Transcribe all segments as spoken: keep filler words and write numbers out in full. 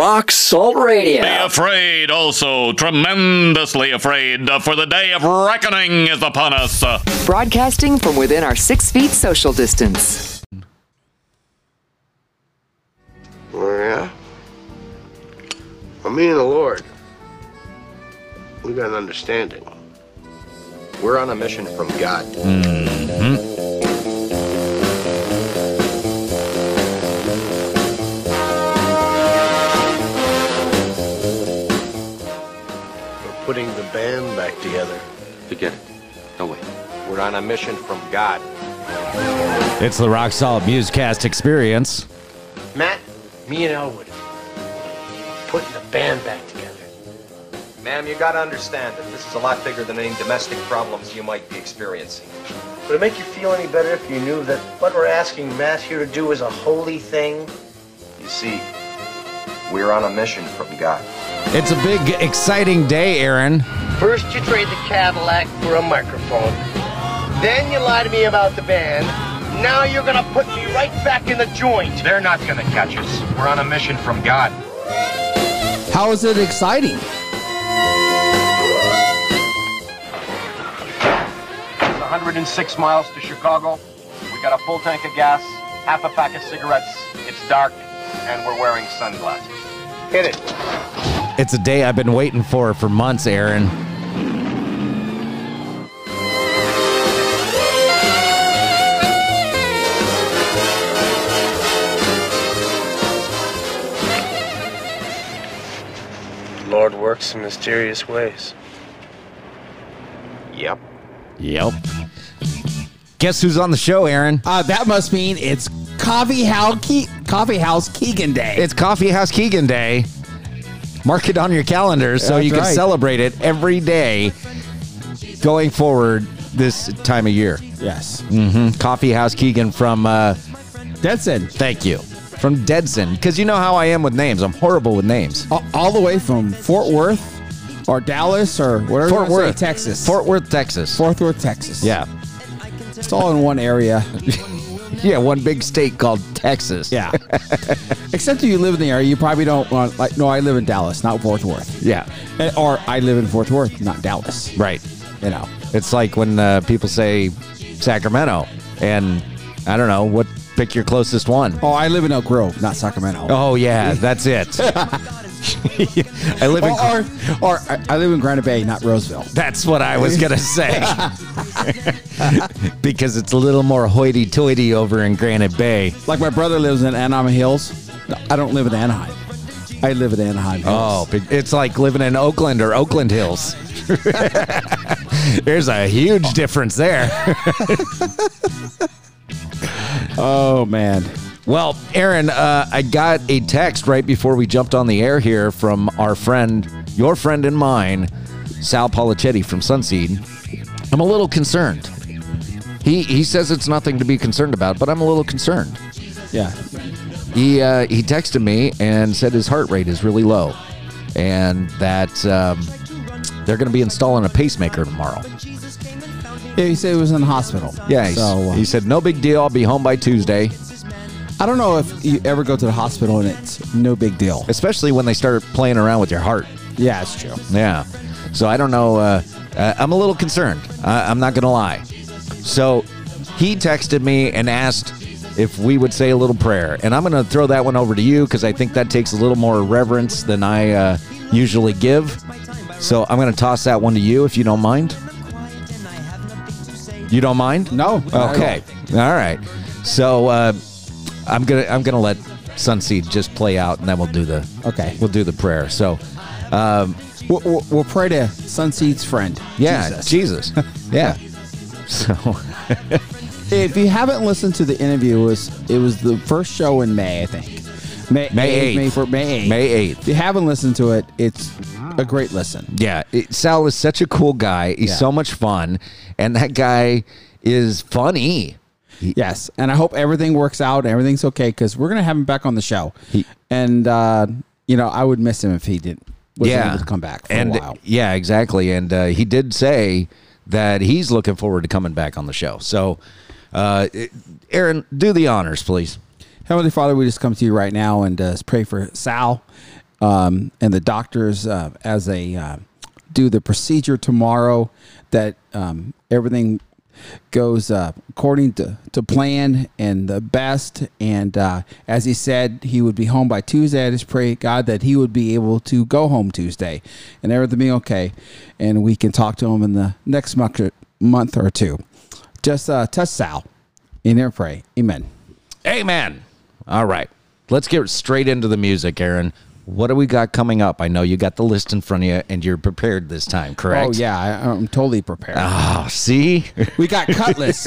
Rock Salt Radio. Be afraid also, tremendously afraid, for the day of reckoning is upon us. Broadcasting from within our six feet social distance. Oh, yeah? Well, me and the Lord, we got an understanding. We're on a mission from God. Mm-hmm. Putting the band back together. Forget it. No way. We're on a mission from God. It's the Rock Salt Musecast Experience. Matt, me and Elwood, putting the band back together. Ma'am, you gotta understand that this is a lot bigger than any domestic problems you might be experiencing. Would it make you feel any better if you knew that what we're asking Matt here to do is a holy thing? You see, we're on a mission from God. It's a big, exciting day, Aaron. First, you trade the Cadillac for a microphone. Then you lie to me about the band. Now you're going to put me right back in the joint. They're not going to catch us. We're on a mission from God. How is it exciting? It's one hundred six miles to Chicago. We got a full tank of gas, half a pack of cigarettes. It's dark, and we're wearing sunglasses. Hit it. It's a day I've been waiting for for months, Aaron. The Lord works in mysterious ways. Yep. Yep. Guess who's on the show, Aaron? Uh, that must mean it's Coffeehouse Ke- Coffeehouse Keegan Day. It's Coffeehouse Keegan Day. Mark it on your calendar so That's you can right. celebrate it every day going forward this time of year. Yes. Mm-hmm. Coffeehouse Keegan from uh, Dedson. Thank you. From Dedson. Because you know how I am with names. I'm horrible with names. All, all the way from Fort Worth or Dallas or whatever Fort Worth, say, Texas. Fort Worth, Texas. Fort Worth, Texas. Yeah. It's all in one area. Yeah, one big state called Texas. Yeah. Except if you live in the area, you probably don't want, like, no, I live in Dallas, not Fort Worth. Yeah. And, or I live in Fort Worth, not Dallas. Right. You know. It's like when uh, people say Sacramento, and I don't know, what pick your closest one. Oh, I live in Elk Grove, not Sacramento. Oh, yeah, that's it. I live in or, or, or I live in Granite Bay, not Roseville. That's what I was gonna say. Because it's a little more hoity-toity over in Granite Bay. Like my brother lives in Anaheim Hills. No, I don't live in Anaheim. I live in Anaheim Hills. Oh, it's like living in Oakland or Oakland Hills. There's a huge oh. difference there. Oh man. Well, Aaron, uh, I got a text right before we jumped on the air here from our friend, your friend and mine, Sal Polichetti from Sunseed. I'm a little concerned. He he says it's nothing to be concerned about, but I'm a little concerned. Yeah. He uh, he texted me and said his heart rate is really low and that um, they're going to be installing a pacemaker tomorrow. Yeah, he said he was in the hospital. Yeah, so, uh, he said, no big deal. I'll be home by Tuesday. I don't know if you ever go to the hospital and it's no big deal. Especially when they start playing around with your heart. Yeah, it's true. Yeah. So I don't know. Uh, uh, I'm a little concerned. Uh, I'm not going to lie. So he texted me and asked if we would say a little prayer. And I'm going to throw that one over to you because I think that takes a little more reverence than I uh, usually give. So I'm going to toss that one to you if you don't mind. You don't mind? No. Okay. All right. So... Uh, I'm gonna I'm gonna let Sunseed just play out, and then we'll do the okay. We'll do the prayer. So, um, we'll, we'll pray to Sunseed's friend. Yeah, Jesus. Jesus. Yeah. So, if you haven't listened to the interview, it was it was the first show in May, I think. May May eighth. May for May eighth. May eighth. If you haven't listened to it, it's a great listen. Yeah, it, Sal is such a cool guy. He's yeah. so much fun, and that guy is funny. He, yes, and I hope everything works out. Everything's okay because we're gonna have him back on the show. He, and uh, you know, I would miss him if he didn't. Wasn't yeah, able to come back for and a while. Yeah, exactly. And uh, he did say that he's looking forward to coming back on the show. So, uh, Aaron, do the honors, please. Heavenly Father, we just come to you right now and uh, pray for Sal um, and the doctors uh, as they uh, do the procedure tomorrow, that um, everything goes uh, according to, to plan and the best. And uh, as he said, he would be home by Tuesday. I just pray, God, that he would be able to go home Tuesday and everything be okay. And we can talk to him in the next month or, month or two. Just uh, touch Sal in their pray. Amen. Amen. All right. Let's get straight into the music, Aaron. What do we got coming up? I know you got the list in front of you, and you're prepared this time, correct? Oh, yeah. I, I'm totally prepared. Ah, oh, see? We got Cutlass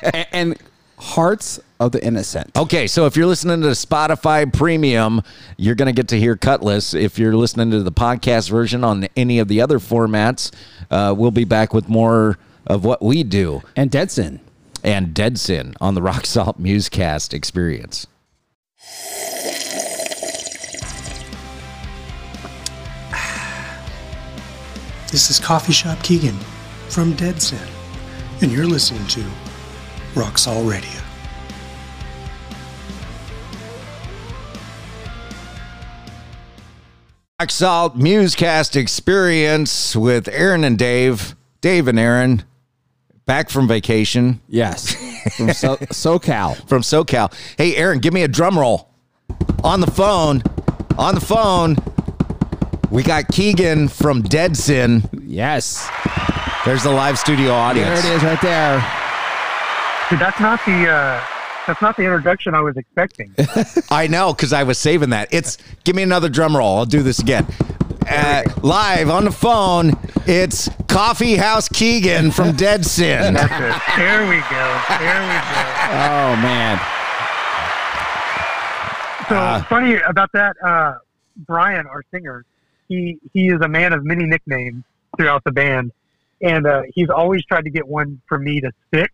and, and Hearts of the Innocent. Okay, so if you're listening to Spotify Premium, you're going to get to hear Cutlass. If you're listening to the podcast version on any of the other formats, uh, we'll be back with more of what we do. And Dedson. And Dead Sin on the Rock Salt Musecast Experience. This is Coffee Shop Keegan from Dead Sin, and you're listening to Rock Salt Radio. Rock Salt Musecast Experience with Aaron and Dave. Dave and Aaron. Back from vacation. Yes. From so SoCal. From SoCal. Hey, Aaron, give me a drum roll. On the phone. On the phone. We got Keegan from Dead Sin. Yes. There's the live studio audience. There it is right there. Dude, that's not the uh, that's not the introduction I was expecting. I know, because I was saving that. It's give me another drum roll. I'll do this again. Uh, live on the phone, it's Coffeehouse Keegan from Dead Sin. That's it. There we go. There we go. Oh, man. So uh, funny about that, uh, Brian, our singer, he, he is a man of many nicknames throughout the band. And uh, he's always tried to get one for me to stick.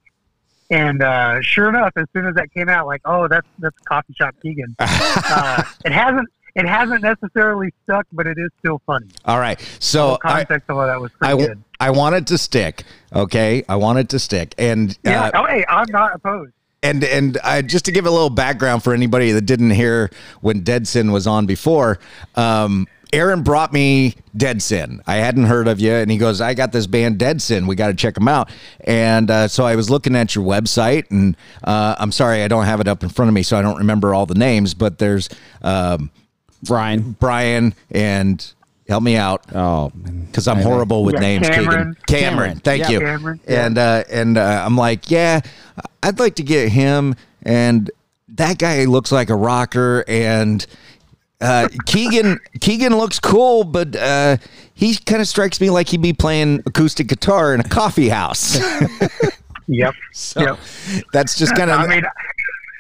And uh, sure enough, as soon as that came out, like, oh, that's that's Coffee Shop Keegan. uh, it hasn't. It hasn't necessarily stuck, but it is still funny. All right. So the context I, of all that was pretty I, good. I want it to stick. Okay. I want it to stick. And yeah. Uh, oh, hey, I'm not opposed. And and I, just to give a little background for anybody that didn't hear when Dead Sin was on before, um, Aaron brought me Dead Sin. I hadn't heard of you. And he goes, I got this band Dead Sin. We got to check them out. And uh, so I was looking at your website. And uh, I'm sorry, I don't have it up in front of me, so I don't remember all the names. But there's... Um, Brian, Brian, and help me out. Oh, because I'm horrible with yeah, names. Cameron, Keegan. Cameron, Cameron, thank yeah, you. Cameron, yeah. And uh, and uh, I'm like, yeah, I'd like to get him. And that guy looks like a rocker. And uh, Keegan, Keegan looks cool, but uh, he kind of strikes me like he'd be playing acoustic guitar in a coffee house. Yep. So yep. That's just kind of. I mean,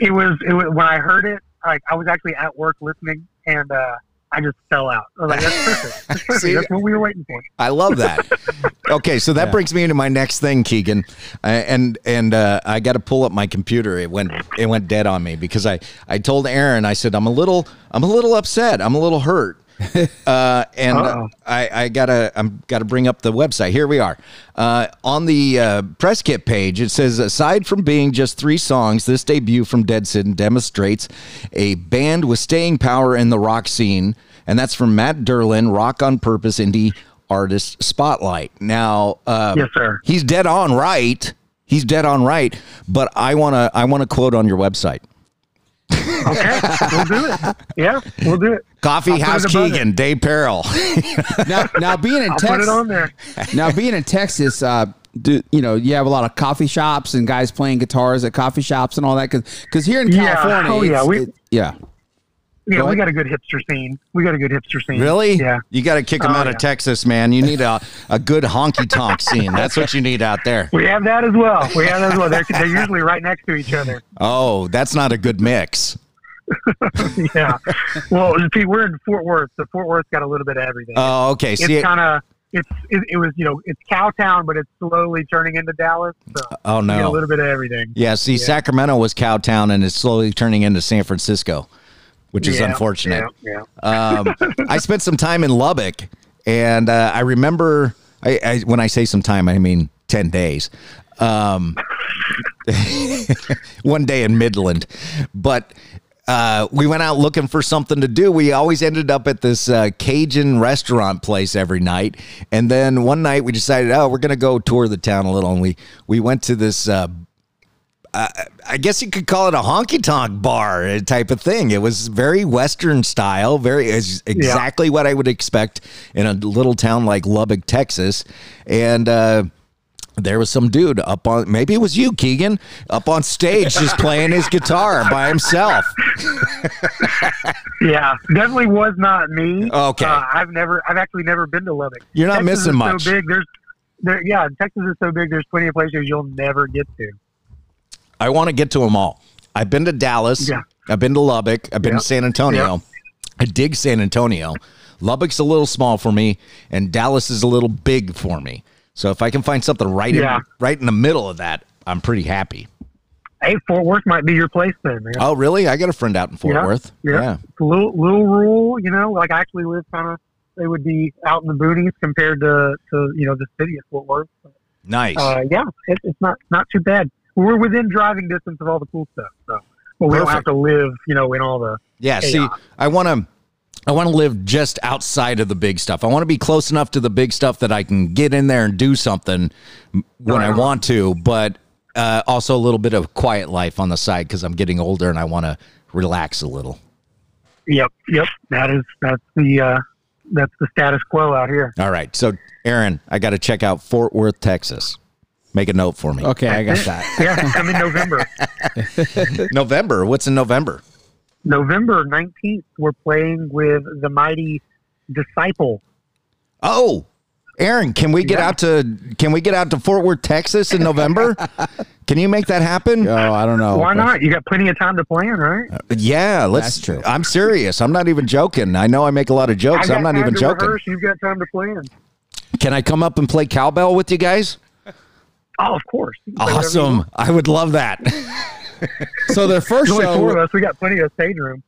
it was it was when I heard it. Like I was actually at work listening. And uh, I just fell out. I was like, that's perfect. That's perfect. See, that's what we were waiting for. I love that. Okay, so that yeah. brings me into my next thing, Keegan. I, and and uh, I got to pull up my computer. It went it went dead on me because I, I told Aaron, I said, I'm a little I'm a little upset. I'm a little hurt. Uh, and uh-oh. I, I gotta I'm gotta bring up the website. Here we are. Uh, on the uh, press kit page, it says, aside from being just three songs, this debut from Dead Sin demonstrates a band with staying power in the rock scene, and that's from Matt Derlin, Rock on Purpose Indie Artist Spotlight. Now, uh, yes, sir. He's dead on right. He's dead on right. But I wanna I wanna quote on your website. Okay, we'll do it. Yeah, we'll do it. Coffee House Keegan, Dave Peril. now, now being in Texas, put it on there. Now being in Texas, uh, do you know you have a lot of coffee shops and guys playing guitars at coffee shops and all that? Because here in California, yeah, oh, yeah, we, it, yeah, yeah, go we ahead. got a good hipster scene. We got a good hipster scene. Really? Yeah, you got to kick them oh, out yeah. of Texas, man. You need a a good honky tonk scene. That's what you need out there. We have that as well. We have that as well. They're, they're usually right next to each other. Oh, that's not a good mix. Yeah. Well, see, we're in Fort Worth, so Fort Worth's got a little bit of everything. Oh, okay. See, it's kind of it's it, it was you know it's Cowtown, but it's slowly turning into Dallas. So oh no, you get a little bit of everything. Yeah. See, yeah. Sacramento was Cowtown, and it's slowly turning into San Francisco, which yeah, is unfortunate. Yeah. yeah. um, I spent some time in Lubbock, and uh, I remember I, I when I say some time, I mean ten days. Um, one day in Midland, but. uh, we went out looking for something to do. We always ended up at this uh, Cajun restaurant place every night. And then one night we decided, oh, we're going to go tour the town a little. And we, we went to this, uh, uh, I guess you could call it a honky-tonk bar type of thing. It was very Western style, very exactly yeah. what I would expect in a little town like Lubbock, Texas. And uh, there was some dude up on, maybe it was you, Keegan, up on stage just playing his guitar by himself. Yeah, definitely was not me. Okay. Uh, I've never, I've actually never been to Lubbock. You're not Texas missing much. So big. There's, there, yeah, Texas is so big, there's plenty of places you'll never get to. I want to get to them all. I've been to Dallas. Yeah. I've been to Lubbock. I've been yeah. to San Antonio. Yeah. I dig San Antonio. Lubbock's a little small for me, and Dallas is a little big for me. So if I can find something right yeah. in right in the middle of that, I'm pretty happy. Hey, Fort Worth might be your place then, man. Oh, really? I got a friend out in Fort yeah, Worth. Yeah. yeah. It's a little, little rural, you know, like I actually live kind of, they would be out in the boonies compared to, to you know, the city of Fort Worth. But, nice. Uh, yeah, it, it's not, not too bad. We're within driving distance of all the cool stuff, so but we Perfect. don't have to live, you know, in all the yeah. chaos. See, I want to, I want to live just outside of the big stuff. I want to be close enough to the big stuff that I can get in there and do something when right. I want to, but uh, also a little bit of quiet life on the side because I'm getting older and I want to relax a little. Yep, yep. That is that's the uh, that's the status quo out here. All right, so Aaron, I got to check out Fort Worth, Texas. Make a note for me. Okay, I got that. Yeah, I'm in November. November? What's in November? November nineteenth, we're playing with the mighty Disciple. Oh, Aaron, can we get yeah. out to can we get out to Fort Worth, Texas in November? Can you make that happen? Oh, I don't know. Why not? You got plenty of time to plan, right? Uh, yeah, let's. That's true. I'm serious. I'm not even joking. I know I make a lot of jokes. I'm not even joking. Rehearse. You've got time to plan. Can I come up and play cowbell with you guys? Oh, of course. Awesome. I would love that. So their first There's only show, four of us. We got plenty of stage room.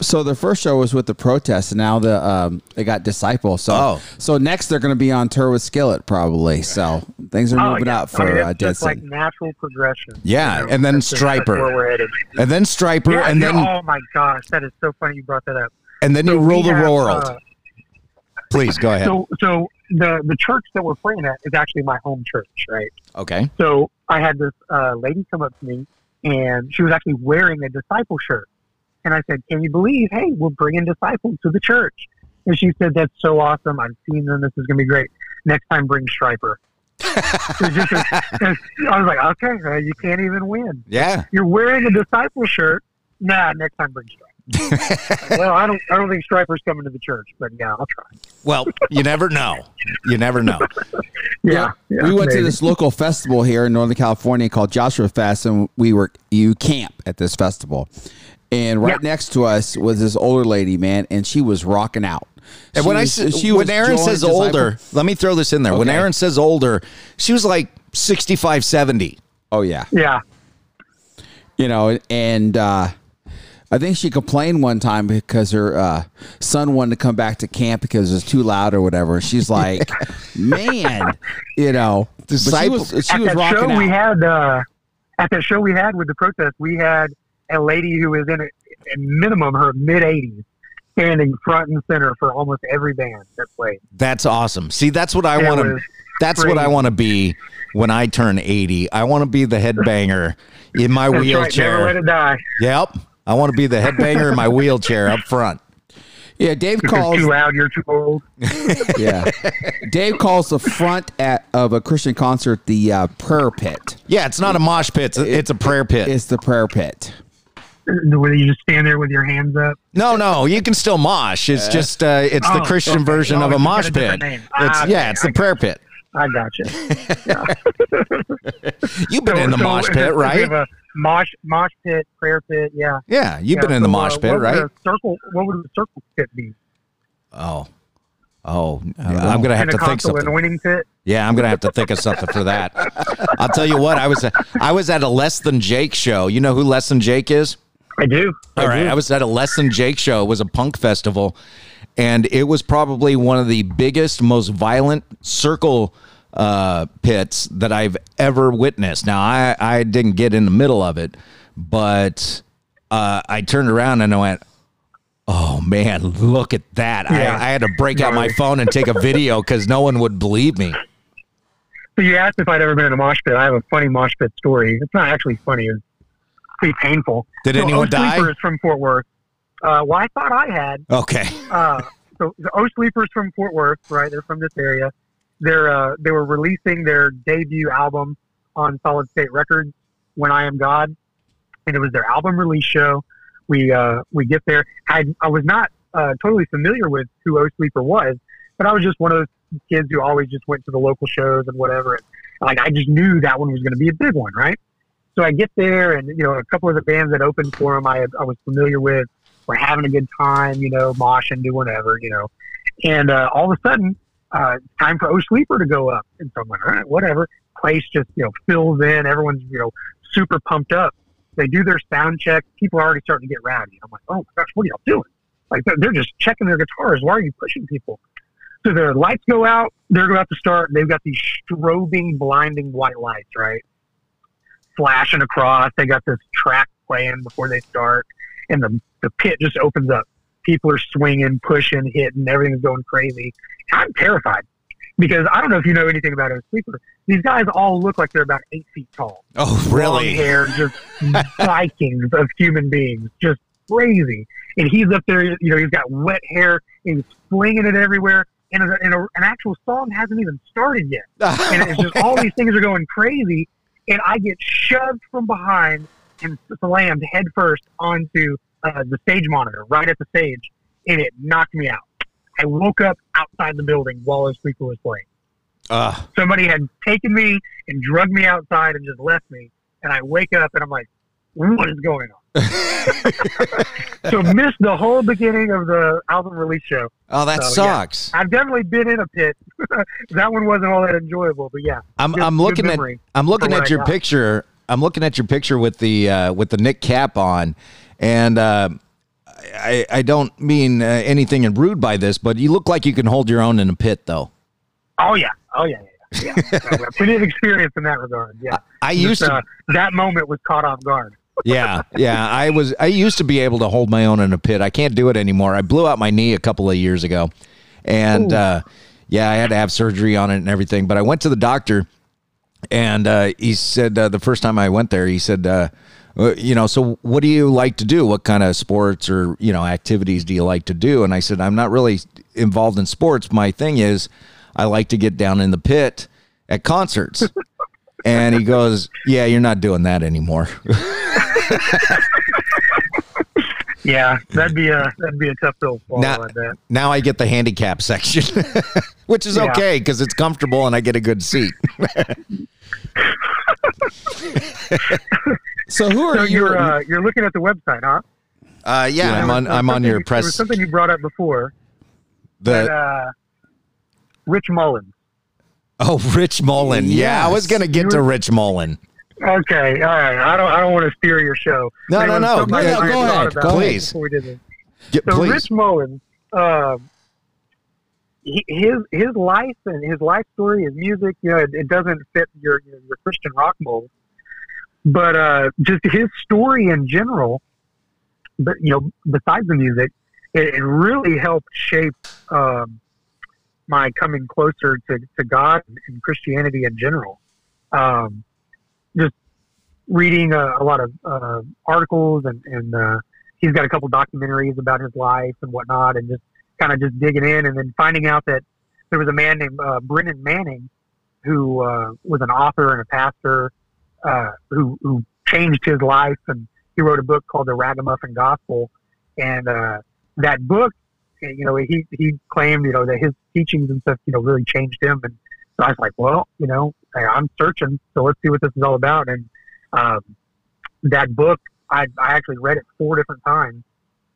So their first show was with the Protest, and now the um, they got Disciple. So oh. so next they're going to be on tour with Skillet probably. So things are moving oh, yeah. up for I mean, uh, Dead Sin. Like natural progression. Yeah, you know, and then Stryper. Where we're headed. And then Stryper, yeah, and yeah, then oh my gosh, that is so funny you brought that up. And then so you rule the have, world. Uh, Please go ahead. So so the the church that we're playing at is actually my home church, right? Okay. So I had this uh, lady come up to me. And she was actually wearing a Disciple shirt. And I said, can you believe, hey, we're bringing Disciple to the church. And she said, that's so awesome. I've seen them. This is going to be great. Next time, bring Stryper. It just, I was like, okay, uh, you can't even win. Yeah. You're wearing a Disciple shirt. Nah, next time, bring Stryper. Well, I don't I don't think Stryper's coming to the church, but yeah, I'll try. Well, you never know. You never know. yeah, yeah. We went maybe. to this local festival here in Northern California called Joshua Fest, and we were you camp at this festival. And right yeah. next to us was this older lady, man, and she was rocking out. And she when was, I she when Aaron says older, Disciple. Let me throw this in there. Okay. When Aaron says older, she was like sixty-five, seventy. Oh yeah. Yeah. You know, and uh I think she complained one time because her uh, son wanted to come back to camp because it was too loud or whatever. She's like, man, you know, Disciple. She was, she at was that rocking show out. We had, uh, at that show we had with the Protest, we had a lady who was in, a, at minimum, her mid-eighties, standing front and center for almost every band that played. That's awesome. See, that's what I want to That's crazy. What I want to be when I turn eighty. I want to be the headbanger in my that's wheelchair. Right. Never let it die. Yep. I want to be the headbanger in my wheelchair up front. Yeah, Dave calls. You're too loud, you're too old. Yeah. Dave calls the front at, of a Christian concert the uh, prayer pit. Yeah, it's not a mosh pit. It's a, it's a prayer pit. It's the prayer pit. Where you just stand there with your hands up? No, no, you can still mosh. It's uh, just uh, it's oh, the Christian okay. version oh, of a mosh a pit. It's, ah, yeah, okay. it's the prayer pit. I gotcha. Yeah. You've been so, in the so mosh pit, right? Mosh, mosh pit, prayer pit, yeah. Yeah, you've yeah, been in so, the mosh pit, uh, what right? Would a circle, what would the circle pit be? Oh, oh, uh, I'm gonna have to think something. And winning pit? Yeah, I'm gonna have to think of something for that. I'll tell you what, I was a, I was at a Less Than Jake show. You know who Less Than Jake is? I do. All I right, do. I was at a Less Than Jake show. It was a punk festival, and it was probably one of the biggest, most violent circle uh pits that I've ever witnessed. Now I I didn't get in the middle of it, but uh, I turned around and I went, oh, man, look at that. Yeah. I, I had to break out my phone and take a video because no one would believe me. So you asked if I'd ever been in a mosh pit. I have a funny mosh pit story. It's not actually funny. It's pretty painful. Did so anyone die? Sleeper is from Fort Worth. Uh, well, I thought I had. Okay. Uh, so the Oh, Sleeper is from Fort Worth, right? They're from this area. They're uh, they were releasing their debut album on Solid State Records, When I Am God, and it was their album release show. We uh, we get there. I I was not uh, totally familiar with who Oh Sleeper was, but I was just one of those kids who always just went to the local shows and whatever. And, like, I just knew that one was going to be a big one, right? So I get there, and you know, a couple of the bands that opened for them, I I was familiar with. We're having a good time, you know, mosh and do whatever, you know. And uh, all of a sudden, uh, it's time for Oh Sleeper to go up, and so I'm like, all right, whatever. Place just you know fills in. Everyone's you know super pumped up. They do their sound check. People are already starting to get rowdy. I'm like, oh my gosh, what are y'all doing? Like, they're just checking their guitars. Why are you pushing people? So their lights go out. They're about to start. They've got these strobing, blinding white lights, right? Flashing across. They got this track playing before they start. And the, the pit just opens up. People are swinging, pushing, hitting. Everything's going crazy. I'm terrified because I don't know if you know anything about a sleeper. These guys all look like they're about eight feet tall. Oh, really? Long hair, just Vikings of human beings, just crazy. And he's up there, you know, he's got wet hair and he's flinging it everywhere. And, a, and a, an actual song hasn't even started yet. Oh, and it's just man. All these things are going crazy. And I get shoved from behind and slammed headfirst onto uh, the stage monitor right at the stage, and it knocked me out. I woke up outside the building while this people was playing. Uh, Somebody had taken me and drugged me outside and just left me, and I wake up and I'm like, what is going on? So missed the whole beginning of the album release show. Oh, that so, sucks. Yeah, I've definitely been in a pit. That one wasn't all that enjoyable, but yeah. I'm, good, I'm looking at I'm looking at your picture. I'm looking at your picture with the uh, with the Nick cap on, and uh, I, I don't mean uh, anything rude by this, but you look like you can hold your own in a pit, though. Oh yeah, oh yeah, yeah. yeah. So, plenty of experience in that regard. Yeah, I, I used Just, to. Uh, that moment was caught off guard. yeah, yeah. I was. I used to be able to hold my own in a pit. I can't do it anymore. I blew out my knee a couple of years ago, and uh, yeah, I had to have surgery on it and everything. But I went to the doctor. And uh, he said, uh, the first time I went there, he said, uh, you know, so what do you like to do? What kind of sports or, you know, activities do you like to do? And I said, I'm not really involved in sports. My thing is I like to get down in the pit at concerts. And he goes, yeah, you're not doing that anymore. Yeah, that'd be a that'd be a tough pill to swallow. Now, like that. Now I get the handicap section, which is yeah. okay because it's comfortable and I get a good seat. So who are so you? You're, uh, you're looking at the website, huh? Uh, yeah, yeah, I'm on. I'm on your press. There was something you brought up before. The that, uh, Rich Mullins. Oh, Rich Mullin. Yes. Yeah, I was gonna get were, to Rich Mullin. Okay, all right. I don't. I don't want to steer your show. No, no, no. no yeah, go ahead, please. We did this. Get, so please. Rich Mullins, uh, his his life and his life story, his music, you know, it, it doesn't fit your your Christian rock mold. But uh, just his story in general, but you know, besides the music, it, it really helped shape um, my coming closer to to God and Christianity in general. Um, just reading a, a lot of uh, articles and, and uh, he's got a couple documentaries about his life and whatnot, and just kind of just digging in and then finding out that there was a man named uh, Brennan Manning who uh, was an author and a pastor uh, who, who changed his life, and he wrote a book called The Ragamuffin Gospel, and uh, that book, you know, he, he claimed, you know, that his teachings and stuff, you know, really changed him. And so I was like, well, you know, I'm searching, so let's see what this is all about. And um, that book, I, I actually read it four different times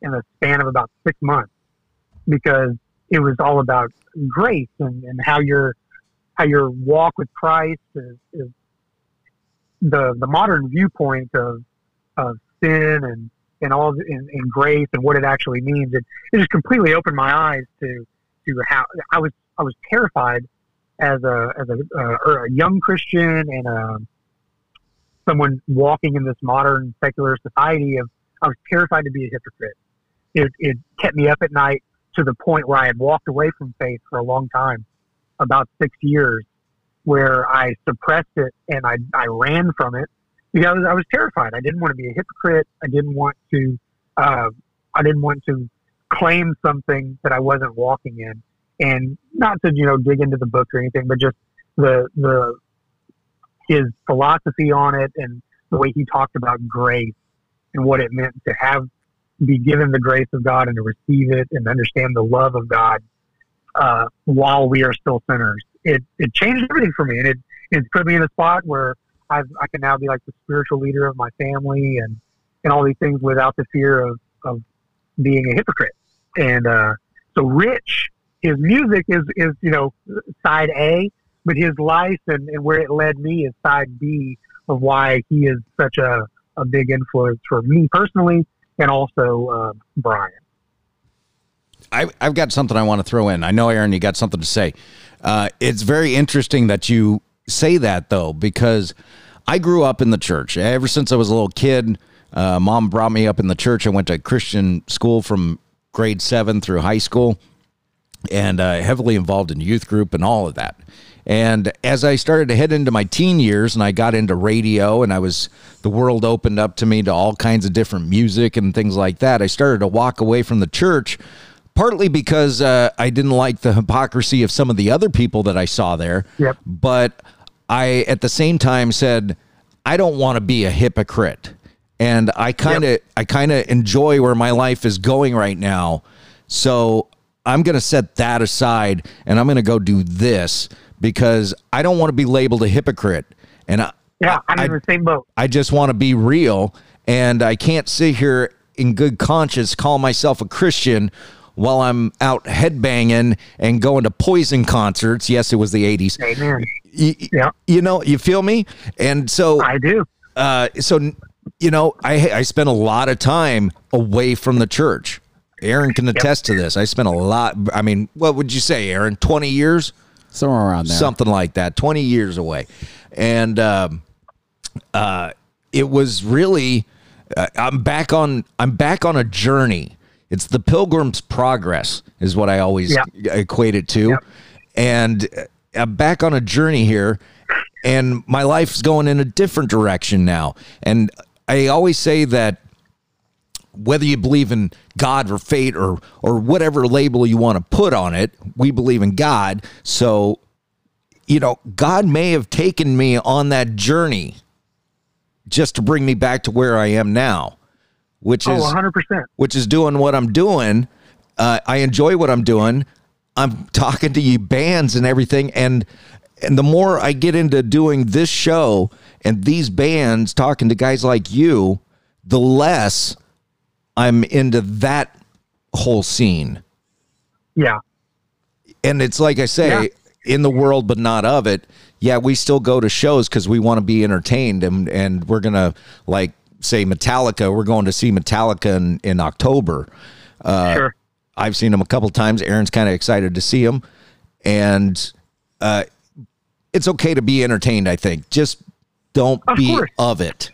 in the span of about six months because it was all about grace and, and how your how your walk with Christ is, is the the modern viewpoint of of sin and and all and, and grace and what it actually means. It, it just completely opened my eyes to to how I was I was terrified. As a as a, uh, or a young Christian and uh, someone walking in this modern secular society of, I was terrified to be a hypocrite. It, it kept me up at night to the point where I had walked away from faith for a long time, about six years, where I suppressed it and I, I ran from it because I was, I was terrified. I didn't want to be a hypocrite. I didn't want to, uh, I didn't want to claim something that I wasn't walking in, and not to, you know, dig into the book or anything, but just the, the, his philosophy on it and the way he talked about grace and what it meant to have, be given the grace of God and to receive it and understand the love of God, uh, while we are still sinners. It, it changed everything for me. And it, it's put me in a spot where I've, I can now be like the spiritual leader of my family and, and all these things without the fear of, of being a hypocrite. And, uh, so Rich, his music is, is, you know, side A, but his life and, and where it led me is side B of why he is such a, a big influence for me personally. And also, uh, Brian. I, I've got something I want to throw in. I know, Aaron, you got something to say. Uh, it's very interesting that you say that, though, because I grew up in the church. Ever since I was a little kid, uh, Mom brought me up in the church. I went to Christian school from grade seven through high school, and uh, heavily involved in youth group and all of that. And as I started to head into my teen years and I got into radio and I was, the world opened up to me to all kinds of different music and things like that. I started to walk away from the church, partly because uh, I didn't like the hypocrisy of some of the other people that I saw there. Yep. But I, at the same time, said, I don't want to be a hypocrite. And I kind of, yep. I kind of enjoy where my life is going right now. So I'm going to set that aside and I'm going to go do this, because I don't want to be labeled a hypocrite. And I, yeah, I'm I, in the same boat. I just want to be real, and I can't sit here in good conscience, call myself a Christian while I'm out headbanging and going to Poison concerts. Yes, it was the eighties. Amen. You, yeah. You know, you feel me? And so I do. Uh, so, you know, I, I spent a lot of time away from the church. Aaron can attest yep. to this. I spent a lot. I mean, what would you say, Aaron? twenty years? Somewhere around there. Something like that, twenty years away. And um, uh, it was really, uh, I'm back on, I'm back on a journey. It's the Pilgrim's Progress is what I always yeah. equate it to. Yeah. And I'm back on a journey here, and my life's going in a different direction now. And I always say that whether you believe in God or fate or or whatever label you want to put on it, we believe in God. So, you know, God may have taken me on that journey just to bring me back to where I am now, which is one hundred percent. Which is doing what I'm doing. Uh, I enjoy what I'm doing. I'm talking to you bands and everything, and and the more I get into doing this show and these bands, talking to guys like you, the less I'm into that whole scene. Yeah. And it's like I say, yeah. in the world, but not of it. Yeah. We still go to shows because we want to be entertained, and, and we're going to, like, say Metallica, we're going to see Metallica in, in October. Uh, sure. I've seen them a couple times. Aaron's kind of excited to see them, and uh, it's okay to be entertained. I think just don't of be course. Of it.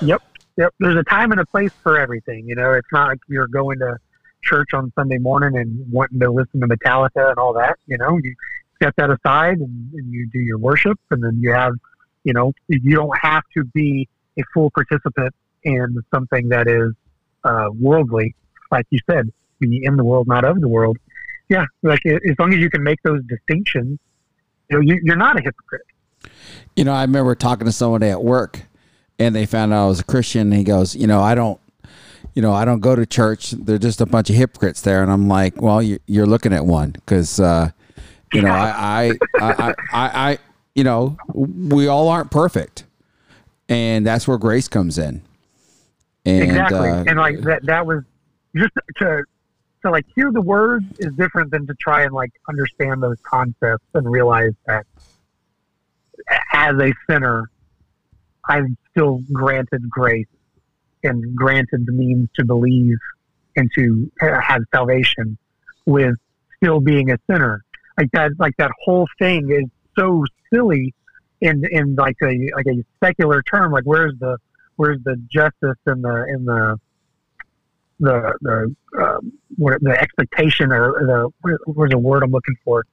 Yep. Yep, there's a time and a place for everything. You know, it's not like you're going to church on Sunday morning and wanting to listen to Metallica and all that. You know, you set that aside and, and you do your worship, and then you have, you know, you don't have to be a full participant in something that is uh, worldly. Like you said, be in the world, not of the world. Yeah, like as long as you can make those distinctions, you know, you, you're not a hypocrite. You know, I remember talking to somebody at work, and they found out I was a Christian. And he goes, you know, I don't, you know, I don't go to church. They're just a bunch of hypocrites there. And I'm like, well, you, you're looking at one, because, uh, you know, I, I, I, I, I, you know, we all aren't perfect, and that's where grace comes in. And, exactly, uh, and like that, that was just to to like hear the words is different than to try and like understand those concepts and realize that as a sinner, I'm still granted grace and granted the means to believe and to have salvation with still being a sinner. Like that, like that whole thing is so silly in, in like a, like a secular term. Like where's the, where's the justice and the, and the, the the um, the expectation, or the where's the word I'm looking for?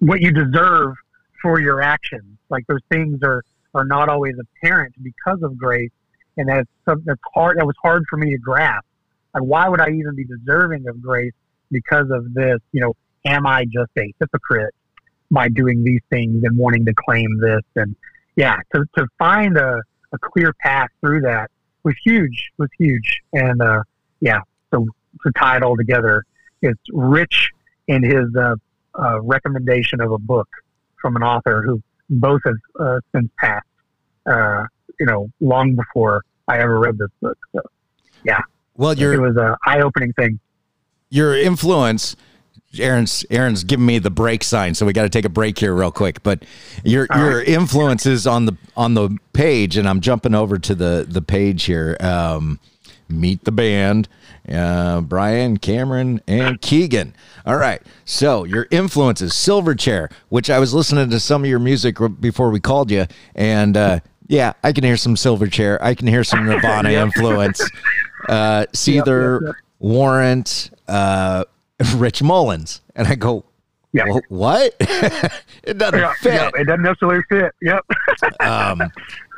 What you deserve for your actions. Like, those things are, are not always apparent because of grace, and that's something that's hard. That was hard for me to grasp. Like, why would I even be deserving of grace because of this? You know, am I just a hypocrite by doing these things and wanting to claim this? And yeah, to to find a, a clear path through that was huge. Was huge, and uh, yeah. So to tie it all together, it's Rich in his uh, uh, recommendation of a book from an author who both have uh, since passed, uh, you know, long before I ever read this book. So, yeah. Well, you're, it was an eye-opening thing. Your influence, Aaron's Aaron's giving me the break sign, so we got to take a break here real quick. But your All your right. influences on the on the page, and I'm jumping over to the the page here. Um, meet the band, uh, Brian, Cameron, and Keegan. All right. So your influences, Silverchair, which I was listening to some of your music before we called you. And uh, yeah, I can hear some Silverchair. I can hear some Nirvana yeah. influence. Uh, Seether, yep, yep, yep. Warrant, uh, Rich Mullins. And I go, yeah. well, what? It doesn't yeah, fit. Yeah, it doesn't necessarily fit. Yep. um,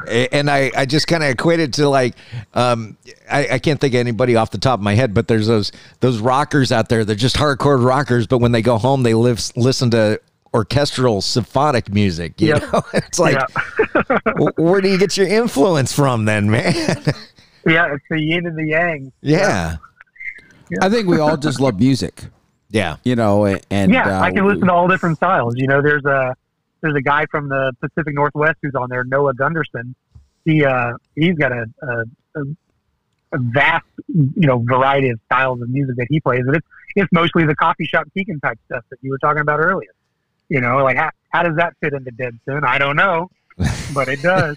and I, I just kind of equated to like, um, I, I can't think of anybody off the top of my head, but there's those, those rockers out there. They're just hardcore rockers. But when they go home, they live, listen to orchestral symphonic music. You yep. know, it's like, yeah. Where do you get your influence from then, man? Yeah, it's the yin and the yang. Yeah. yeah. I think we all just love music. Yeah. You know, and yeah, uh, I can listen to all different styles. You know, there's a there's a guy from the Pacific Northwest who's on there, Noah Gunderson. He uh he's got a a, a, a vast, you know, variety of styles of music that he plays, and it's it's mostly the coffee shop Keegan type stuff that you were talking about earlier. You know, like how how does that fit into Dead Sin? I don't know, but it does.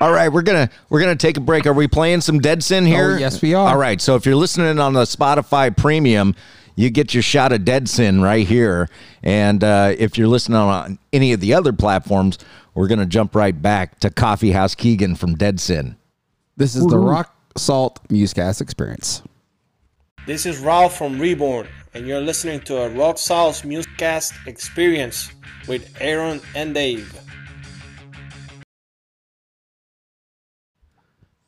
All right, we're gonna we're gonna take a break. Are we playing some Dead Sin here? Oh, yes, we are. All right, so if you're listening on the Spotify Premium, you get your shot of Dead Sin right here. And uh, if you're listening on any of the other platforms, we're gonna jump right back to Coffeehouse Keegan from Dead Sin. This is Woo-hoo. The Rock Salt Musecast Experience. This is Ralph from Reborn, and you're listening to a Rock Salt Musecast Experience with Aaron and Dave.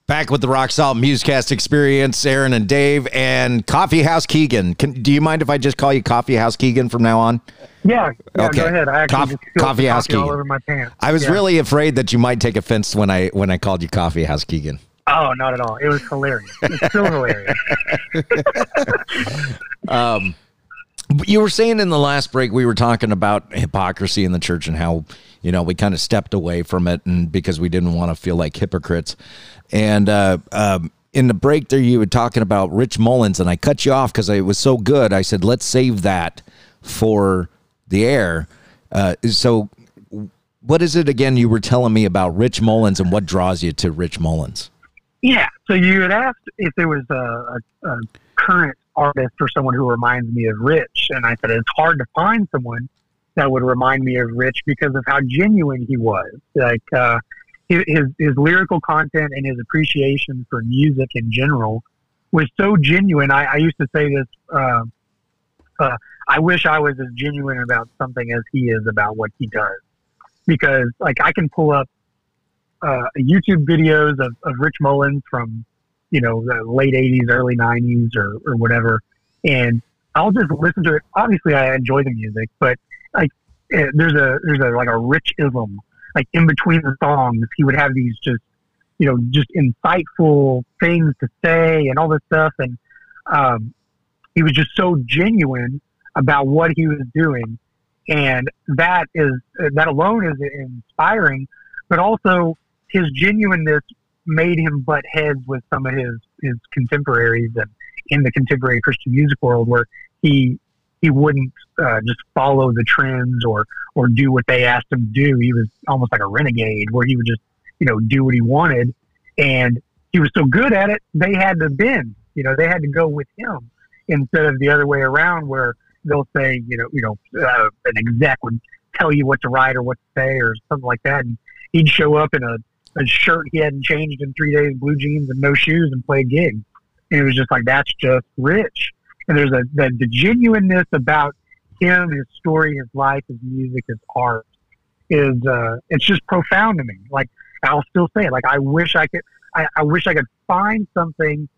Back with the Rock Salt Musecast Experience, Aaron and Dave, and Coffeehouse Keegan. Can, do you mind if I just call you Coffeehouse Keegan from now on? Yeah. yeah okay. Go ahead. I actually Coffee, just Coffeehouse coffee Keegan. All over my pants. I was yeah. really afraid that you might take offense when I when I called you Coffeehouse Keegan. Oh, not at all. It was hilarious. It's still hilarious. um, you were saying in the last break we were talking about hypocrisy in the church and how, you know, we kind of stepped away from it, and because we didn't want to feel like hypocrites. And uh, um, in the break there, you were talking about Rich Mullins, and I cut you off because it was so good. I said, let's save that for the air. Uh, so what is it again you were telling me about Rich Mullins and what draws you to Rich Mullins? Yeah, so you had asked if there was a, a, a current artist or someone who reminds me of Rich, and I said it's hard to find someone that would remind me of Rich because of how genuine he was. Like, uh, His, his lyrical content and his appreciation for music in general was so genuine. I, I used to say this, uh, uh, I wish I was as genuine about something as he is about what he does. Because, like, I can pull up uh, YouTube videos of, of Rich Mullins from, you know, the late eighties, early nineties, or, or whatever, and I'll just listen to it. Obviously, I enjoy the music, but, like, there's a, there's a, like, a Rich-ism. Like, in between the songs, he would have these just, you know, just insightful things to say and all this stuff. And um, he was just so genuine about what he was doing. And that is, that alone is inspiring, but also his genuineness made him butt heads with some of his, his contemporaries and in the contemporary Christian music world, where he, he wouldn't uh, just follow the trends or, or do what they asked him to do. He was almost like a renegade, where he would just, you know, do what he wanted. And he was so good at it, they had to bend, you know, they had to go with him instead of the other way around, where they'll say, you know, you know, uh, an exec would tell you what to write or what to say or something like that. And he'd show up in a a shirt he hadn't changed in three days, blue jeans and no shoes, and play a gig. And it was just like, that's just Rich. And there's a the, the genuineness about him, his story, his life, his music, his art is uh, it's just profound to me. Like, I'll still say it. Like, I wish I could. I, I wish I could find something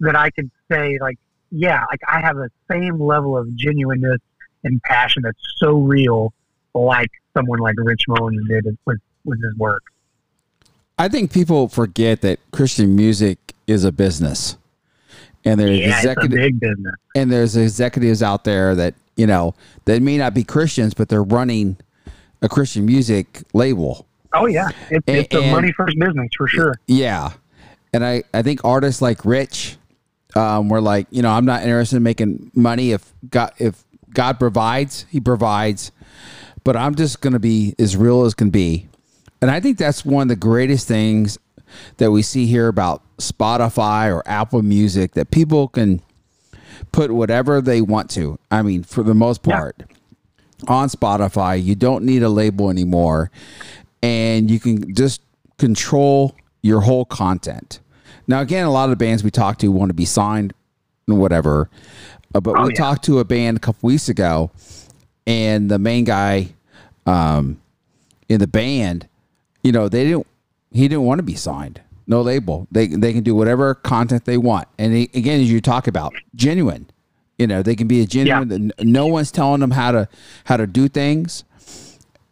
that I could say, like, yeah, like I have the same level of genuineness and passion that's so real, like someone like Rich Mullins did with with his work. I think people forget that Christian music is a business, and there's yeah, executive, it's a big business. And there's executives out there that you know that may not be Christians, but they're running a Christian music label. Oh yeah, it's, and, it's a money first business for sure. Yeah, and I, I think artists like Rich um, were like, you know, I'm not interested in making money. If God if God provides, He provides, but I'm just gonna be as real as can be. And I think that's one of the greatest things that we see here about Spotify or Apple Music, that people can put whatever they want to. I mean, for the most part, yeah. on Spotify, you don't need a label anymore. And you can just control your whole content. Now, again, a lot of the bands we talk to want to be signed and whatever. Uh, but oh, we yeah. talked to a band a couple weeks ago, and the main guy um, in the band, you know, they didn't. He didn't want to be signed. No label. They they can do whatever content they want. And he, again, as you talk about, genuine. You know, they can be a genuine. Yeah. No one's telling them how to how to do things.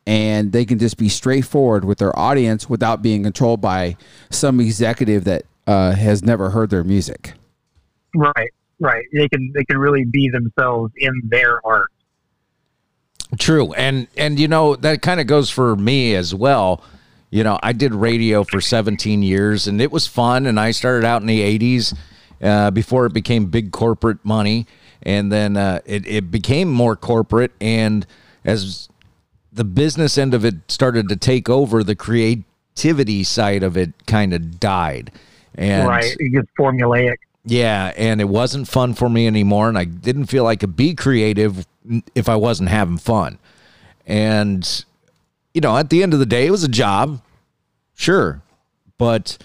And they can just be straightforward with their audience without being controlled by some executive that uh, has never heard their music. Right, right. They can they can really be themselves in their art. True, and and you know that kind of goes for me as well. You know, I did radio for seventeen years, and it was fun. And I started out in the eighties uh, before it became big corporate money, and then uh, it it became more corporate. And as the business end of it started to take over, the creativity side of it kind of died. And right, it gets formulaic. Yeah, and it wasn't fun for me anymore, and I didn't feel I could be creative if I wasn't having fun. And, you know, at the end of the day, it was a job, sure, but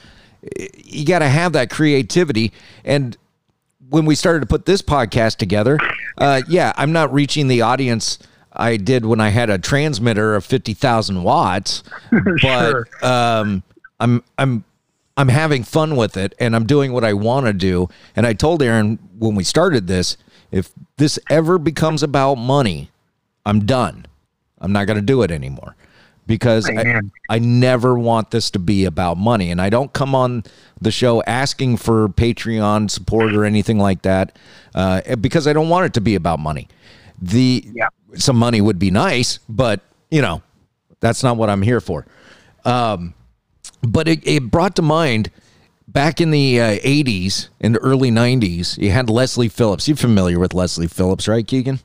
you got to have that creativity. And when we started to put this podcast together, uh, yeah, I'm not reaching the audience I did when I had a transmitter of fifty thousand watts, but sure. um, I'm, I'm, I'm having fun with it, and I'm doing what I want to do. And I told Aaron when we started this, if this ever becomes about money, I'm done. I'm not going to do it anymore, because I, I never want this to be about money. And I don't come on the show asking for Patreon support or anything like that, uh, because I don't want it to be about money. The, yeah. Some money would be nice, but, you know, that's not what I'm here for. Um, but it, it brought to mind back in the uh, eighties and early nineties, you had Leslie Phillips. You're familiar with Leslie Phillips, right, Keegan?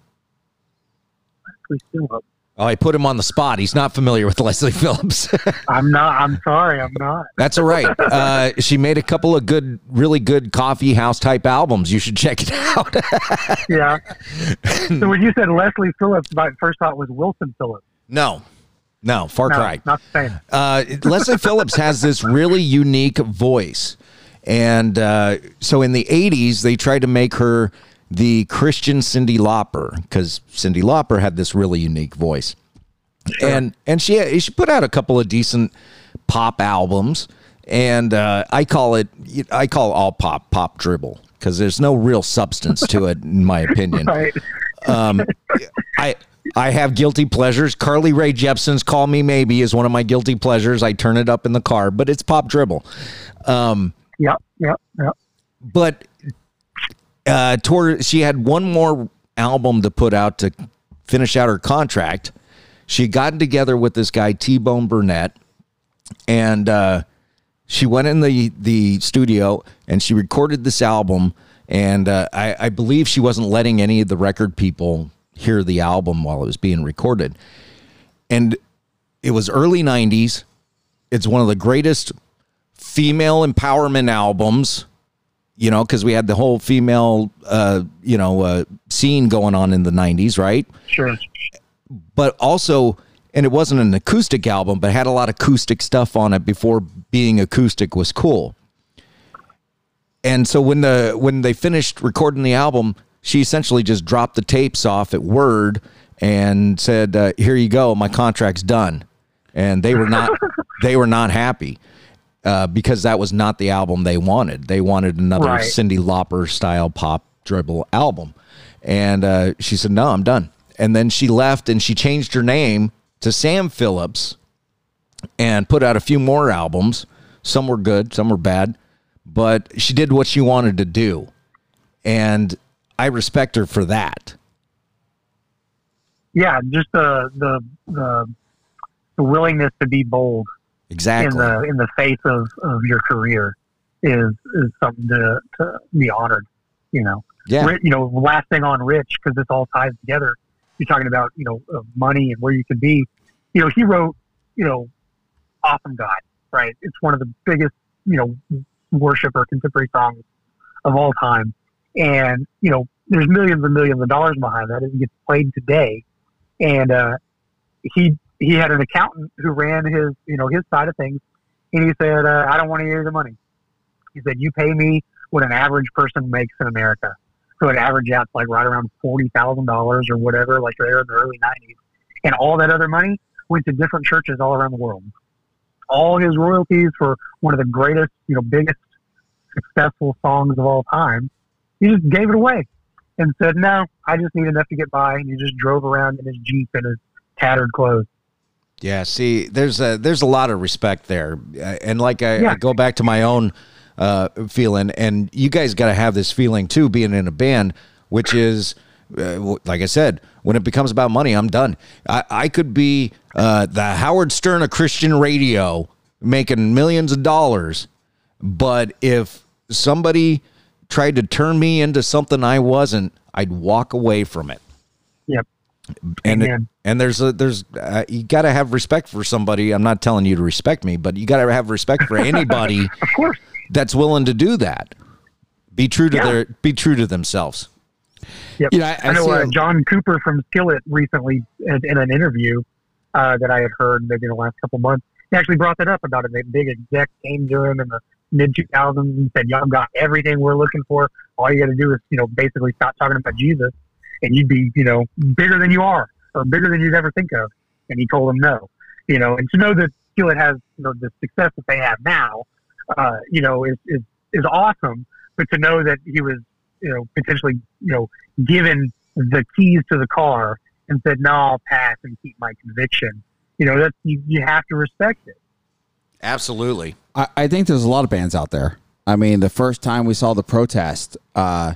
Leslie Phillips. Oh, I put him on the spot. He's not familiar with Leslie Phillips. I'm not. I'm sorry. I'm not. That's all right. Uh, she made a couple of good, really good coffee house type albums. You should check it out. Yeah. So when you said Leslie Phillips, my first thought was Wilson Phillips. No, no, far no, cry. Not the same. Uh, Leslie Phillips has this really unique voice. And uh, so in the eighties, they tried to make her the Christian Cyndi Lauper, because Cyndi Lauper had this really unique voice. Sure. And and she she put out a couple of decent pop albums, and uh, I call it I call all pop pop dribble, because there's no real substance to it, in my opinion. Right. Um, I I have guilty pleasures. Carly Rae Jepsen's "Call Me Maybe" is one of my guilty pleasures. I turn it up in the car, but it's pop dribble. Um, yep, yep, yep. But Uh, toward, she had one more album to put out to finish out her contract. She got together with this guy, T-Bone Burnett, and uh, she went in the, the studio and she recorded this album. And uh, I, I believe she wasn't letting any of the record people hear the album while it was being recorded. And it was early nineties. It's one of the greatest female empowerment albums, you know, because we had the whole female, uh, you know, uh, scene going on in the nineties, right? Sure. But also, and it wasn't an acoustic album, but had a lot of acoustic stuff on it before being acoustic was cool. And so when the when they finished recording the album, she essentially just dropped the tapes off at Word and said, uh, "Here you go, my contract's done." And they were not they were not happy uh, because that was not the album they wanted. They wanted another right. Cyndi Lauper style pop dribble album. And uh, she said, "No, I'm done." And then she left and she changed her name to Sam Phillips and put out a few more albums. Some were good, some were bad, but she did what she wanted to do. And I respect her for that. Yeah, just the the the, the willingness to be bold, exactly, in the in the face of, of your career is is something to, to be honored. You know, yeah. You know, last thing on Rich, because this all ties together. You're talking about, you know, uh, money and where you could be. You know, he wrote, you know, Awesome God, right? It's one of the biggest, you know, worship or contemporary songs of all time. And, you know, there's millions and millions of dollars behind that. It gets played today. And uh, he he had an accountant who ran his, you know, his side of things. And he said, uh, I don't want to hear the money. He said, you pay me what an average person makes in America. So it averaged out to like right around forty thousand dollars or whatever, like there in the early nineties. And all that other money went to different churches all around the world. All his royalties for one of the greatest, you know, biggest successful songs of all time. He just gave it away and said, no, I just need enough to get by. And he just drove around in his Jeep and his tattered clothes. Yeah. See, there's a, there's a lot of respect there. And like, I, yeah. I go back to my own uh feeling, and you guys got to have this feeling too, being in a band, which is uh, like I said, when it becomes about money, I'm done. I, I could be uh the Howard Stern of Christian radio making millions of dollars, but if somebody tried to turn me into something I wasn't, I'd walk away from it. Yep. And it, and there's a, there's uh, you got to have respect for somebody. I'm not telling you to respect me, but you got to have respect for anybody. Of course. That's willing to do that. Be true to yeah. their, be true to themselves. Yep. You know, I, I, I know uh, John Cooper from Skillet recently in, in an interview uh, that I had heard maybe in the last couple months, he actually brought that up about it. A big exec came to him in the mid two thousands and said, "Y'all got everything we're looking for. All you got to do is, you know, basically stop talking about Jesus, and you'd be, you know, bigger than you are, or bigger than you'd ever think of." And he told him no, you know, and to know that Skillet has, you know, the success that they have now. Uh, you know, is, is is awesome, but to know that he was, you know, potentially, you know, given the keys to the car and said, "No, I'll pass and keep my conviction." You know, that's you, you have to respect it. Absolutely, I, I think there's a lot of bands out there. I mean, the first time we saw The Protest, uh,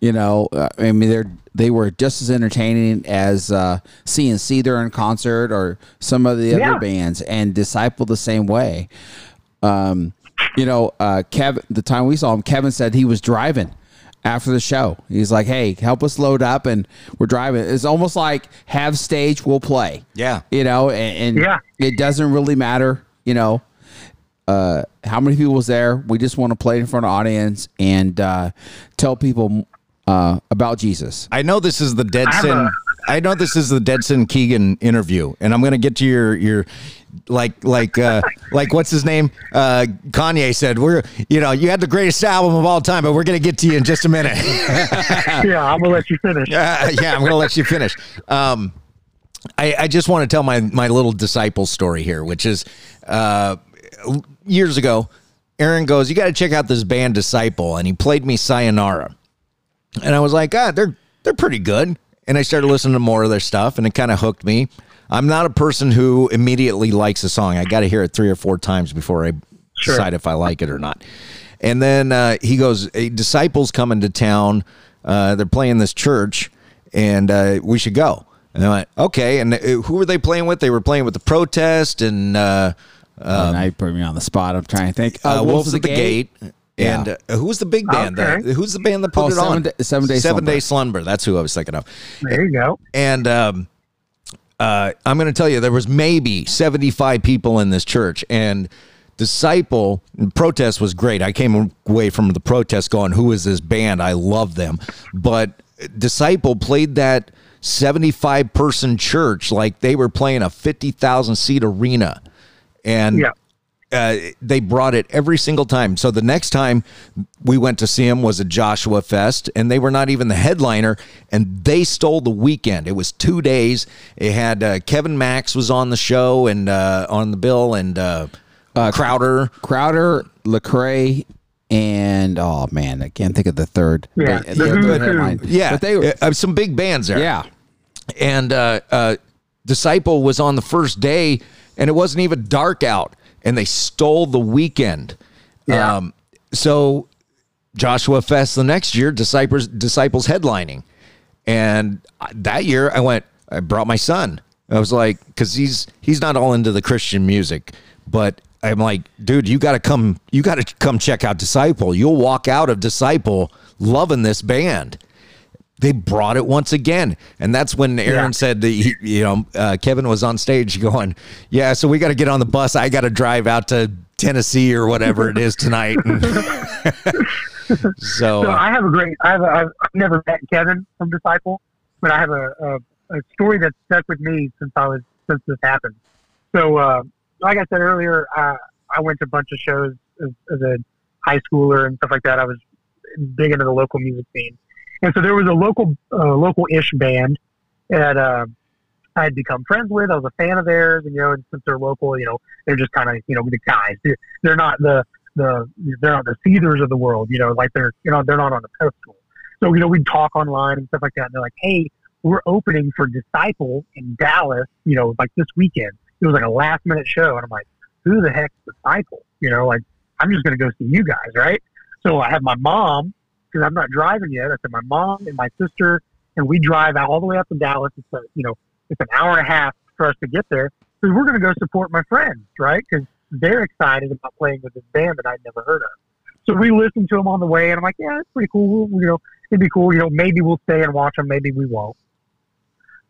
you know, I mean, they're they were just as entertaining as uh, C and C there in concert or some of the yeah. other bands, and Disciple the same way. Um, You know, uh, Kevin, the time we saw him, Kevin said he was driving after the show. He's like, hey, help us load up, and we're driving. It's almost like have stage, we'll play. Yeah. You know, and, and yeah. it doesn't really matter, you know, uh, how many people was there. We just want to play in front of the audience and uh, tell people uh, about Jesus. I know this is the Dead Sin. I know this is the Dead Sin Keegan interview, and I'm going to get to your, your, like, like, uh, like what's his name? Uh, Kanye said, we're, you know, you had the greatest album of all time, but we're going to get to you in just a minute. Yeah. I'm going to let you finish. uh, yeah. I'm going to let you finish. Um, I, I just want to tell my, my little Disciple story here, which is, uh, years ago, Aaron goes, you got to check out this band Disciple. And he played me Sayonara. And I was like, ah, they're, they're pretty good. And I started listening to more of their stuff, and it kind of hooked me. I'm not a person who immediately likes a song. I got to hear it three or four times before I sure. decide if I like it or not. And then uh, he goes, a Disciple's coming to town. Uh, they're playing this church, and uh, we should go. And I went, okay. And who were they playing with? They were playing with The Protest, and... Uh, uh, now you put me on the spot. I'm trying to think. Uh, uh, Wolves at the Gate. Gate. And yeah. uh, who's the big band? Okay. That, who's the band that put oh, it seven on? Day, seven Day seven Slumber. Day Slumber. That's who I was thinking of. There you go. And um, uh, I'm going to tell you, there was maybe seventy-five people in this church. And Disciple and Protest was great. I came away from The Protest going, who is this band? I love them. But Disciple played that seventy-five person church. Like they were playing a fifty thousand seat arena, and yeah. uh, they brought it every single time. So the next time we went to see him was a Joshua Fest, and they were not even the headliner, and they stole the weekend. It was two days. It had uh, Kevin Max was on the show and uh, on the bill, and uh, uh, Crowder, Crowder, Lecrae. And oh man, I can't think of the third. Yeah, they, the third headline. Yeah, but they were uh, some big bands there. Yeah, and uh, uh, Disciple was on the first day, and it wasn't even dark out, and they stole the weekend. Yeah. Um, so Joshua Fest the next year, Disciples Disciples headlining, and that year I went. I brought my son. I was like, because he's he's not all into the Christian music, but. I'm like, dude, you got to come, you got to come check out Disciple. You'll walk out of Disciple loving this band. They brought it once again. And that's when Aaron yeah. said that, he, you know, uh, Kevin was on stage going, yeah, so we got to get on the bus. I got to drive out to Tennessee or whatever it is tonight. so, so I have a great, I have a, I've never met Kevin from Disciple, but I have a, a, a story that stuck with me since I was, since this happened. So, uh, like I said earlier, uh, I went to a bunch of shows as, as a high schooler and stuff like that. I was big into the local music scene. And so there was a local, uh, local-ish band that uh, I had become friends with. I was a fan of theirs. And, you know, and since they're local, you know, they're just kind of, you know, the guys. They're, they're not the, the, they're not the Seethers of the world, you know, like they're, you know, they're not on the pedestal. So, you know, we'd talk online and stuff like that. And they're like, hey, we're opening for Disciple in Dallas, you know, like this weekend. It was like a last minute show. And I'm like, who the heck's Disciple? You know, like I'm just going to go see you guys. Right. So I have my mom, cause I'm not driving yet. I said, my mom and my sister, and we drive out all the way up to Dallas. It's a, you know, it's an hour and a half for us to get there. So we're going to go support my friends. Right. Cause they're excited about playing with this band that I'd never heard of. So we listened to them on the way, and I'm like, yeah, it's pretty cool. You know, it'd be cool. You know, maybe we'll stay and watch them. Maybe we won't.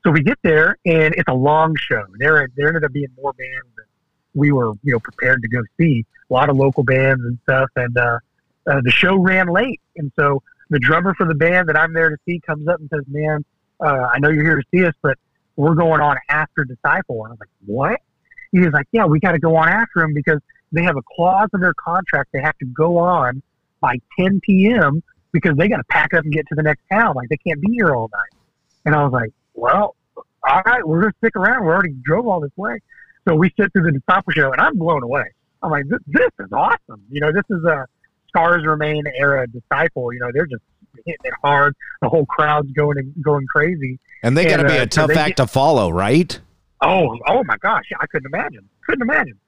So we get there, and it's a long show. There, there ended up being more bands than we were, you know, prepared to go see. A lot of local bands and stuff, and uh, uh, the show ran late. And so the drummer for the band that I'm there to see comes up and says, "Man, uh, I know you're here to see us, but we're going on after Disciple." And I was like, "What?" He was like, "Yeah, we got to go on after them because they have a clause in their contract they have to go on by ten p m because they got to pack up and get to the next town. Like they can't be here all night." And I was like, "Well, all right, we're going to stick around. We already drove all this way." So we sit through the Disciple show, and I'm blown away. I'm like, this, this is awesome. You know, this is a Stars Remain era Disciple. You know, they're just hitting it hard. The whole crowd's going and going crazy. And they got to be uh, a tough so act get, to follow, right? Oh, oh my gosh. I couldn't imagine. Couldn't imagine.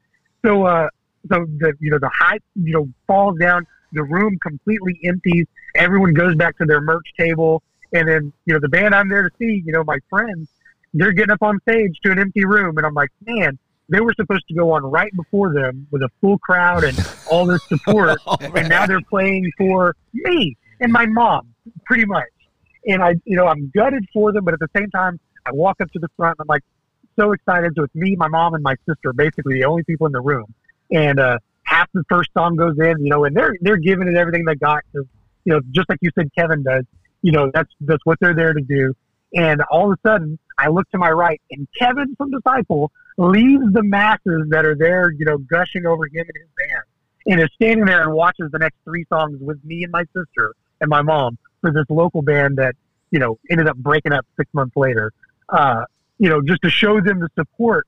So, uh, so the, you know, the hype, you know, falls down. The room completely empties. Everyone goes back to their merch table. And then, you know, the band I'm there to see, you know, my friends, they're getting up on stage to an empty room. And I'm like, man, they were supposed to go on right before them with a full crowd and all this support. oh, and now they're playing for me and my mom, pretty much. And I, you know, I'm gutted for them. But at the same time, I walk up to the front and I'm like, so excited. So it's me, my mom, and my sister, basically the only people in the room. And uh, half the first song goes in, you know, and they're, they're giving it everything they got. Cause, you know, just like you said, Kevin does. You know, that's that's what they're there to do. And all of a sudden, I look to my right, and Kevin from Disciple leaves the masses that are there, you know, gushing over him and his band, and is standing there and watches the next three songs with me and my sister and my mom for this local band that, you know, ended up breaking up six months later. Uh, you know, just to show them the support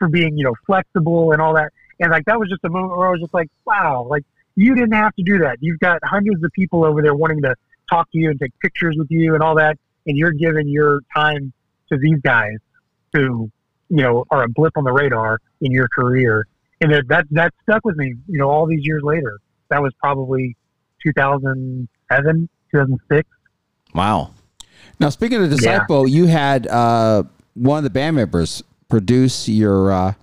for being, you know, flexible and all that. And, like, that was just a moment where I was just like, wow, like, you didn't have to do that. You've got hundreds of people over there wanting to talk to you and take pictures with you and all that, and you're giving your time to these guys who, you know, are a blip on the radar in your career. And that that stuck with me, you know, all these years later. That was probably two thousand seven, two thousand six. Wow. Now, speaking of Disciple, yeah. you had uh, one of the band members produce your uh,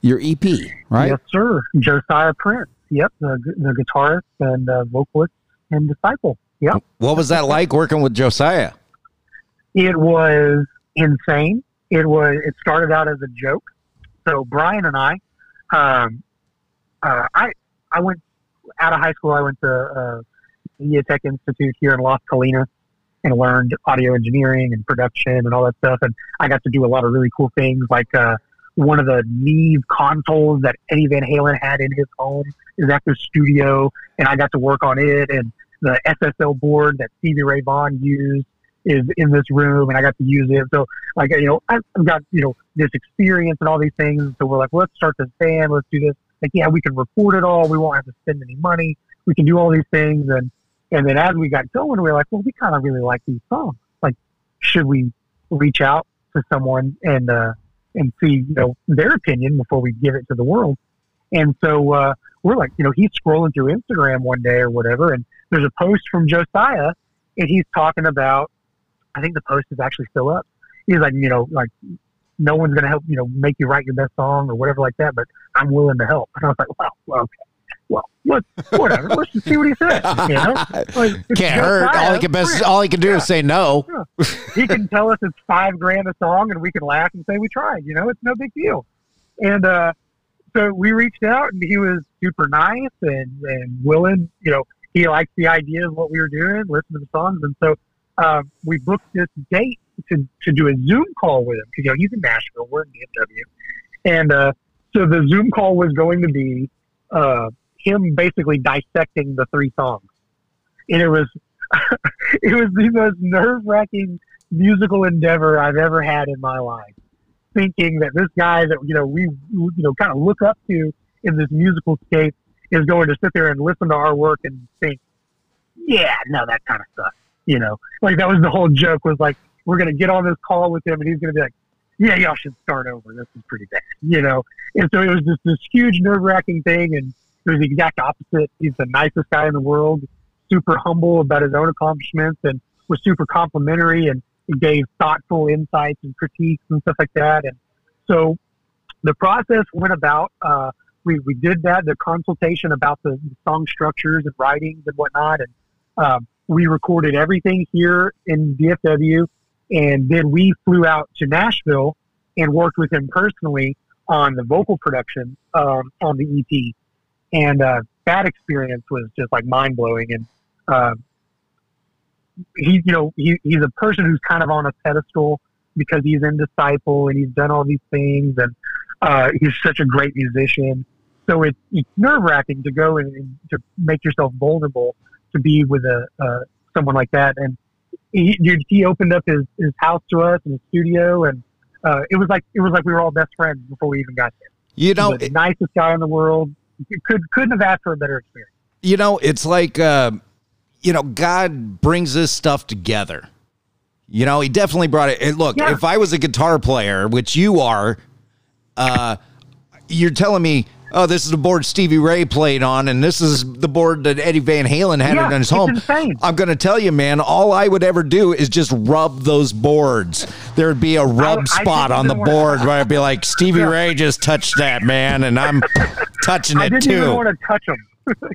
your E P, right? Yes, sir. Josiah Prince. Yep, the, the guitarist and uh, vocalist. And Disciple. Yeah. What was that like working with Josiah? It was insane. It was, it started out as a joke. So Brian and I, um, uh, I, I went out of high school. I went to, uh, Media Tech Institute here in Las Colinas. and learned audio engineering and production and all that stuff. And I got to do a lot of really cool things, like uh, one of the Neve consoles that Eddie Van Halen had in his home is at the studio, and I got to work on it. And the S S L board that Stevie Ray Vaughan used is in this room, and I got to use it. So, like, you know, I've got, you know, this experience and all these things. So we're like, well, let's start this band. Let's do this. Like, yeah, we can record it all. We won't have to spend any money. We can do all these things. And, and then as we got going, we were like, well, we kind of really like these songs. Like, should we reach out to someone and, uh, and see, you know, their opinion before we give it to the world? And so, uh, we're like, you know, he's scrolling through Instagram one day or whatever, and there's a post from Josiah, and he's talking about, I think the post is actually still up. He's like, you know, like, no one's going to help, you know, make you write your best song or whatever like that, but I'm willing to help. And I was like, wow, well, okay. Well, let's, whatever. Let's just see what he says. You know? Like, can't hurt. All he, can best, all he can do yeah. is say no. Yeah. He can tell us it's five grand a song, and we can laugh and say we tried. You know, it's no big deal. And uh, so we reached out, and he was super nice and, and willing. You know, he liked the idea of what we were doing, listened to the songs. And so uh, we booked this date to, to do a Zoom call with him. Because, you know, he's in Nashville. We're in D F W. And uh, so the Zoom call was going to be uh, – him basically dissecting the three songs. And it was it was the most nerve-wracking musical endeavor I've ever had in my life, thinking that this guy that, you know, we, you know, kind of look up to in this musical scape is going to sit there and listen to our work and think, yeah, no, that kind of stuff, you know. Like, that was the whole joke, was like, we're going to get on this call with him, and he's going to be like, yeah, y'all should start over. This is pretty bad, you know. And so it was just this huge nerve-wracking thing, and it was the exact opposite. He's the nicest guy in the world, super humble about his own accomplishments, and was super complimentary, and he gave thoughtful insights and critiques and stuff like that. And so the process went about, uh, we, we did that, the consultation about the song structures and writings and whatnot. And um, we recorded everything here in D F W. And then we flew out to Nashville and worked with him personally on the vocal production um, on the E P. And uh, that experience was just, like, mind-blowing. And uh, he, you know, he, he's a person who's kind of on a pedestal because he's in Disciple and he's done all these things, and uh, he's such a great musician. So it, it's nerve-wracking to go and, and to make yourself vulnerable to be with a uh, someone like that. And he, dude, he opened up his, his house to us and his studio, and uh, it was like it was like we were all best friends before we even got there. You know, the nicest guy in the world. Could, couldn't have asked for a better experience. You know, it's like, uh, you know, God brings this stuff together. You know, he definitely brought it. And look, yeah. If I was a guitar player, which you are, uh, you're telling me, oh, this is the board Stevie Ray played on, and this is the board that Eddie Van Halen had yeah, in his home. Insane. I'm going to tell you, man, all I would ever do is just rub those boards. There would be a rub I, spot I on the board to, where I'd be like, Stevie yeah. Ray just touched that, man, and I'm touching it too. I didn't too. even want to touch them.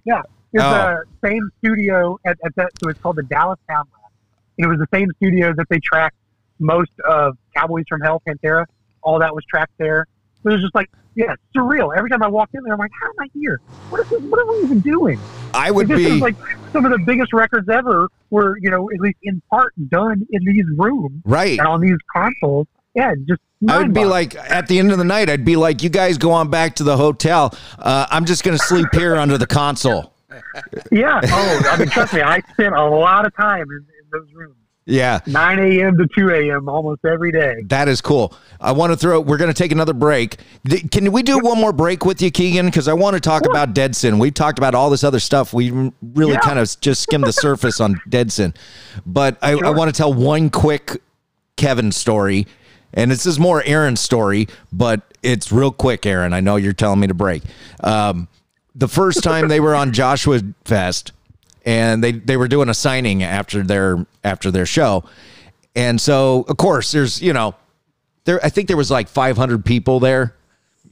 yeah. It's the oh. same studio at, at that, so it's called the Dallas Sound Lab. It was the same studio that they tracked most of Cowboys from Hell, Pantera. All that was tracked there. It was just like, yeah, it's surreal. Every time I walked in there, I'm like, how am I here? What is this, what are we even doing? I would be is like some of the biggest records ever were, you know, at least in part done in these rooms, right? And on these consoles, yeah, just. I would be like, at the end of the night, I'd be like, you guys go on back to the hotel. Uh, I'm just gonna sleep here under the console. Yeah. Oh, I mean, trust me, I spent a lot of time in, in those rooms. Yeah. nine a.m. to two a.m. almost every day. That is cool. I want to throw, we're going to take another break. Can we do one more break with you, Keegan? Because I want to talk sure. about Dead Sin. We've talked about all this other stuff. We really yeah. kind of just skimmed the surface on Dead Sin. But I, sure. I want to tell one quick Kevin story. And this is more Aaron's story, but it's real quick, Aaron. I know you're telling me to break. Um, the first time they were on Joshua Fest, and they, they were doing a signing after their after their show. And so, of course, there's, you know, there I think there was like five hundred people there.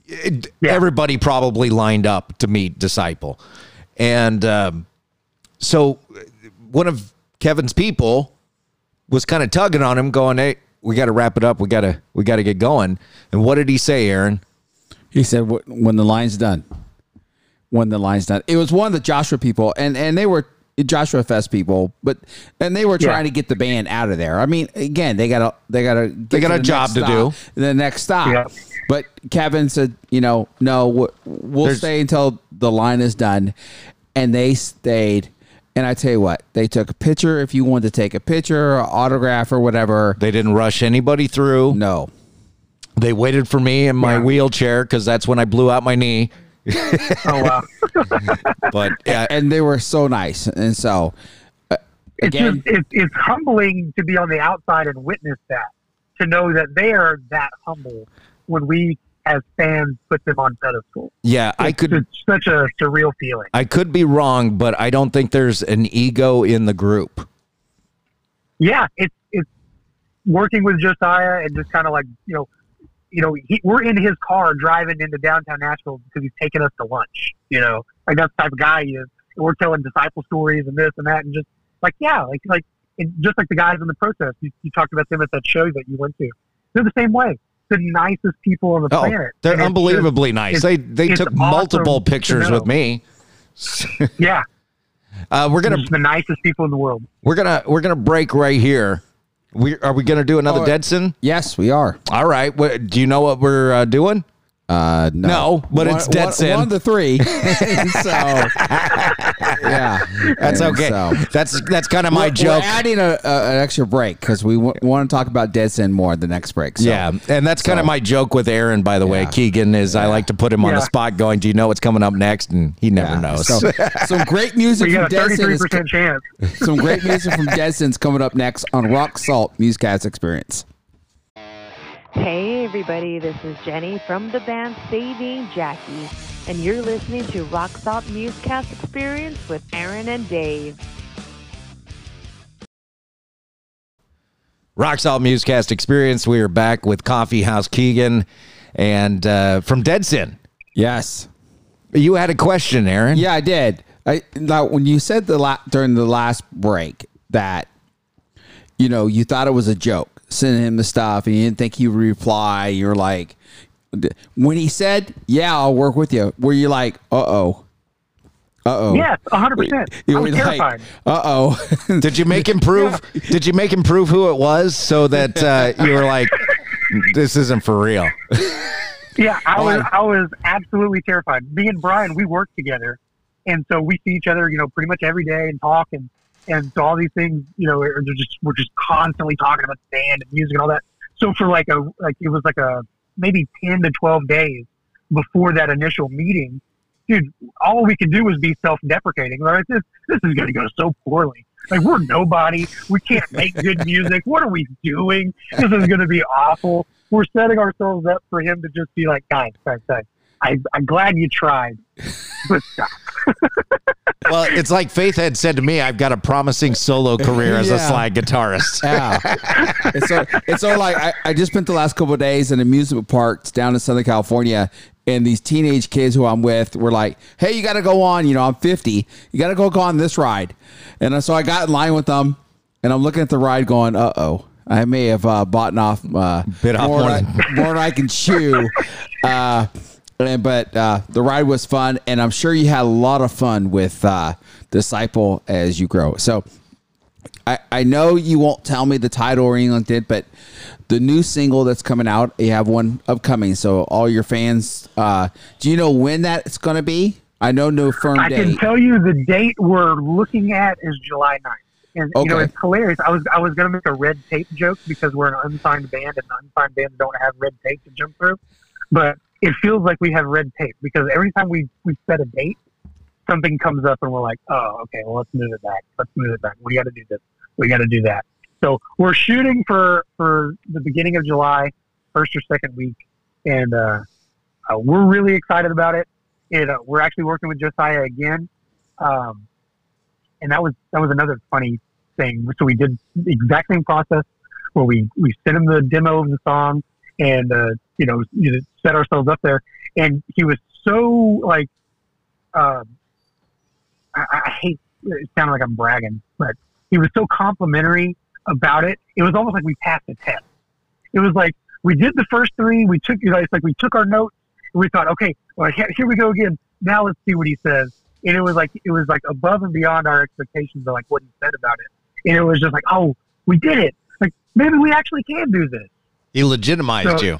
It, yeah. Everybody probably lined up to meet Disciple. And um, so one of Kevin's people was kind of tugging on him going, hey, we got to wrap it up. We got to we got to get going. And what did he say, Aaron? He said, when the line's done, when the line's done. It was one of the Joshua people, and, and they were Joshua Fest people, but and they were trying yeah. to get the band out of there. I mean, again, they got a they got a they got a job to stop, do the next stop. Yeah. But Kevin said, you know, no, we'll There's, stay until the line is done, and they stayed. And I tell you what, they took a picture. If you wanted to take a picture, or autograph, or whatever, they didn't rush anybody through. No, they waited for me in my yeah. wheelchair because that's when I blew out my knee. Oh wow! But yeah. and they were so nice, and so uh, again, it's, just, it's it's humbling to be on the outside and witness that, to know that they are that humble when we as fans put them on pedestal. Yeah, it's, I could. It's such a surreal feeling. I could be wrong, but I don't think there's an ego in the group. Yeah, it's it's working with Josiah and just kind of like you know. You know, he, we're in his car driving into downtown Nashville because he's taking us to lunch. You know, like that's the type of guy he is. And we're telling Disciple stories and this and that, and just like yeah, like like and just like the guys in The Protest. You, you talked about them at that show that you went to. They're the same way. The nicest people on the oh, planet. They're unbelievably just, nice. They they took awesome multiple pictures with me. yeah, uh, we're gonna the nicest people in the world. We're gonna we're gonna break right here. We are we going to do another oh, Dedson? Yes, we are. All right. What, do you know what we're uh, doing? Uh, no. no, but one, it's Dedson. One, one of the three. So yeah, that's and okay. So. That's that's kind of my we're, joke. We're adding a, a, an extra break because we w want to talk about Dedson more the next break. So. Yeah, and that's so. kind of my joke with Aaron. By the way, yeah. Keegan is yeah. I like to put him yeah. on the spot. Going, do you know what's coming up next? And he never yeah. knows. So, some great music from Dedson. thirty-three percent chance. Some great music from Dedson's coming up next on Rock Salt Musecast Experience. Hey everybody, this is Jenny from the band Saving Jackie, and you're listening to Rock Salt Musecast Experience with Aaron and Dave. Rock Salt Musecast Experience, we are back with Coffeehouse Keegan and uh, from Dead Sin. Yes. You had a question, Aaron. Yeah, I did. I, now, when you said the la during the last break that, you know, you thought it was a joke. Sending him the stuff and you didn't think he would reply. You're like, when he said, yeah, I'll work with you, were you like, uh-oh? Uh-oh. Yes, one hundred percent. You were terrified. Like, uh-oh. Did you make him prove, yeah. did you make him prove who it was so that uh, you were like, this isn't for real? Yeah, I was, I was absolutely terrified. Me and Brian, we work together. And so we see each other, you know, pretty much every day and talk and, And so all these things, you know, are just, we're just constantly talking about the band and music and all that. So for like a, like it was like a, maybe ten to twelve days before that initial meeting, dude, all we could do was be self-deprecating. Like, this, this is going to go so poorly. Like, we're nobody. We can't make good music. What are we doing? This is going to be awful. We're setting ourselves up for him to just be like, guys, guys, guys, I, I'm glad you tried, but stop. Well, it's like Faith had said to me, I've got a promising solo career as yeah. a slide guitarist. Yeah. It's so, it's so like I, I just spent the last couple of days in amusement parks down in Southern California, and these teenage kids who I'm with were like, hey, you got to go on. You know, I'm fifty. You got to go, go on this ride. And so I got in line with them, and I'm looking at the ride going, uh-oh. I may have uh, bought off, uh, Bit more, off than I, more than I can chew. Uh And, but uh, the ride was fun, and I'm sure you had a lot of fun with uh, Disciple as you grow. So I, I know you won't tell me the title or anything like that, but the new single that's coming out, you have one upcoming. So all your fans, uh, do you know when that's going to be? I know no firm date. I can tell you the date we're looking at is July ninth. And, okay. you know, it's hilarious. I was I was going to make a red tape joke because we're an unsigned band, and unsigned bands don't have red tape to jump through. But it feels like we have red tape because every time we, we set a date, something comes up and we're like, oh, okay, well, let's move it back. Let's move it back. We got to do this. We got to do that. So we're shooting for, for the beginning of July, first or second week. And uh, uh, we're really excited about it. it uh, we're actually working with Josiah again. Um, and that was, that was another funny thing. So we did the exact same process where we, we sent him the demo of the song and, uh, you know, set ourselves up there. And he was so like, um, I, I hate, it sounded like I'm bragging, but he was so complimentary about it. It was almost like we passed a test. It was like, we did the first three, we took, you know, it's like we took our notes and we thought, okay, well, here we go again. Now let's see what he says. And it was like, it was like above and beyond our expectations of like what he said about it. And it was just like, oh, we did it. Like, maybe we actually can do this. He legitimized so, you.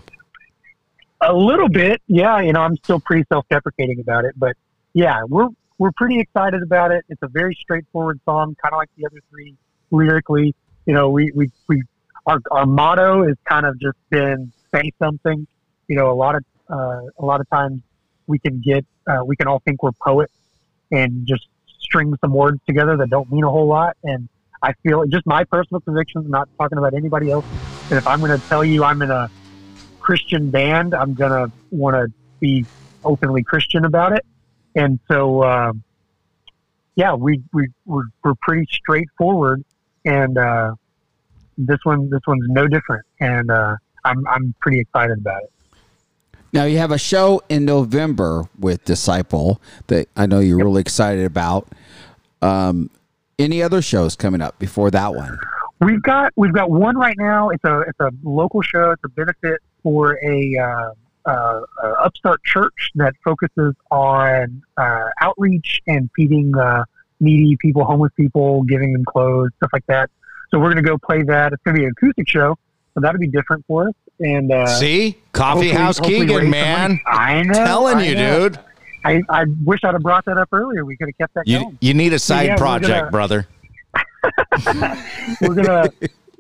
A little bit. Yeah. You know, I'm still pretty self-deprecating about it, but yeah, we're, we're pretty excited about it. It's a very straightforward song, kind of like the other three lyrically. You know, we, we, we, our, our motto has kind of just been say something. You know, a lot of, uh, a lot of times we can get, uh, we can all think we're poets and just string some words together that don't mean a whole lot. And I feel just my personal convictions, not talking about anybody else. And if I'm going to tell you I'm in a Christian band, I'm going to want to be openly Christian about it. And so, um, yeah, we, we, we're, we're pretty straightforward, and, uh, this one, this one's no different. And, uh, I'm, I'm pretty excited about it. Now you have a show in November with Disciple that I know you're yep. really excited about. Um, any other shows coming up before that one? We've got, we've got one right now. It's a, it's a local show. It's a benefit for a, uh, Uh, uh, upstart church that focuses on uh, outreach and feeding uh, needy people, homeless people, giving them clothes, stuff like that. So we're going to go play that. It's going to be an acoustic show, so that'll be different for us. And uh, see, Coffeehouse Keegan, man, I know, telling I you, know. dude. I, I wish I'd have brought that up earlier. We could have kept that you, going. You need a side yeah, project, we're gonna, brother. we're gonna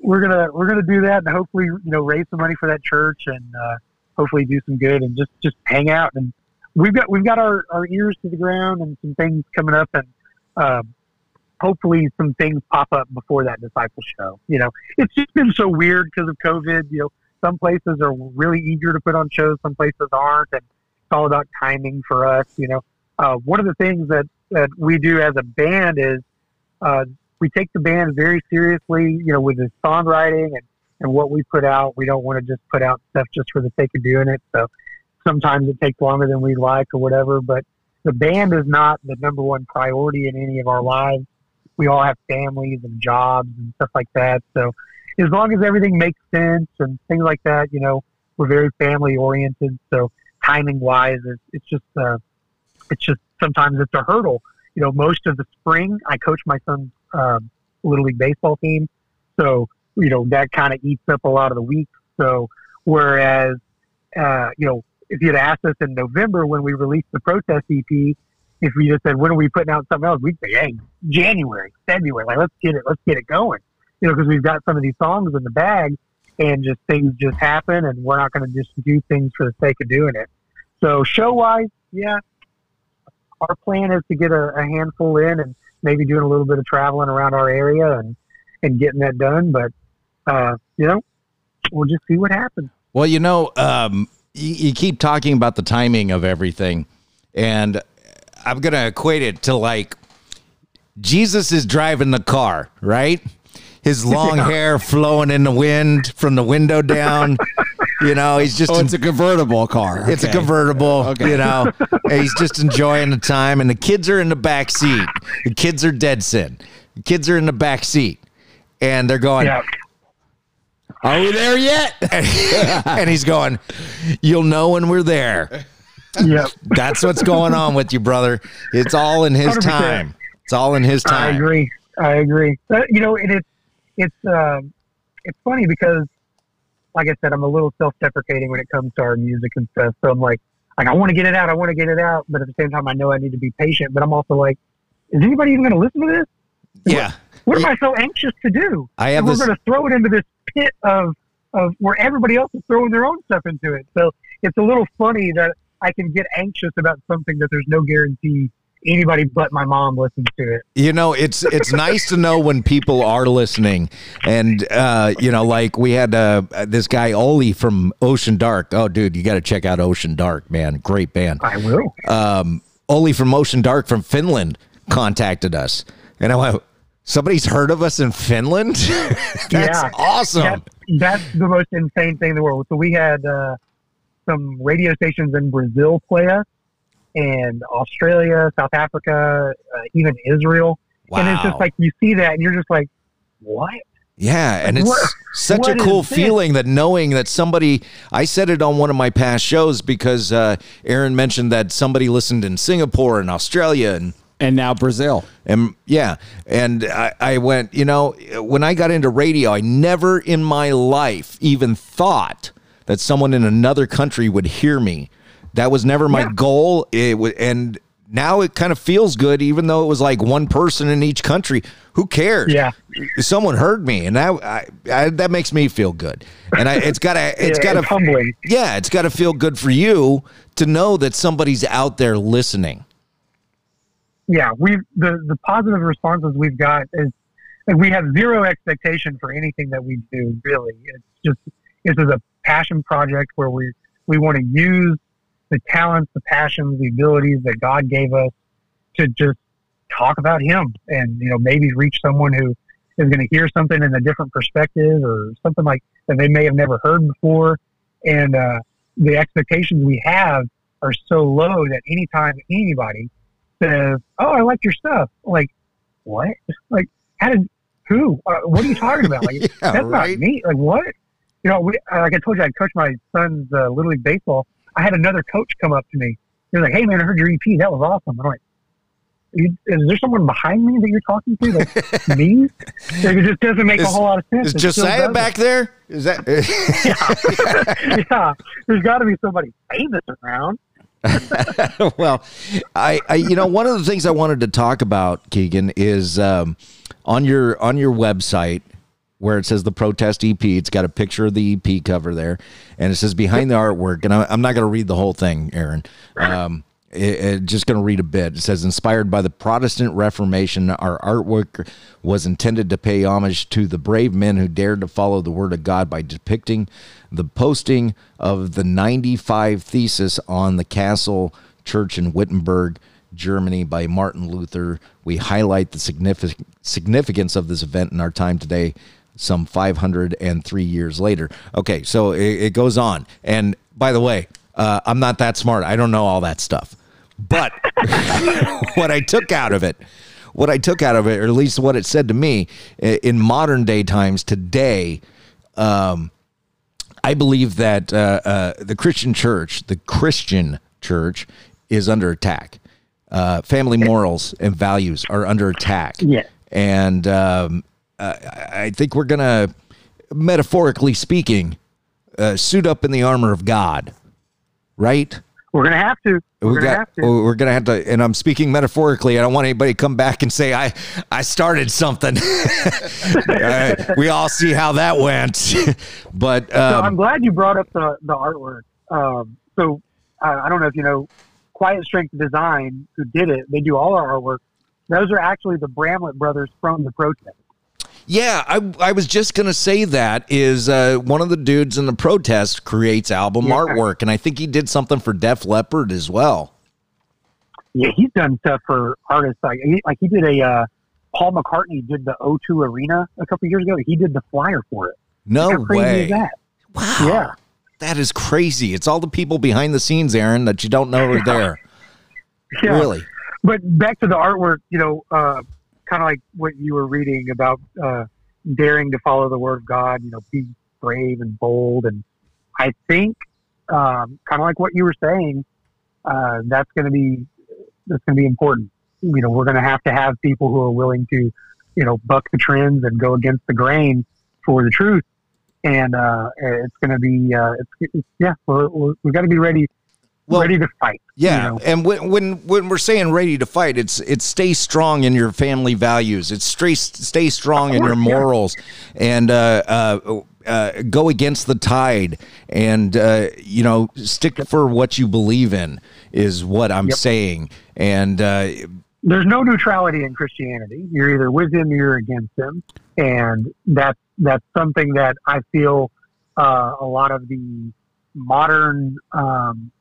we're gonna we're gonna do that, and hopefully, you know, raise some money for that church and. Uh, hopefully do some good and just, just hang out. And we've got, we've got our, our ears to the ground and some things coming up, and uh, hopefully some things pop up before that Disciple show. You know, it's just been so weird because of COVID. You know, some places are really eager to put on shows, some places aren't, and it's all about timing for us. You know, uh, one of the things that, that we do as a band is uh, we take the band very seriously, you know, with the songwriting and, and what we put out. We don't want to just put out stuff just for the sake of doing it. So sometimes it takes longer than we like or whatever, but the band is not the number one priority in any of our lives. We all have families and jobs and stuff like that. So as long as everything makes sense and things like that, you know, we're very family oriented. So timing wise, it's, it's just, uh, it's just, sometimes it's a hurdle. You know, most of the spring I coach my son's uh, Little League baseball team. So, you know, that kind of eats up a lot of the week. So, whereas, uh, you know, if you'd asked us in November when we released the Protest E P, if we just said, when are we putting out something else? We'd say, hey, January, February, like, let's get it, let's get it going. You know, because we've got some of these songs in the bag and just things just happen, and we're not going to just do things for the sake of doing it. So, show wise, yeah, our plan is to get a, a handful in and maybe doing a little bit of traveling around our area and, and getting that done. But, Uh, you know, we'll just see what happens. Well, you know, um, you, you keep talking about the timing of everything, and I'm going to equate it to like Jesus is driving the car, right? His long yeah. hair flowing in the wind from the window down. You know, he's just, oh, it's in, a convertible car. It's okay. a convertible, okay. You know, and he's just enjoying the time, and the kids are in the back seat. The kids are Dead Sin. The kids are in the back seat, and they're going, yeah. Are we there yet? And he's going, you'll know when we're there. Yep. That's what's going on with you, brother. It's all in his one hundred percent time. It's all in his time. I agree. I agree. But, you know, and it's, it's, uh, it's funny because, like I said, I'm a little self-deprecating when it comes to our music and stuff. So I'm like, like I want to get it out. I want to get it out. But at the same time, I know I need to be patient. But I'm also like, is anybody even going to listen to this? Is yeah. What, what yeah. am I so anxious to do? I have this- we're going to throw it into this pit of of where everybody else is throwing their own stuff into it. So it's a little funny that I can get anxious about something that there's no guarantee anybody but my mom listens to it. You know, it's it's nice to know when people are listening. And uh you know, like we had uh this guy Oli from Ocean Dark. Oh dude, you got to check out Ocean Dark, man. Great band. I will. um Oli from Ocean Dark from Finland contacted us, and I went, somebody's heard of us in Finland? That's yeah. awesome. That's, that's the most insane thing in the world. So we had uh, some radio stations in Brazil play us, and Australia, South Africa, uh, even Israel. Wow. And it's just like, you see that and you're just like, what? Yeah. Like, and it's what, such what a cool feeling that knowing that somebody, I said it on one of my past shows because uh, Aaron mentioned that somebody listened in Singapore and Australia and And now Brazil. And yeah. And I, I went, you know, when I got into radio, I never in my life even thought that someone in another country would hear me. That was never my yeah. goal. It was, and now it kind of feels good, even though it was like one person in each country. Who cares? Yeah, someone heard me, and that I, I, that makes me feel good. And I, it's got to, it's yeah, got to, humbling. Yeah, it's got to feel good for you to know that somebody's out there listening. Yeah, we the the positive responses we've got is like we have zero expectation for anything that we do. Really, it's just this is a passion project where we we want to use the talents, the passions, the abilities that God gave us to just talk about him and, you know, maybe reach someone who is going to hear something in a different perspective or something like that they may have never heard before. And uh, the expectations we have are so low that anytime anybody says, oh, I like your stuff. Like, what? Like, how did, who, uh, what are you talking about? Like, yeah, that's right? Not me. Like, what? You know, we, like I told you, I coached my son's uh, Little League Baseball. I had another coach come up to me. He was like, hey, man, I heard your E P. That was awesome. I'm like, is there someone behind me that you're talking to? Like, me? Like, it just doesn't make is, a whole lot of sense. Is it Josiah back there? Is that? yeah. yeah. There's got to be somebody famous around. Well, I, I, you know, one of the things I wanted to talk about, Keegan, is um, on your on your website, where it says The Protest E P. It's got a picture of the E P cover there, and it says behind the artwork, and I'm not going to read the whole thing, Aaron. Um, it, it, just going to read a bit. It says, inspired by the Protestant Reformation, our artwork was intended to pay homage to the brave men who dared to follow the word of God by depicting the posting of the ninety-five Thesis on the Castle Church in Wittenberg, Germany by Martin Luther. We highlight the significant significance of this event in our time today, some five hundred three years later. Okay, so it, it goes on. And by the way, uh, I'm not that smart. I don't know all that stuff. But what I took out of it, what I took out of it, or at least what it said to me, in modern day times today, um, I believe that uh, uh, the Christian church, the Christian church is under attack. Uh, family morals and values are under attack. Yeah. And um, Uh, I think we're going to, metaphorically speaking, uh, suit up in the armor of God, right? We're going to have to. We're going to have to. We're going to have to. And I'm speaking metaphorically. I don't want anybody to come back and say, I, I started something. uh, we all see how that went. But um, so I'm glad you brought up the, the artwork. Um, so uh, I don't know if you know, Quiet Strength Design, who did it, they do all our artwork. Those are actually the Bramlett brothers from The Protest. Yeah, I I was just going to say that is uh, one of the dudes in The Protest creates album yeah. artwork, and I think he did something for Def Leppard as well. Yeah, he's done stuff for artists. Like he, like he did a, uh, Paul McCartney did the O two Arena a couple years ago. He did the flyer for it. No How crazy way. Is that? Wow. Yeah. That is crazy. It's all the people behind the scenes, Aaron, that you don't know are there. yeah. Really. But back to the artwork, you know, uh, kind of like what you were reading about uh, daring to follow the word of God, you know, be brave and bold. And I think um, kind of like what you were saying, uh, that's going to be, that's going to be important. You know, we're going to have to have people who are willing to, you know, buck the trends and go against the grain for the truth. And uh, it's going to be, uh, it's, it's, yeah, we're, we're, we've got to be ready. Well, ready to fight. Yeah, you know? And when, when when we're saying ready to fight, it's it's stay strong in your family values. It's stay stay strong course, in your morals, yeah. and uh, uh, uh, go against the tide, and uh, you know, stick yep. for what you believe in is what I'm yep. saying. And uh, there's no neutrality in Christianity. You're either with him or you're against him, and that's that's something that I feel uh, a lot of the modern. Um,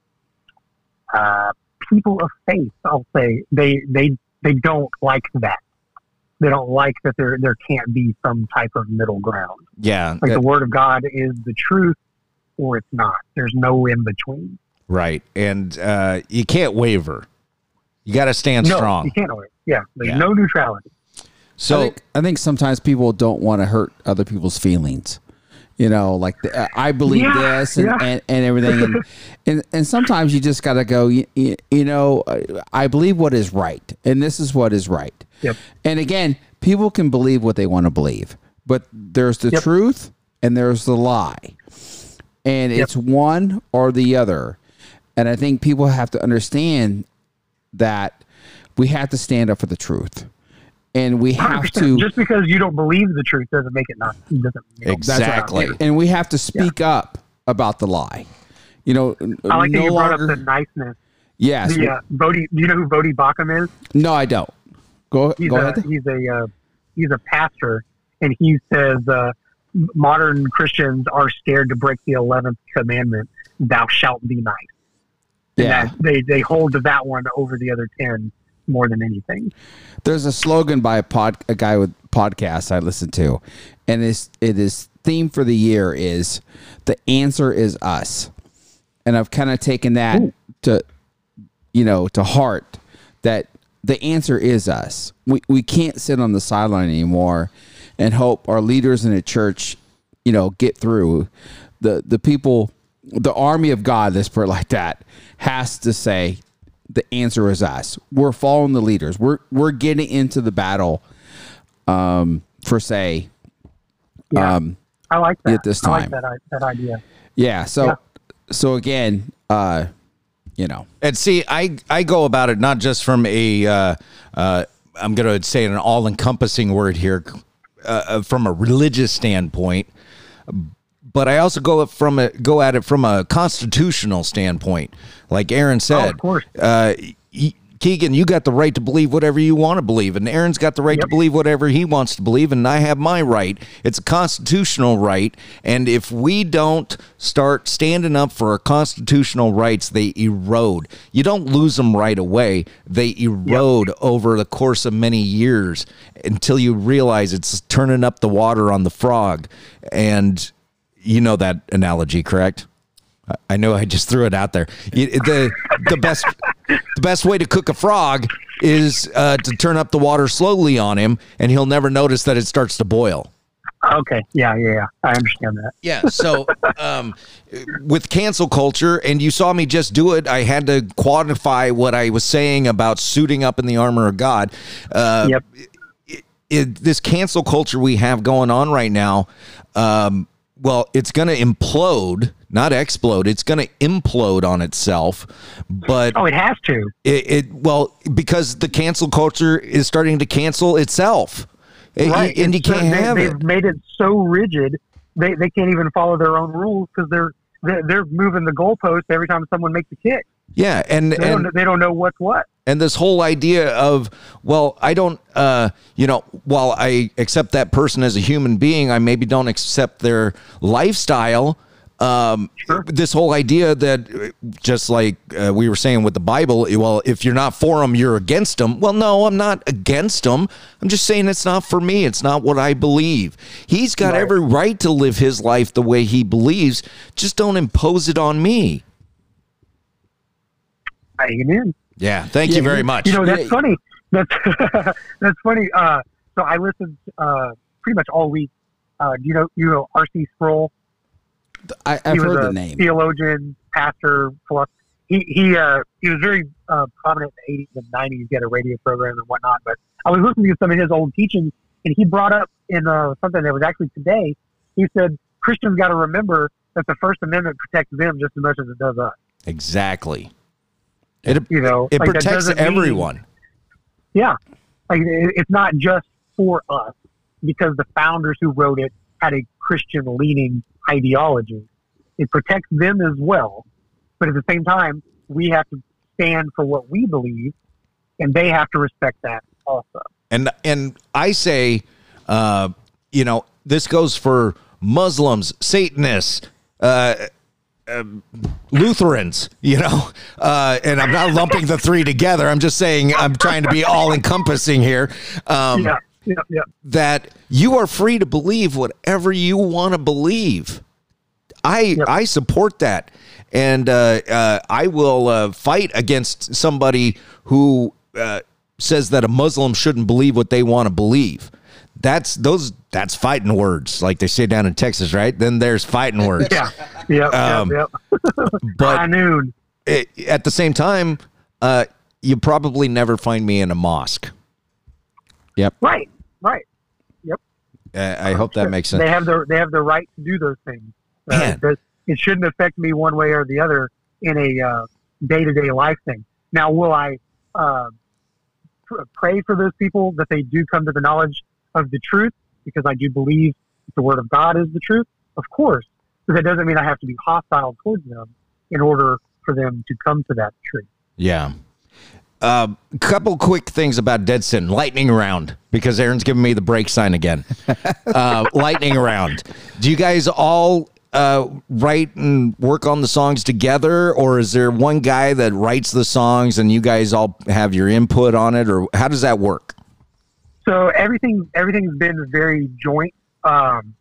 Uh, people of faith, I'll say, they they they don't like that. They don't like that there there can't be some type of middle ground. Yeah, like that, the Word of God is the truth, or it's not. There's no in between. Right, and uh, you can't waver. You got to stand no, strong. You can't waver. Yeah, there's yeah. no neutrality. So I think, I think sometimes people don't want to hurt other people's feelings. you know, like the, uh, I believe yeah, this and, yeah. and, and everything. And, and, and sometimes you just got to go, you, you, you know, I believe what is right. And this is what is right. Yep. And again, people can believe what they want to believe, but there's the yep. truth and there's the lie. And yep. it's one or the other. And I think people have to understand that we have to stand up for the truth. And we have to... Just because you don't believe the truth doesn't make it not... Doesn't, you know, exactly. And we have to speak yeah. up about the lie. You know, I like no that you brought longer, up the niceness. Yes. The, uh, Bodhi, do you know who Bodhi Bakum is? No, I don't. Go, he's go a, ahead. He's a, uh, he's a pastor, and he says uh, modern Christians are scared to break the eleventh commandment, thou shalt be nice. And yeah. that, they, they hold to that one over the other ten more than anything. There's a slogan by a pod, a guy with podcasts I listen to, and his it is theme for the year is the answer is us, and I've kind of taken that Ooh. to you know to heart that the answer is us. We we can't sit on the sideline anymore and hope our leaders in the church you know get through. The the people, the army of God, let's put it like that, has to say, the answer is us. We're following the leaders. We're we're getting into the battle, um, for say. Yeah, um, I like that. At this time, I like that, that idea. Yeah. So, yeah. so again, uh, you know, and see, I I go about it not just from a, uh, uh, I'm going to say an all encompassing word here, uh, from a religious standpoint, but I also go from a, go at it from a constitutional standpoint. Like Aaron said, oh, of course. Uh, Keegan, you got the right to believe whatever you want to believe, and Aaron's got the right yep. to believe whatever he wants to believe, and I have my right. It's a constitutional right, and if we don't start standing up for our constitutional rights, they erode. You don't lose them right away. They erode yep. over the course of many years until you realize it's turning up the water on the frog. And you know that analogy, correct? I know I just threw it out there. The, the, best, the best way to cook a frog is uh, to turn up the water slowly on him, and he'll never notice that it starts to boil. Okay. Yeah, yeah, yeah. I understand that. Yeah, so um, with cancel culture, and you saw me just do it, I had to quantify what I was saying about suiting up in the armor of God. Uh, yep. It, it, this cancel culture we have going on right now, um, well, it's going to implode, not explode. It's going to implode on itself. But oh, it has to. It, it well, because the cancel culture is starting to cancel itself. Right. It, and you can't have it. They've made it so rigid, they, they can't even follow their own rules because they're, they're, they're moving the goalposts every time someone makes a kick. Yeah, and they, and, don't, they don't know what's what. And this whole idea of, well, I don't, uh, you know, while I accept that person as a human being, I maybe don't accept their lifestyle. Um, sure. This whole idea that, just like uh, we were saying with the Bible, well, if you're not for them, you're against them. Well, no, I'm not against them. I'm just saying it's not for me. It's not what I believe. He's got right. every right to live his life the way he believes. Just don't impose it on me. Amen. Yeah, thank yeah, you very much. You know, that's yeah. funny. That's that's funny. Uh, so I listened uh, pretty much all week. Uh, do you know you know R C Sproul? I, I've he was heard a the name. Theologian, pastor, philosopher. He he uh, he was very uh, prominent in the eighties and nineties. He had a radio program and whatnot. But I was listening to some of his old teachings, and he brought up in uh, something that was actually today. He said Christians got to remember that the First Amendment protects them just as much as it does us. Exactly. It, you know, it like protects everyone. Mean, yeah. Like it, it's not just for us because the founders who wrote it had a Christian leaning ideology. It protects them as well. But at the same time, we have to stand for what we believe, and they have to respect that also. And, and I say, uh, you know, this goes for Muslims, Satanists, uh, Um, Lutherans, you know, uh, and I'm not lumping the three together. I'm just saying I'm trying to be all encompassing here. Um, yeah, yeah, yeah. That you are free to believe whatever you want to believe. I yeah. I support that, and uh, uh, I will uh, fight against somebody who uh, says that a Muslim shouldn't believe what they want to believe. that's those that's fighting words, like they say down in Texas, right? Then there's fighting words. Yeah, yeah, um, yeah. Yep. But I knew. It, at the same time, uh, you probably never find me in a mosque. Yep. Right. Right. Yep. Uh, I hope that makes sense. They have the they have the right to do those things. Uh, Man. It shouldn't affect me one way or the other in a uh, day-to-day life thing. Now, will I uh, pr- pray for those people that they do come to the knowledge of the truth? Because I do believe that the Word of God is the truth, of course. But that doesn't mean I have to be hostile towards them in order for them to come to that truth. Yeah. A uh, couple quick things about Dead Sin. Lightning round, because Aaron's giving me the break sign again. Uh, lightning round. Do you guys all uh, write and work on the songs together, or is there one guy that writes the songs and you guys all have your input on it, or how does that work? So everything, everything's been very joint. Um,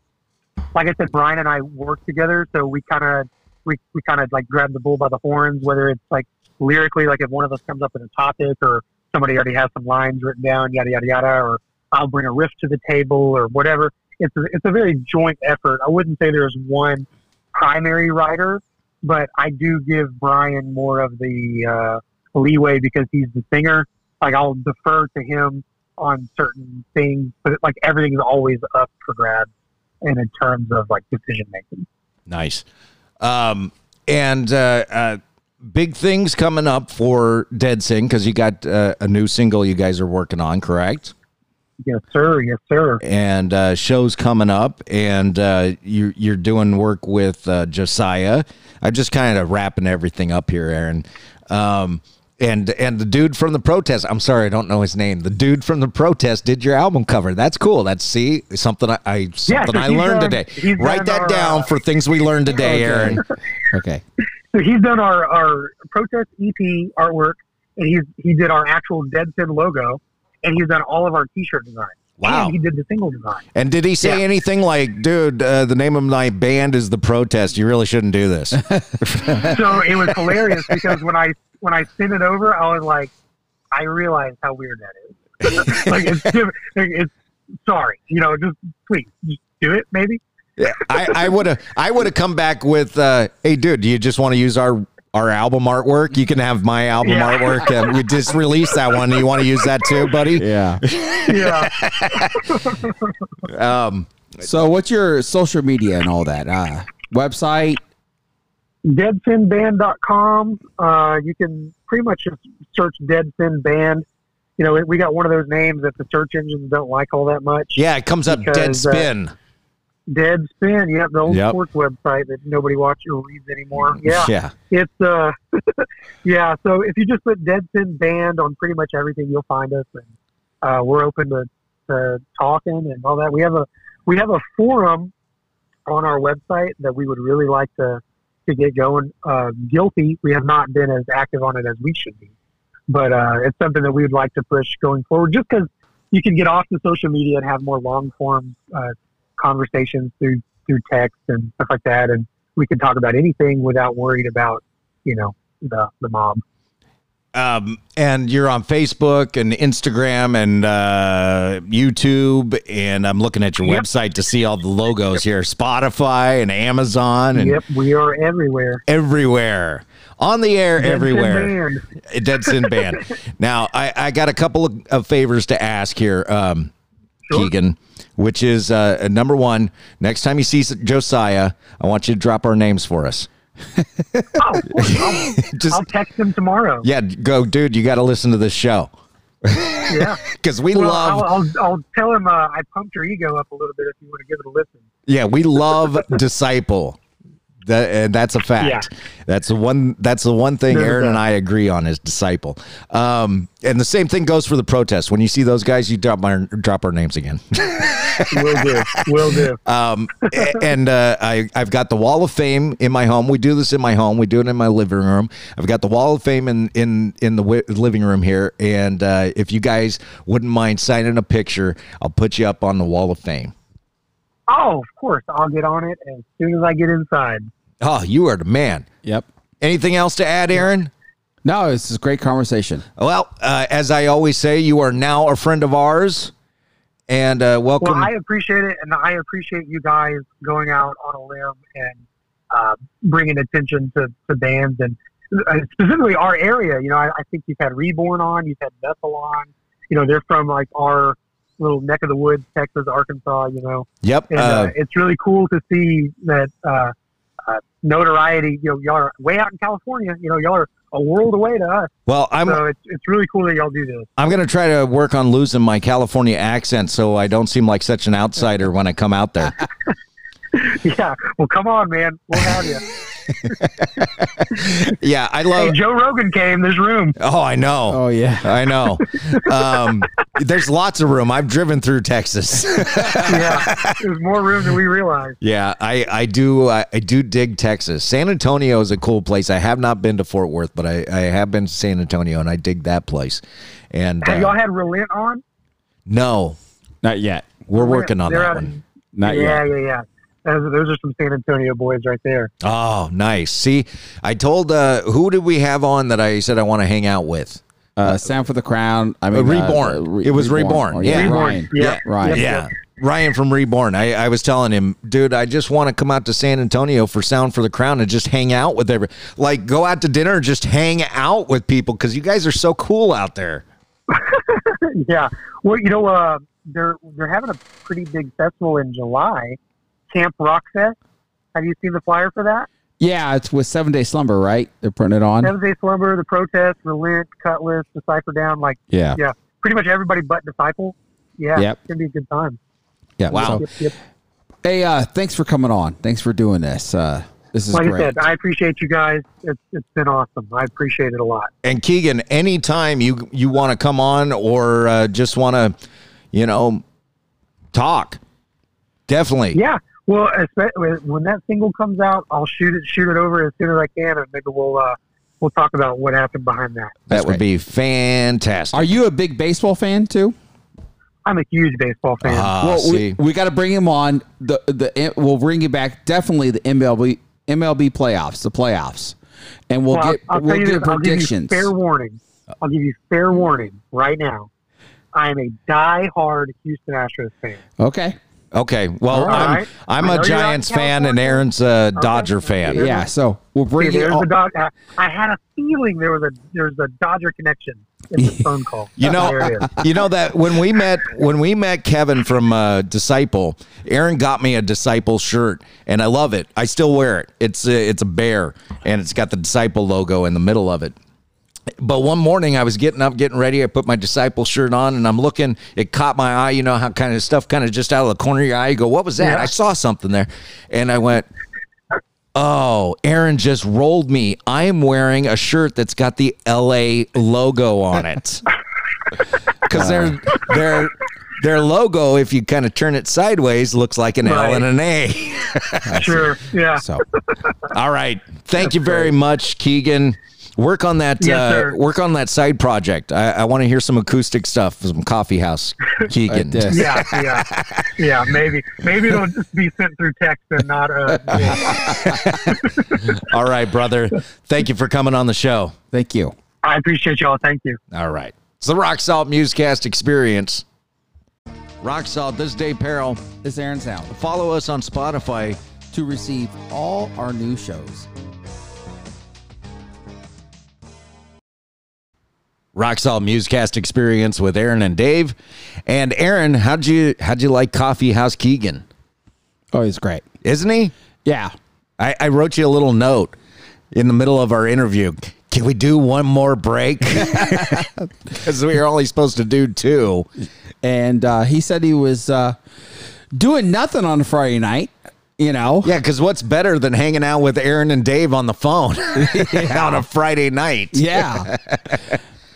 like I said, Brian and I work together, so we kind of we, we kind of like grab the bull by the horns, whether it's like lyrically, like if one of us comes up with a topic or somebody already has some lines written down, yada, yada, yada, or I'll bring a riff to the table or whatever. It's a, it's a very joint effort. I wouldn't say there's one primary writer, but I do give Brian more of the uh, leeway because he's the singer. Like I'll defer to him on certain things, but it, like everything's always up for grabs and in terms of like decision making. Nice. Um, and, uh, uh, big things coming up for Dead Sin, because you got uh, a new single you guys are working on, correct? Yes, sir. Yes, sir. And uh, shows coming up, and uh, you, you're doing work with uh, Josiah. I'm just kind of wrapping everything up here, Aaron. Um, and and the dude from The Protest, I'm sorry, I don't know his name. The dude from The Protest did your album cover. That's cool. That's see something I, I something yeah, I learned done, today. Write that our, down uh, for things we learned today, Aaron. Okay. So he's done our, our Protest E P artwork, and he's he did our actual Dead Sin logo, and he's done all of our T-shirt design. Wow. And he did the single design. And did he say yeah. anything like, dude, uh, the name of my band is The Protest. You really shouldn't do this. So it was hilarious because when I when I sent it over, I was like, I realized how weird that is. Like, it's, like, it's sorry. You know, just please, just do it maybe. Yeah, I would have I would have come back with, uh, hey, dude, do you just want to use our, our album artwork? You can have my album yeah. artwork. And we just released that one. Do you want to use that too, buddy? Yeah. Yeah. um, so what's your social media and all that? Uh, website? dead sin band dot com. Uh, you can pretty much just search Dead Sin Band. You know, we got one of those names that the search engines don't like all that much. Yeah, it comes up Dead Spin. Uh, Dead Spin, yeah, the old yep. sports website that nobody watches or reads anymore. Yeah, yeah. It's uh, yeah. So if you just put Dead Sin Band on pretty much everything, you'll find us, and uh, we're open to, to talking and all that. We have a we have a forum on our website that we would really like to to get going. Uh, guilty, we have not been as active on it as we should be, but uh, it's something that we would like to push going forward. Just because you can get off the social media and have more long form. Uh, conversations through through text and stuff like that, and we can talk about anything without worrying about, you know, the the mob. Um and you're on Facebook and Instagram and uh YouTube, and I'm looking at your yep. website to see all the logos yep. here. Spotify and Amazon and yep we are everywhere everywhere on the air. Dead everywhere Sin Dead Sin Band. Now I I got a couple of, of favors to ask here, um sure. Keegan, which is uh, number one, next time you see Josiah, I want you to drop our names for us. Oh, I'll, Just, I'll text him tomorrow. Yeah, go, dude, you got to listen to this show. Yeah. Because we well, love... I'll, I'll, I'll tell him uh, I pumped your ego up a little bit if you want to give it a listen. Yeah, we love Disciple. That, and that's a fact. Yeah. That's the one. That's the one thing Aaron and I agree on is Disciple. Um, and the same thing goes for The Protest. When you see those guys, you drop my drop our names again. Will do. Will do. Um, and uh, I I've got the Wall of Fame in my home. We do this in my home. We do it in my living room. I've got the Wall of Fame in in in the w- living room here. And uh, if you guys wouldn't mind signing a picture, I'll put you up on the Wall of Fame. Oh, of course. I'll get on it as soon as I get inside. Oh, you are the man. Yep. Anything else to add, Aaron? No, this is a great conversation. Well, uh, as I always say, you are now a friend of ours, And uh, welcome. Well, I appreciate it, and I appreciate you guys going out on a limb and uh, bringing attention to, to bands and uh, specifically our area. You know, I, I think you've had Reborn on, you've had Vessel on. You know, they're from like our little neck of the woods, Texas, Arkansas. You know. Yep. And uh, uh, it's really cool to see that uh, uh, notoriety. You know, y'all are way out in California. You know, y'all are a world away to us. Well, I'm, so it's, it's really cool that y'all do this. I'm going to try to work on losing my California accent so I don't seem like such an outsider when I come out there. Yeah. Well, come on, man. We'll have you. Yeah, I love hey, Joe Rogan came. There's room. Oh, I know. Oh, yeah. I know. Um, there's lots of room. I've driven through Texas. Yeah. There's more room than we realize. Yeah, I, I do. I, I do dig Texas. San Antonio is a cool place. I have not been to Fort Worth, but I, I have been to San Antonio, and I dig that place. And have uh, y'all had Relent on? No, not yet. We're Relent. working on They're that one. Of, not yeah, yet. Yeah, yeah, yeah. Those are some San Antonio boys right there. Oh, nice. See, I told, uh, who did we have on that I said I want to hang out with? Uh, Sound for the Crown. I mean, Reborn. Uh, re it was Reborn. Reborn. Yeah. Reborn. Ryan. Yeah. Yeah. Ryan. Yeah. Ryan from Reborn. I, I was telling him, dude, I just want to come out to San Antonio for Sound for the Crown and just hang out with everybody. Like, go out to dinner and just hang out with people because you guys are so cool out there. Yeah. Well, you know, uh, they're, they're having a pretty big festival in July. Camp Rock Fest. Have you seen the flyer for that? Yeah, it's with Seven Day Slumber, right? They're putting it on. Seven Day Slumber, The Protest, Relent, Cutlass, Decipher Down. Like, yeah, yeah, pretty much everybody but Disciple. Yeah, yep. It's gonna be a good time. Yeah, wow. So, yep, yep. Hey, uh, thanks for coming on. Thanks for doing this. Uh, this is like great. I said, I appreciate you guys. It's, it's been awesome. I appreciate it a lot. And Keegan, anytime you you want to come on or uh, just want to, you know, talk, definitely. Yeah. Well, when that single comes out, I'll shoot it, shoot it over as soon as I can, and maybe we'll uh, we'll talk about what happened behind that. That would be fantastic. Are you a big baseball fan too? I'm a huge baseball fan. Uh, well, we, we got to bring him on. The the we'll bring you back definitely the M L B M L B playoffs, the playoffs, and we'll, well get I'll, I'll we'll get this, predictions. I'll give you fair warning. I'll give you fair warning right now. I am a diehard Houston Astros fan. Okay. Okay, well, right. I'm, I'm a Giants fan, and Aaron's a okay. Dodger fan. Yeah, so we'll bring you on. I, I had a feeling there was a there's a Dodger connection in the phone call. You know, you know that when we met when we met Kevin from uh, Disciple, Aaron got me a Disciple shirt, and I love it. I still wear it. It's a, it's a bear, and it's got the Disciple logo in the middle of it. But one morning I was getting up, getting ready. I put my Disciple shirt on, and I'm looking. It caught my eye. You know how kind of stuff kind of just out of the corner of your eye. You go, what was that? Yeah. I saw something there. And I went, oh, Aaron just rolled me. I am wearing a shirt that's got the L A logo on it. Because they're, they're – their logo, if you kind of turn it sideways, looks like an right. L and an A. Sure, yeah. So, all right. Thank That's you very great. much, Keegan. Work on that. Yes, uh, sir. Work on that side project. I, I want to hear some acoustic stuff, some Coffeehouse Keegan. yeah, yeah, yeah. Maybe, maybe it'll just be sent through text and not. Uh, yeah. All right, brother. Thank you for coming on the show. Thank you. I appreciate y'all. Thank you. All right. It's the Rock Salt Musecast Experience. Rock Salt, this is Dave Peril. This is Aaron South. Follow us on Spotify to receive all our new shows. Rock Salt Musecast Experience with Aaron and Dave. And Aaron, how'd you how'd you like Coffeehouse Keegan? Oh, he's great. Isn't he? Yeah. I, I wrote you a little note in the middle of our interview. Can we do one more break? Because we were only supposed to do two. And uh, he said he was uh, doing nothing on Friday night, you know. Yeah, because what's better than hanging out with Aaron and Dave on the phone yeah. on a Friday night? Yeah.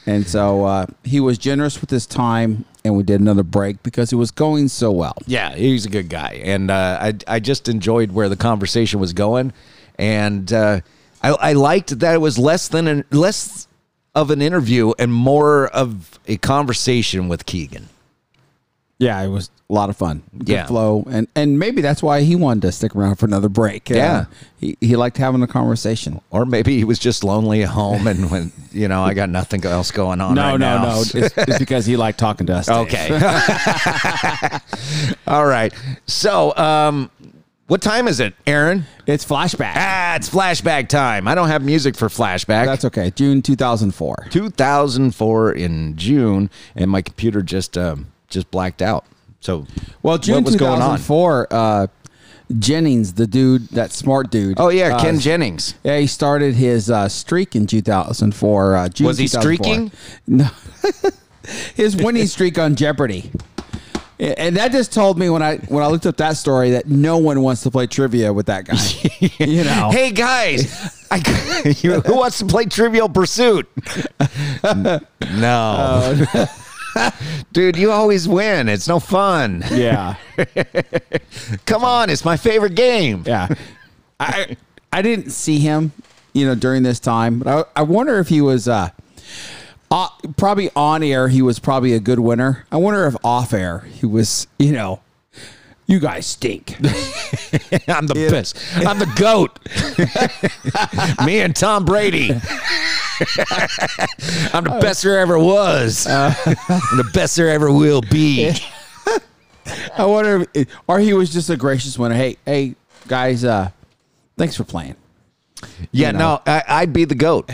And so uh, he was generous with his time, and we did another break because it was going so well. Yeah, he's a good guy. And uh, I, I just enjoyed where the conversation was going. And uh, I, I liked that it was less than an, less of an interview and more of a conversation with Keegan. Yeah, it was a lot of fun. Good yeah. flow. And and maybe that's why he wanted to stick around for another break. Yeah. Uh, he, he liked having a conversation. Or maybe he was just lonely at home and when, you know, I got nothing else going on. No, right no, now. no. It's, it's because he liked talking to us. Okay. All right. So, um, what time is it, Aaron? It's flashback. Ah, it's flashback time. I don't have music for flashback. That's okay. June two thousand four. two thousand four in June. And my computer just... Um, just blacked out. So well, June what was two thousand four, going on? Uh, Jennings, the dude, that smart dude. Oh yeah, Ken uh, Jennings. Yeah, he started his uh, streak in two thousand four. Uh, June was he streaking? No, his winning streak on Jeopardy. And that just told me when I when I looked up that story that no one wants to play trivia with that guy. You know, hey guys, I, you, who wants to play Trivial Pursuit? No. Uh, Dude, you always win. It's no fun. Yeah. Come on. It's my favorite game. Yeah. I I didn't see him, you know, during this time. But I, I wonder if he was uh, uh, probably on air. He was probably a good winner. I wonder if off air he was, you know, you guys stink. I'm the best. I'm the GOAT. Me and Tom Brady. I'm the best there ever was. Uh, I'm the best there ever will be. I wonder if, or he was just a gracious winner. Hey, hey, guys, uh, thanks for playing. Yeah, you know? no, I, I'd be the GOAT.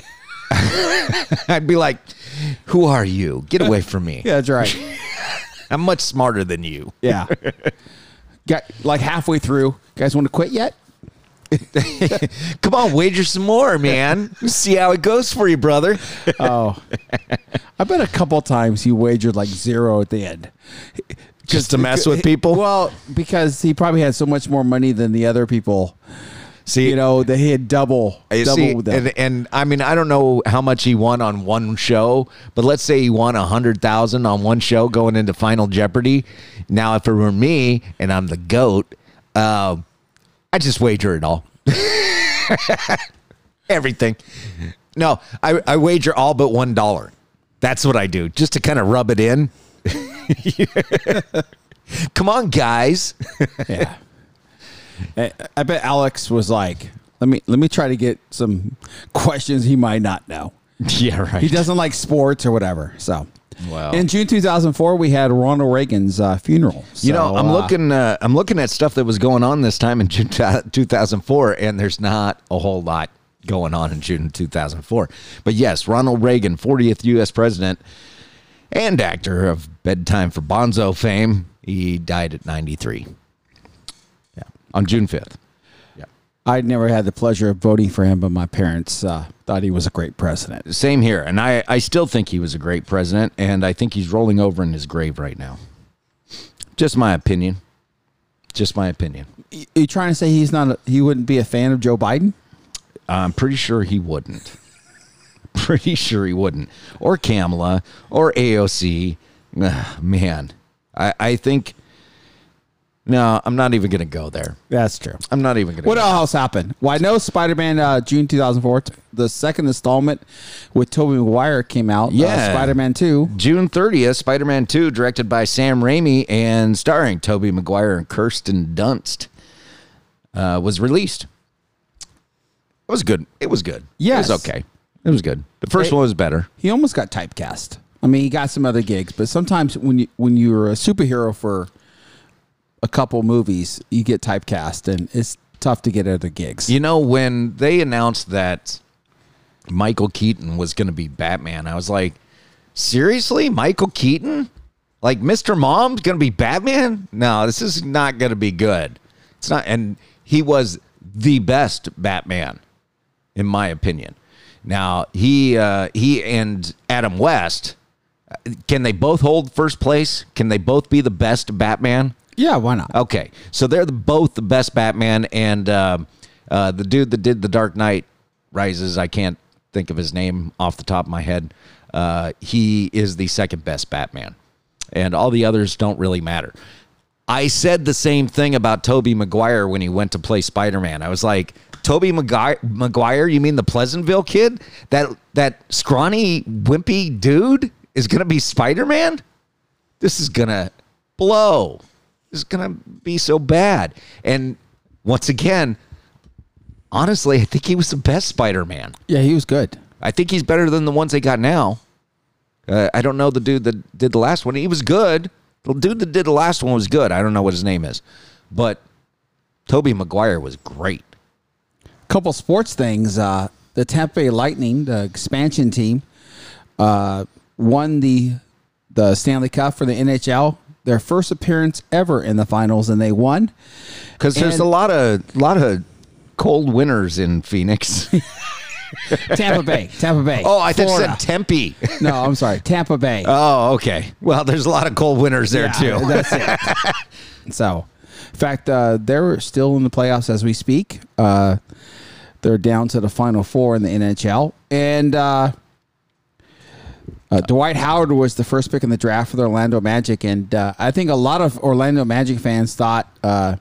I'd be like, who are you? Get away from me. Yeah, that's right. I'm much smarter than you. Yeah. Got like halfway through. Guys want to quit yet? Come on, wager some more, man. See how it goes for you, brother. Oh, I bet a couple times he wagered like zero at the end. Just to mess with people? Well, because he probably had so much more money than the other people. See, you know, that he had double. double see, them. And, and I mean, I don't know how much he won on one show, but let's say he won one hundred thousand dollars on one show going into Final Jeopardy. Now, if it were me and I'm the GOAT, uh, I just wager it all. Everything. No, I, I wager all but one dollar. That's what I do, just to kind of rub it in. Come on, guys. Yeah. I bet Alex was like, let me let me try to get some questions he might not know. Yeah, right. He doesn't like sports or whatever. So, wow. In June two thousand four, we had Ronald Reagan's uh, funeral. So, you know, I'm uh, looking uh, I'm looking at stuff that was going on this time in June two thousand four, and there's not a whole lot going on in June two thousand four. But yes, Ronald Reagan, fortieth U S president and actor of Bedtime for Bonzo fame, he died at ninety-three. On June fifth. Yeah. I'd never had the pleasure of voting for him, but my parents uh, thought he was a great president. Same here. And I, I still think he was a great president, and I think he's rolling over in his grave right now. Just my opinion. Just my opinion. Are you trying to say he's not a, he wouldn't be a fan of Joe Biden? I'm pretty sure he wouldn't. Pretty sure he wouldn't. Or Kamala, or A O C. Ugh, man, I, I think... No, I'm not even going to go there. That's true. I'm not even going to go there. What else happened? Well, I know Spider-Man uh, June two thousand four, the second installment with Tobey Maguire came out. Yeah. Uh, Spider-Man two. June thirtieth, Spider-Man two, directed by Sam Raimi and starring Tobey Maguire and Kirsten Dunst, uh, was released. It was good. It was good. Yes. It was okay. It was good. The first it, one was better. He almost got typecast. I mean, he got some other gigs, but sometimes when you when you're a superhero for... a couple movies, you get typecast, and it's tough to get other gigs. You know, when they announced that Michael Keaton was going to be Batman, I was like, seriously? Michael Keaton? Like, Mister Mom's going to be Batman? No, this is not going to be good. It's not. And he was the best Batman, in my opinion. Now, he, uh, he and Adam West, can they both hold first place? Can they both be the best Batman? Yeah, why not? Okay, so they're the, both the best Batman, and uh, uh, the dude that did The Dark Knight Rises, I can't think of his name off the top of my head, uh, he is the second best Batman, and all the others don't really matter. I said the same thing about Tobey Maguire when he went to play Spider-Man. I was like, Tobey Maguire, Maguire you mean the Pleasantville kid? That, that scrawny, wimpy dude is going to be Spider-Man? This is going to... blow. It's going to be so bad. And once again, honestly, I think he was the best Spider-Man. Yeah, he was good. I think he's better than the ones they got now. Uh, I don't know the dude that did the last one. He was good. The dude that did the last one was good. I don't know what his name is. But Tobey Maguire was great. Couple sports things. Uh, the Tampa Bay Lightning, the expansion team, uh, won the the Stanley Cup for the N H L. Their first appearance ever in the finals, and they won. Because there's a lot of lot of cold winters in Phoenix. Tampa Bay, Tampa Bay. Oh, I Florida. thought you said Tempe. No, I'm sorry, Tampa Bay. Oh, okay. Well, there's a lot of cold winters there yeah, too. That's it. So, in fact, uh, they're still in the playoffs as we speak. Uh, they're down to the Final Four in the N H L, and uh, uh, Dwight Howard was the first pick in the draft for the Orlando Magic, and uh, I think a lot of Orlando Magic fans thought uh,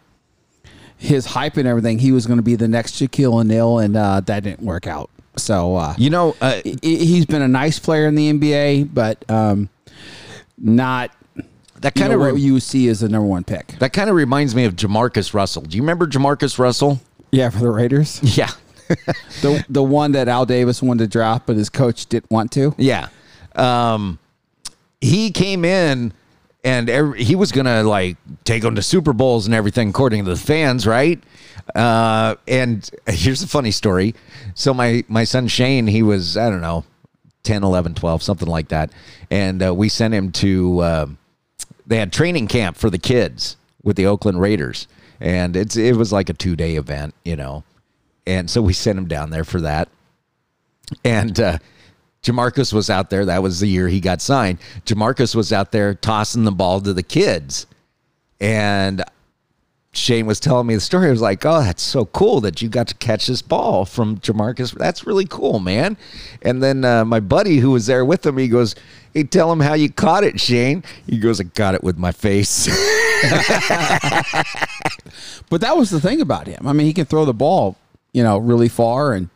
his hype and everything, he was going to be the next Shaquille O'Neal, and uh, that didn't work out. So, uh, you know, uh, he's been a nice player in the N B A, but um, not that kind you know, of what you see as the number one pick. That kind of reminds me of Jamarcus Russell. Do you remember Jamarcus Russell? Yeah, for the Raiders. Yeah. the the one that Al Davis wanted to draft, but his coach didn't want to. Yeah. Um, he came in, and every, he was going to, like, take them to Super Bowls and everything, according to the fans, right? Uh, and here's a funny story. So my, my son Shane, he was, I don't know, ten, eleven, twelve, something like that. And uh, we sent him to uh, – they had training camp for the kids with the Oakland Raiders. And it's it was like a two-day event, you know. And so we sent him down there for that. And uh, Jamarcus was out there. That was the year he got signed. Jamarcus was out there tossing the ball to the kids. And Shane was telling me the story. I was like, oh, that's so cool that you got to catch this ball from Jamarcus. That's really cool, man. And then uh, my buddy who was there with him, he goes, hey, tell him how you caught it, Shane. He goes, I got it with my face. But that was the thing about him. I mean, he can throw the ball, you know, really far, and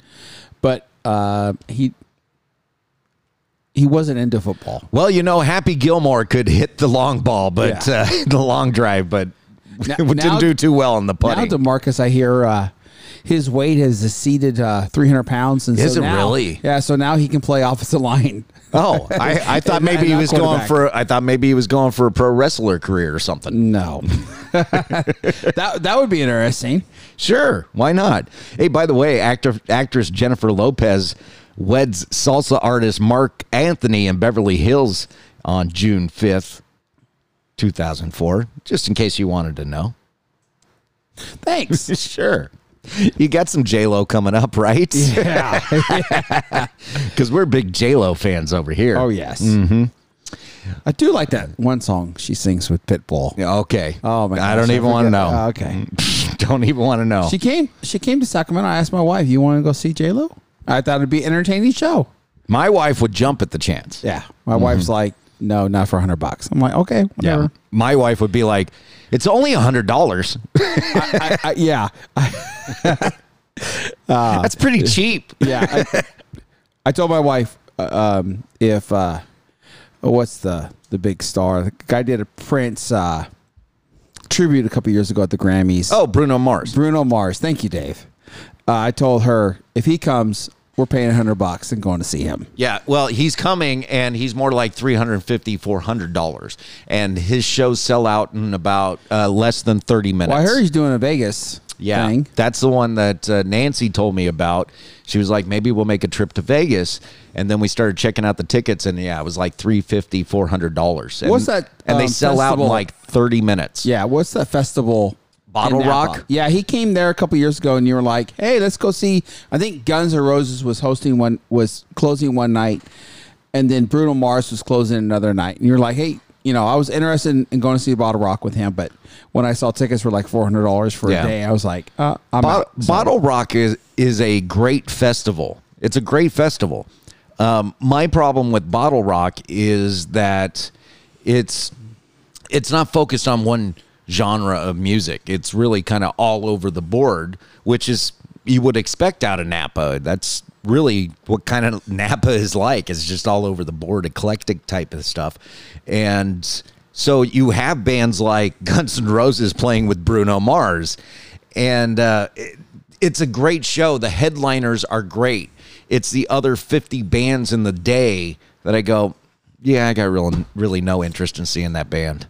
but uh, he he wasn't into football. Well, you know, Happy Gilmore could hit the long ball, but yeah. uh, the long drive, but now, didn't now, do too well in the putting. Now, DeMarcus, I hear uh, his weight has exceeded uh, three hundred pounds, and is so it now, really? Yeah, so now he can play offensive line. Oh, I, I thought and, maybe and he was going for. I thought maybe he was going for a pro wrestler career or something. No, that that would be interesting. Sure, why not? Hey, by the way, actor actress Jennifer Lopez weds salsa artist Mark Anthony in Beverly Hills on June fifth, two thousand four. Just in case you wanted to know. Thanks. Sure. You got some J-Lo coming up, right? Yeah. Because we're big J-Lo fans over here. Oh, yes. Mm-hmm. I do like that one song she sings with Pitbull. Yeah, okay. Oh, my God. I don't even want to know. Uh, okay. Don't even want to know. She came She came to Sacramento. I asked my wife, you want to go see J-Lo? I thought it would be an entertaining show. My wife would jump at the chance. Yeah. My mm-hmm. wife's like, no, not for a hundred bucks. I'm like, okay, whatever. Yeah. My wife would be like, it's only a hundred dollars. I, I, I, yeah. uh, That's pretty cheap. Yeah. I, I told my wife uh, um, if, uh, what's the, the big star? The guy did a Prince uh, tribute a couple years ago at the Grammys. Oh, Bruno Mars. Bruno Mars. Thank you, Dave. Uh, I told her if he comes, we're paying a hundred bucks and going to see him. Yeah, well, he's coming, and he's more like three hundred fifty, four hundred dollars, and his shows sell out in about uh, less than thirty minutes. Well, I heard he's doing a Vegas. Yeah, thing. That's the one that uh, Nancy told me about. She was like, maybe we'll make a trip to Vegas, and then we started checking out the tickets, and yeah, it was like three fifty, four hundred dollars. What's that? And um, they sell festival? out in like thirty minutes. Yeah, what's that festival? Bottle Rock? Yeah, he came there a couple years ago, and you were like, hey, let's go see. I think Guns N' Roses was hosting one, was closing one night, and then Bruno Mars was closing another night. And you were like, hey, you know, I was interested in, in going to see Bottle Rock with him, but when I saw tickets for like four hundred dollars for yeah. a day, I was like, uh, I'm Bot out. So, Bottle Rock is, is a great festival. It's a great festival. Um, my problem with Bottle Rock is that it's it's not focused on one genre of music. It's really kind of all over the board, which is you would expect out of Napa. That's really what kind of Napa is like. It's just all over the board, eclectic type of stuff. And So you have bands like Guns N' Roses playing with Bruno Mars, and uh, it, it's a great show. The headliners are great. It's the other fifty bands in the day that I go, yeah, I got really, really no interest in seeing that band.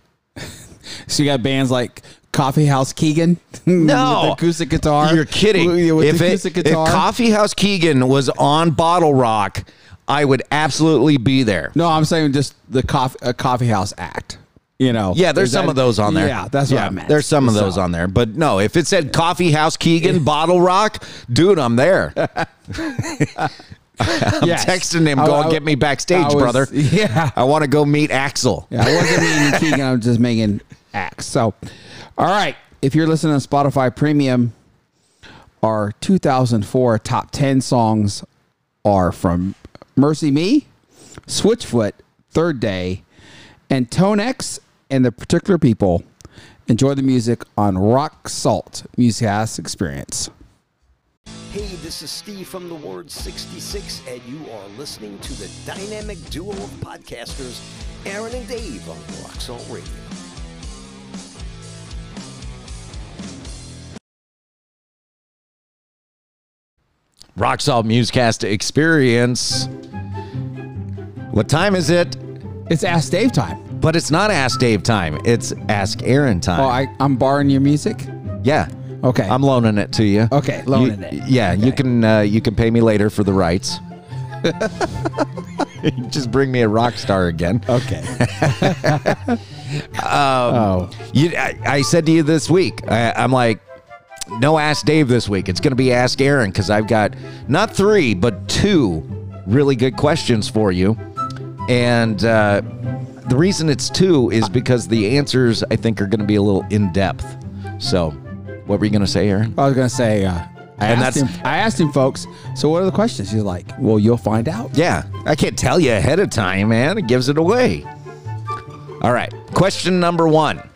So you got bands like Coffeehouse Keegan? No. With the acoustic guitar? You're kidding. With if, the acoustic it, guitar? If Coffeehouse Keegan was on Bottle Rock, I would absolutely be there. No, I'm saying just the coffee, a Coffeehouse act. You know, yeah, there's some that, of those on there. Yeah, that's yeah, what I meant. There's some of those so. on there. But no, if it said Coffeehouse Keegan, Bottle Rock, dude, I'm there. I'm yes. texting him, going, get me backstage, was, brother. Yeah. I want to go meet Axel. Yeah, I wasn't meeting Keegan. I was just making Axe. So, all right. If you're listening on Spotify Premium, our two thousand four top ten songs are from Mercy Me, Switchfoot, Third Day, and Tonex, and The Particular People. Enjoy the music on Rock Salt Musecast Experience. Hey, this is Steve from the Word sixty-six, and you are listening to the dynamic duo of podcasters, Aaron and Dave, on Rock Salt Radio. Rock Salt Musecast Experience. What time is it? It's Ask Dave time. But it's not Ask Dave time. It's Ask Aaron time. Oh, I, I'm borrowing your music? Yeah. Okay. I'm loaning it to you. Okay, loaning you, it. Yeah, okay. you can uh, you can pay me later for the rights. Just bring me a rock star again. Okay. um, oh. You, I, I said to you this week, I, I'm like, no Ask Dave this week. It's going to be Ask Aaron because I've got not three, but two really good questions for you. And uh, the reason it's two is because the answers, I think, are going to be a little in-depth. So what were you going to say, Aaron? I was going to say, uh, I, and asked that's, him, I asked him, folks, so what are the questions? He's like, well, you'll find out. Yeah, I can't tell you ahead of time, man. It gives it away. All right, question number one.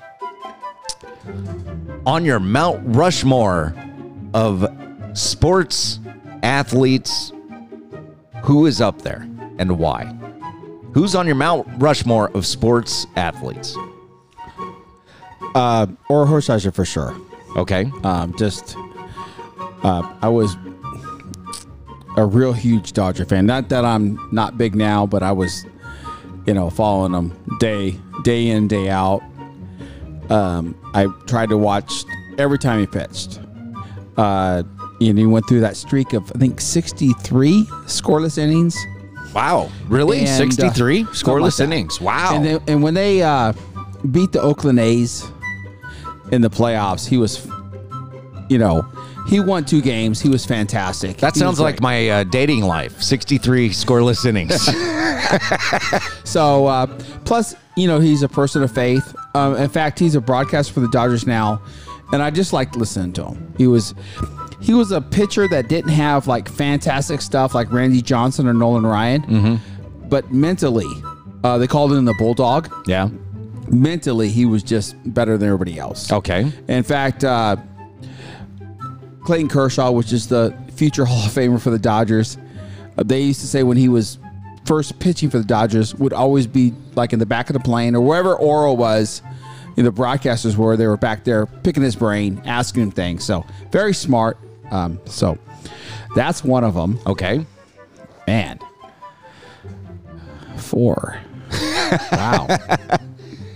On your Mount Rushmore of sports athletes, who is up there and why? Who's on your Mount Rushmore of sports athletes? Uh, Orr Hershiser for sure. Okay. Um, just, uh, I was a real huge Dodger fan. Not that I'm not big now, but I was, you know, following them day day in, day out. Um, I tried to watch every time he pitched. Uh, and he went through that streak of, I think, sixty-three scoreless innings. Wow, really? And, sixty-three uh, scoreless like innings. Wow. And, they, and when they uh, beat the Oakland A's in the playoffs, he was, you know, he won two games. He was fantastic. That he sounds like my uh, dating life, sixty-three scoreless innings. So, uh, plus, you know, he's a person of faith. Um, in fact, he's a broadcaster for the Dodgers now, and I just liked listening to him. He was... He was a pitcher that didn't have, like, fantastic stuff like Randy Johnson or Nolan Ryan. Mm-hmm. But mentally, uh, they called him the Bulldog. Yeah. Mentally, he was just better than everybody else. Okay. In fact, uh, Clayton Kershaw, which is the future Hall of Famer for the Dodgers, uh, they used to say when he was first pitching for the Dodgers, would always be, like, in the back of the plane or wherever Oro was. You know, the broadcasters were. They were back there picking his brain, asking him things. So, very smart. Um, so that's one of them. Okay. Man. Four. Wow.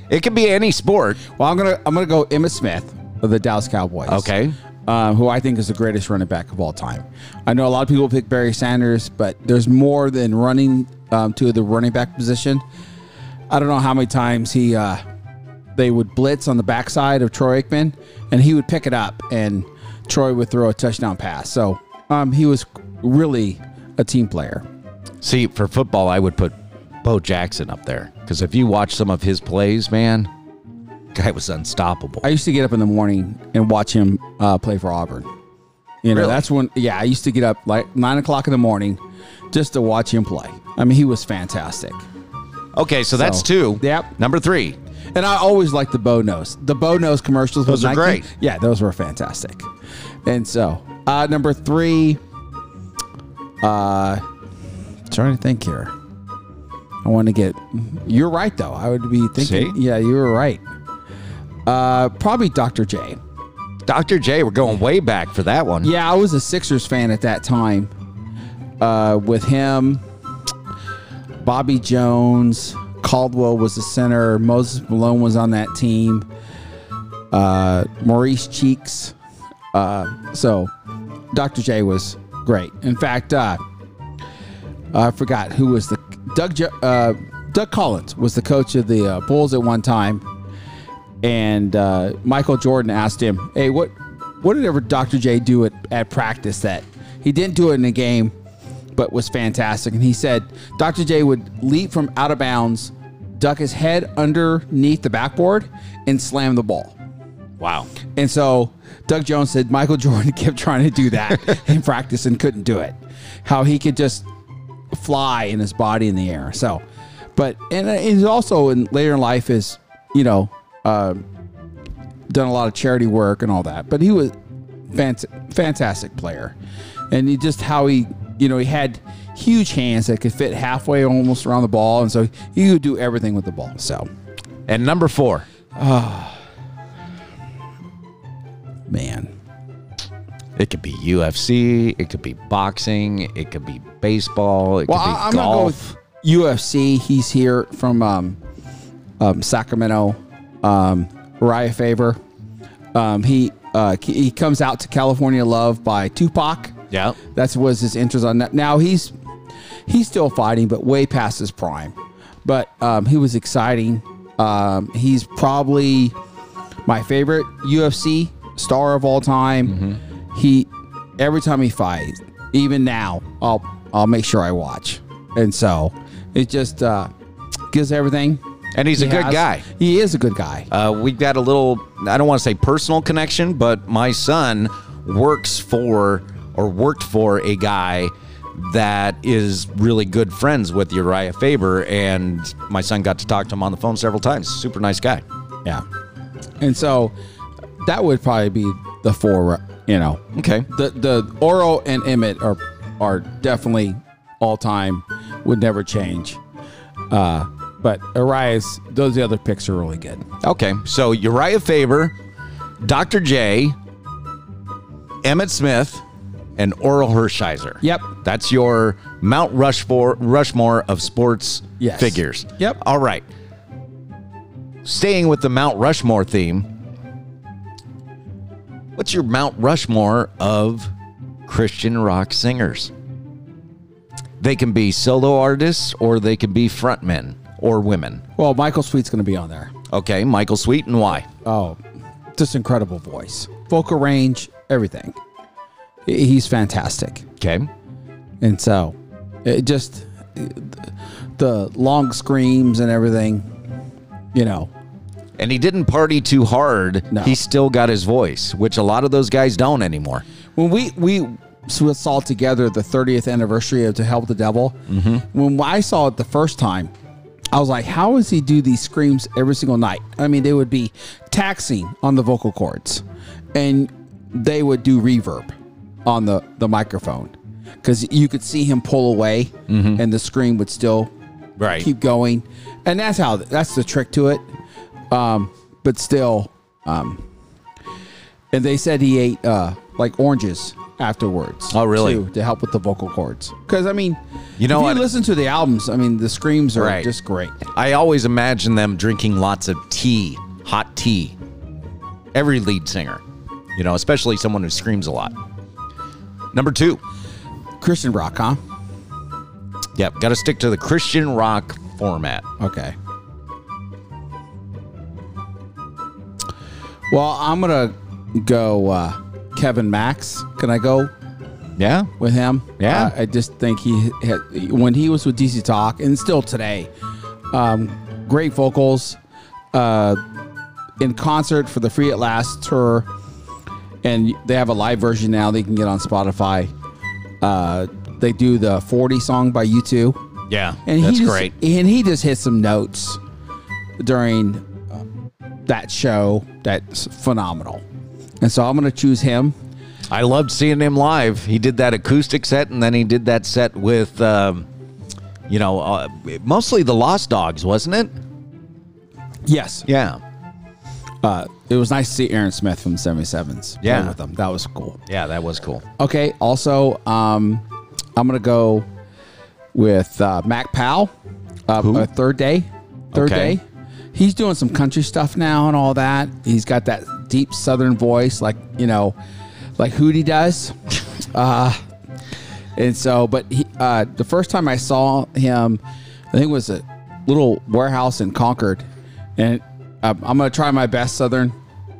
It could be any sport. Well, I'm going to, I'm going to go Emmitt Smith of the Dallas Cowboys. Okay. Uh, who I think is the greatest running back of all time. I know a lot of people pick Barry Sanders, but there's more than running um, to the running back position. I don't know how many times he, uh, they would blitz on the backside of Troy Aikman and he would pick it up and Troy would throw a touchdown pass. So um, he was really a team player. See, for football, I would put Bo Jackson up there because if you watch some of his plays, man, guy was unstoppable. I used to get up in the morning and watch him uh, play for Auburn. You know, really? That's when, yeah, I used to get up like nine o'clock in the morning just to watch him play. I mean, he was fantastic. Okay, so, so that's two. Yep. Number three. And I always liked the Bo Nose. The Bo Nose commercials. Those are great. Yeah, those were fantastic. And so, uh, number three, uh, trying to think here. I want to get. You're right, though. I would be thinking. See? Yeah, you were right. Uh, probably Doctor J. Doctor J, we're going way back for that one. Yeah, I was a Sixers fan at that time. Uh, with him, Bobby Jones, Caldwell was the center. Moses Malone was on that team. Uh, Maurice Cheeks. Uh, so, Doctor J was great. In fact, uh, I forgot who was the Doug. Uh, Doug Collins was the coach of the uh, Bulls at one time, and uh, Michael Jordan asked him, "Hey, what, what did ever Doctor J do at, at practice that he didn't do it in a game, but was fantastic?" And he said, "Doctor J would leap from out of bounds, duck his head underneath the backboard, and slam the ball." Wow. And so Doug Jones said Michael Jordan kept trying to do that in practice and couldn't do it. How he could just fly in his body in the air. So, but, and he's also in later in life is, you know, uh, done a lot of charity work and all that, but he was fant- fantastic player. And he just, how he, you know, he had huge hands that could fit halfway almost around the ball. And so he could do everything with the ball. So, and number four, oh man, it could be U F C, it could be boxing, it could be baseball, it well, could be I'm golf. Gonna go with U F C, he's here from um, um, Sacramento, um, Uriah Faber. Um, he uh, he comes out to California Love by Tupac. Yeah, that was his interest on that. Now he's he's still fighting, but way past his prime. But um, he was exciting. Um, he's probably my favorite U F C star of all time. Mm-hmm. He, every time he fights, even now, I'll I'll make sure I watch, and so it just uh, gives everything. And he's he a has. good guy. He is a good guy. Uh, we've got a little. I don't want to say personal connection, but my son works for or worked for a guy that is really good friends with Uriah Faber, and my son got to talk to him on the phone several times. Super nice guy. Yeah, and so that would probably be the four. You know, okay. The the Oro and Emmett are are definitely all time, would never change. Uh, but Uriah's, those the other picks are really good. Okay, so Uriah Faber, Doctor J, Emmett Smith, and Oral Hershiser. Yep, that's your Mount Rushmore Rushmore of sports yes. figures. Yep. All right. Staying with the Mount Rushmore theme. What's your Mount Rushmore of Christian rock singers? They can be solo artists or they can be frontmen or women. Well, Michael Sweet's going to be on there. Okay, Michael Sweet, and why? Oh, just incredible voice. Vocal range, everything. He's fantastic. Okay. And so, it just the long screams and everything, you know. And he didn't party too hard. No. He still got his voice, which a lot of those guys don't anymore. When we we saw together the thirtieth anniversary of To Help the Devil, mm-hmm. when I saw it the first time, I was like, how does he do these screams every single night? I mean, they would be taxing on the vocal cords, and they would do reverb on the, the microphone because you could see him pull away, mm-hmm. and the scream would still right. keep going. And that's how that's the trick to it. Um, but still, um, and they said he ate, uh, like oranges afterwards. Oh, really? Too, to help with the vocal cords. Cause I mean, you know, if you what? listen to the albums, I mean, the screams are right. just great. I always imagine them drinking lots of tea, hot tea, every lead singer, you know, especially someone who screams a lot. Number two, Christian rock, huh? Yep. Got to stick to the Christian rock format. Okay. Well, I'm going to go uh, Kevin Max. Can I go? Yeah. With him? Yeah. Uh, I just think he had, when he was with D C Talk, and still today, um, great vocals, uh, in concert for the Free at Last tour, and they have a live version now they can get on Spotify. Uh, they do the forty song by U two. Yeah, and that's he just, great. And he just hit some notes during... that show, that's phenomenal. And so I'm going to choose him. I loved seeing him live. He did that acoustic set, and then he did that set with um, you know, uh, mostly the Lost Dogs, wasn't it? Yes. Yeah. Uh, it was nice to see Aaron Smith from the seventy-sevens. Yeah. With them. That was cool. Yeah, that was cool. Okay. Also, um, I'm going to go with uh, Mac Powell. Uh, Who? Uh, Third Day. Third okay. Day. He's doing some country stuff now and all that. He's got that deep Southern voice, like, you know, like Hootie does. uh, and so, but he, uh, the first time I saw him, I think it was a little warehouse in Concord. And uh, I'm going to try my best Southern,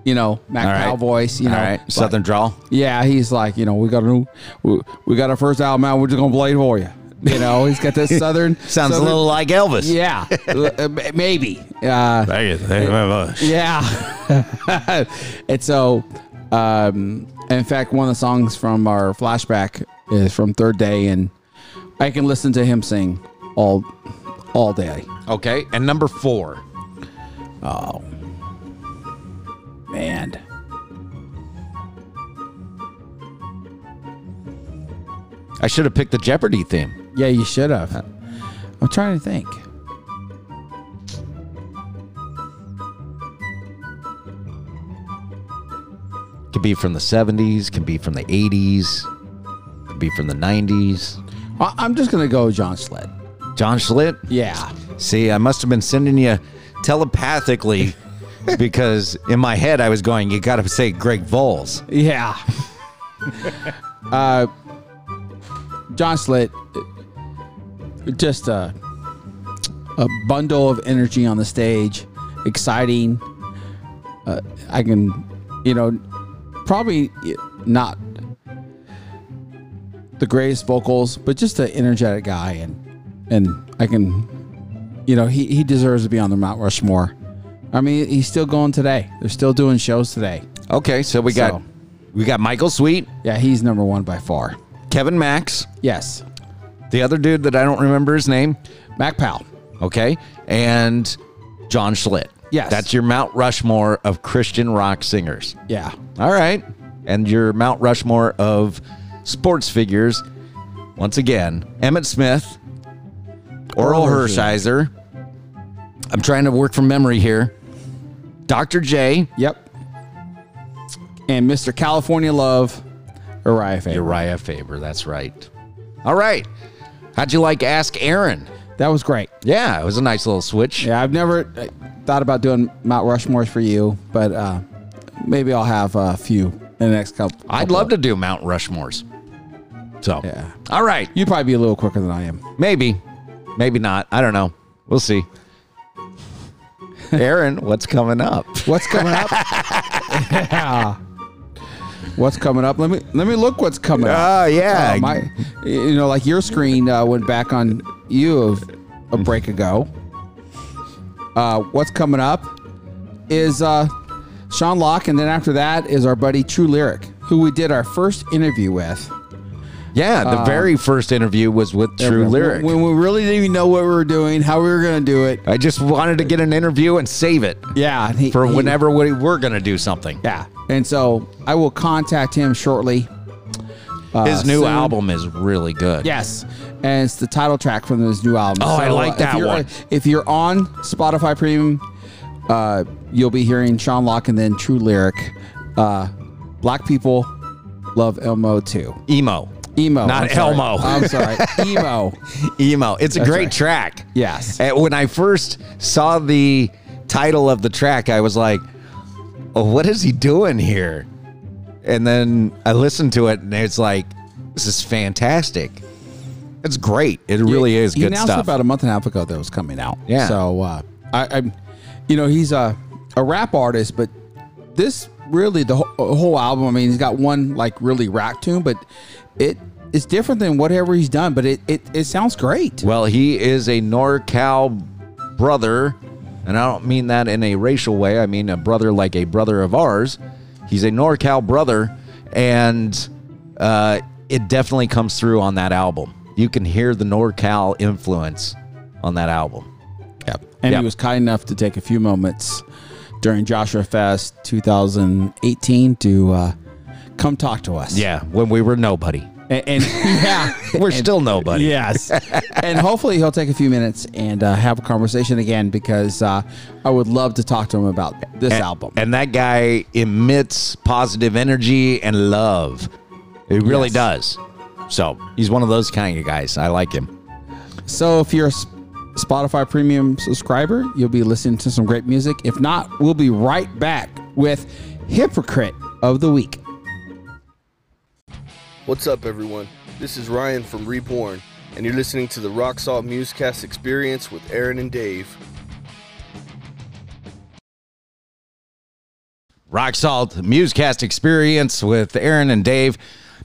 you know, Mac All Powell right. voice, you All know. Right. Southern drawl. Yeah, he's like, you know, we got a new, we, we got our first album out. We're just going to play it for you. You know, he's got this Southern. Sounds Southern, a little like Elvis. Yeah, uh, maybe. Uh, there you go. Yeah. And so, um, in fact, one of the songs from our flashback is from Third Day, and I can listen to him sing all all day. Okay, and number four. Oh, man. I should have picked the Jeopardy theme. Yeah, you should have. I'm trying to think. Could be from the seventies. Could be from the eighties. Could be from the nineties. I'm just going to go John Schlitt. John Schlitt? Yeah. See, I must have been sending you telepathically because in my head I was going, you got to say Greg Voles. Yeah. uh... John Schlitt, just a, a bundle of energy on the stage, exciting. Uh, I can, you know, probably not the greatest vocals, but just an energetic guy, and and I can, you know, he, he deserves to be on the Mount Rushmore. I mean, he's still going today. They're still doing shows today. Okay, so we got so, we got Michael Sweet. Yeah, he's number one by far. Kevin Max. Yes. The other dude that I don't remember his name. Mac Powell. Okay. And John Schlitt. Yes. That's your Mount Rushmore of Christian rock singers. Yeah. All right. And your Mount Rushmore of sports figures. Once again, Emmett Smith, Oral Hershiser. I'm trying to work from memory here. Doctor J. Yep. And Mister California Love. Uriah Faber. Uriah Faber, that's right. All right. How'd you like Ask Aaron? That was great. Yeah, it was a nice little switch. Yeah, I've never thought about doing Mount Rushmores for you, but uh, maybe I'll have a few in the next couple. I'd couple love of. to do Mount Rushmores. So, yeah. All right. You'd probably be a little quicker than I am. Maybe. Maybe not. I don't know. We'll see. Aaron, what's coming up? What's coming up? Yeah. What's coming up? Let me let me look what's coming uh, up. Oh, yeah. Uh, my, you know, like your screen uh, went back on you a, a break ago. Uh, what's coming up is uh, Sean Locke, and then after that is our buddy True Lyric, who we did our first interview with. Yeah, the uh, very first interview was with True Lyric. When we really didn't even know what we were doing, how we were going to do it. I just wanted to get an interview and save it. Yeah. He, for he, whenever we were going to do something. Yeah. And so I will contact him shortly. Uh, his new soon. album is really good. Yes. And it's the title track from his new album. Oh, so, I like that uh, if one. If you're on Spotify Premium, uh, you'll be hearing Sean Locke and then True Lyric. Uh, Black people love Elmo too. Emo. Emo. Not I'm Elmo. I'm sorry. Emo. Emo. It's a That's great right. track. Yes. And when I first saw the title of the track, I was like, oh, what is he doing here? And then I listened to it, and it's like, this is fantastic. It's great. It really yeah, is good stuff. He announced about a month and a half ago that it was coming out. Yeah. So, uh, I, I, you know, he's a, a rap artist, but this really, the whole, whole album, I mean, he's got one, like, really rap tune, but it is different than whatever he's done, but it, it, it sounds great. Well, he is a NorCal brother. And I don't mean that in a racial way. I mean a brother like a brother of ours. He's a NorCal brother, and uh, it definitely comes through on that album. You can hear the NorCal influence on that album. Yep. And yep. he was kind enough to take a few moments during Joshua Fest twenty eighteen to uh, come talk to us. Yeah, when we were nobody. And, and yeah, we're and, still nobody. Yes. And hopefully he'll take a few minutes and uh, have a conversation again, because uh, I would love to talk to him about this and, album. And that guy emits positive energy and love. He really yes. does. So he's one of those kind of guys. I like him. So if you're a Spotify premium subscriber, you'll be listening to some great music. If not, we'll be right back with Hypocrite of the Week. What's up, everyone? This is Ryan from Reborn, and you're listening to the Rock Salt Musecast Experience with Aaron and Dave. Rock Salt Musecast Experience with Aaron and Dave.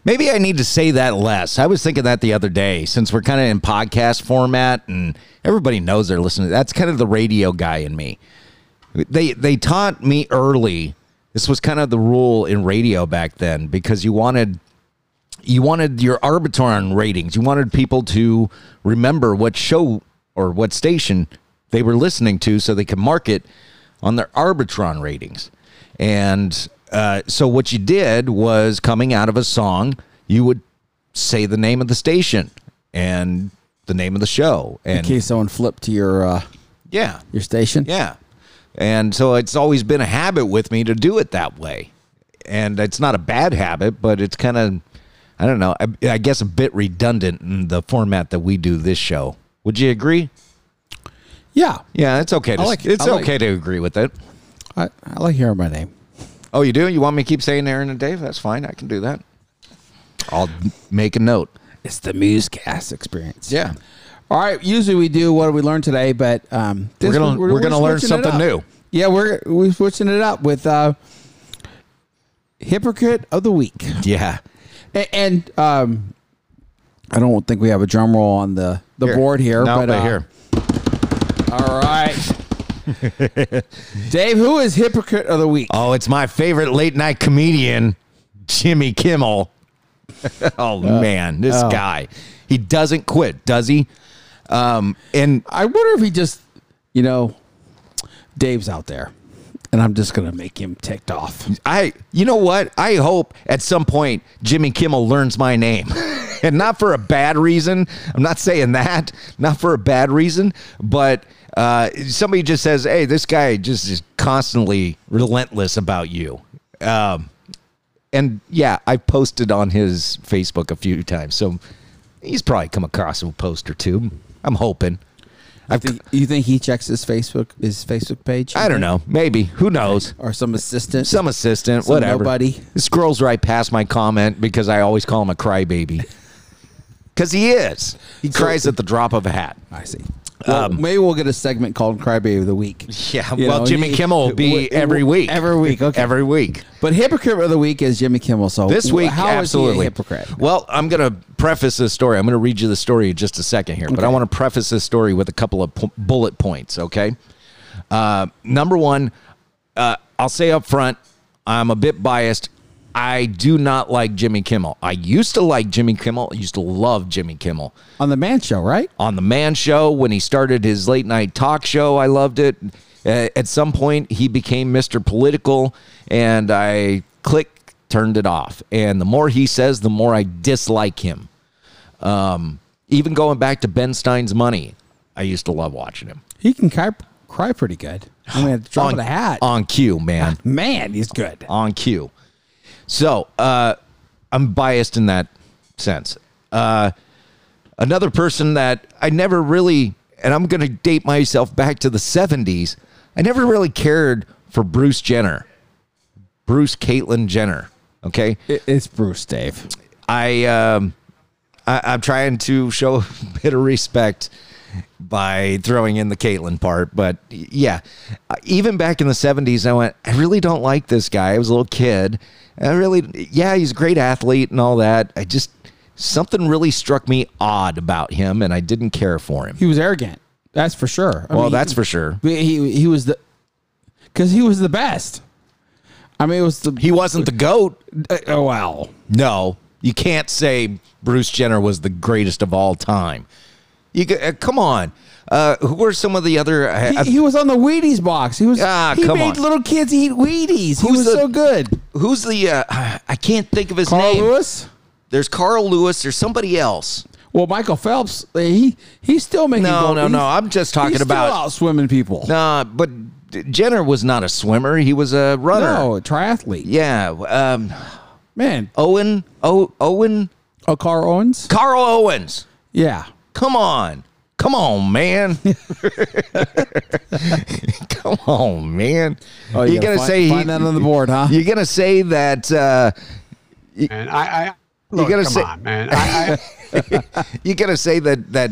Maybe I need to say that less. I was thinking that the other day, since we're kind of in podcast format and everybody knows they're listening. That's kind of the radio guy in me. They, they taught me early. This was kind of the rule in radio back then, because you wanted... You wanted your Arbitron ratings. You wanted people to remember what show or what station they were listening to so they could mark it on their Arbitron ratings. And uh, so what you did was, coming out of a song, you would say the name of the station and the name of the show. And in case someone flipped to your, uh, yeah. your station. Yeah. And so it's always been a habit with me to do it that way. And it's not a bad habit, but it's kind of... I don't know. I, I guess a bit redundant in the format that we do this show. Would you agree? Yeah. Yeah, it's okay. To, like, it's like, okay to agree with it. I, I like hearing my name. Oh, you do? You want me to keep saying Aaron and Dave? That's fine. I can do that. I'll make a note. It's the Musecast Experience. Yeah. All right. Usually we do What Did We Learn Today, but um, this we're gonna we're, we're gonna learn something new. Yeah, we're we're switching it up with uh, Hypocrite of the Week. Yeah. And um, I don't think we have a drum roll on the, the here. board here. No, but, but uh, here. All right. Dave, who is Hypocrite of the Week? Oh, it's my favorite late-night comedian, Jimmy Kimmel. oh, uh, man, this oh. guy. He doesn't quit, does he? Um, and I wonder if he just, you know, Dave's out there, and I'm just going to make him ticked off. I, you know what? I hope at some point Jimmy Kimmel learns my name. And not for a bad reason. I'm not saying that. Not for a bad reason. But uh, somebody just says, hey, this guy just is constantly relentless about you. Um, and, yeah, I posted on his Facebook a few times. So he's probably come across a post or two. I'm hoping. I think, you think he checks his Facebook his Facebook page? I don't know. Maybe. Who knows? Or some assistant. Some assistant. Some whatever. Nobody. It scrolls right past my comment because I always call him a crybaby. Because he is. He so, cries at the drop of a hat. I see. Well, um, maybe we'll get a segment called Crybaby of the Week. Yeah. You well, know, Jimmy he, Kimmel will be it, every week. Every week. Okay. Every week. But Hypocrite of the Week is Jimmy Kimmel. So this week, how absolutely. Is he a hypocrite? Well, I'm going to preface this story. I'm going to read you the story in just a second here. Okay. But I want to preface this story with a couple of p- bullet points, okay? Uh, number one, uh, I'll say up front, I'm a bit biased. I do not like Jimmy Kimmel. I used to like Jimmy Kimmel. I used to love Jimmy Kimmel. On The Man Show, right? On The Man Show, when he started his late-night talk show, I loved it. Uh, at some point, he became Mister Political, and I clicked, turned it off. And the more he says, the more I dislike him. Um, even going back to Ben Stein's Money, I used to love watching him. He can cry, cry pretty good. I mean, at the drop of the hat. On cue, man. Man, he's good. On cue. So, uh, I'm biased in that sense. Uh, another person that I never really, and I'm going to date myself back to the seventies, I never really cared for Bruce Jenner. Bruce Caitlyn Jenner, okay? It's Bruce, Dave. I, um, I, I'm trying to show a bit of respect by throwing in the Caitlyn part, but yeah. Even back in the seventies, I went, I really don't like this guy. I was a little kid. I really, yeah, he's a great athlete and all that. I just, something really struck me odd about him, and I didn't care for him. He was arrogant. That's for sure. I well, mean, that's he, for sure. He he was the, because he was the best. I mean, it was the. He wasn't the GOAT. Uh, oh, wow. No, you can't say Bruce Jenner was the greatest of all time. You uh, Come on. Uh, who were some of the other? Uh, he, he was on the Wheaties box. He was. Ah, he come made on. Little kids eat Wheaties. Who's he was the, so good. Who's the? Uh, I can't think of his Carl name. Carl Lewis. There's Carl Lewis. There's somebody else. Well, Michael Phelps, he he's still making. No, gold. no, he's, no. I'm just talking he's about still out swimming people. No, nah, but Jenner was not a swimmer. He was a runner. No, a triathlete. Yeah, um, man. Owen, o, Owen, oh, Carl Owens. Carl Owens. Yeah. Come on, come on, man. Come on, man. Oh, you're gonna find, say find he, that on the board, huh? You're gonna say that. Uh, and I, I look, you're gonna come say, on, man. I, I, you gotta say that that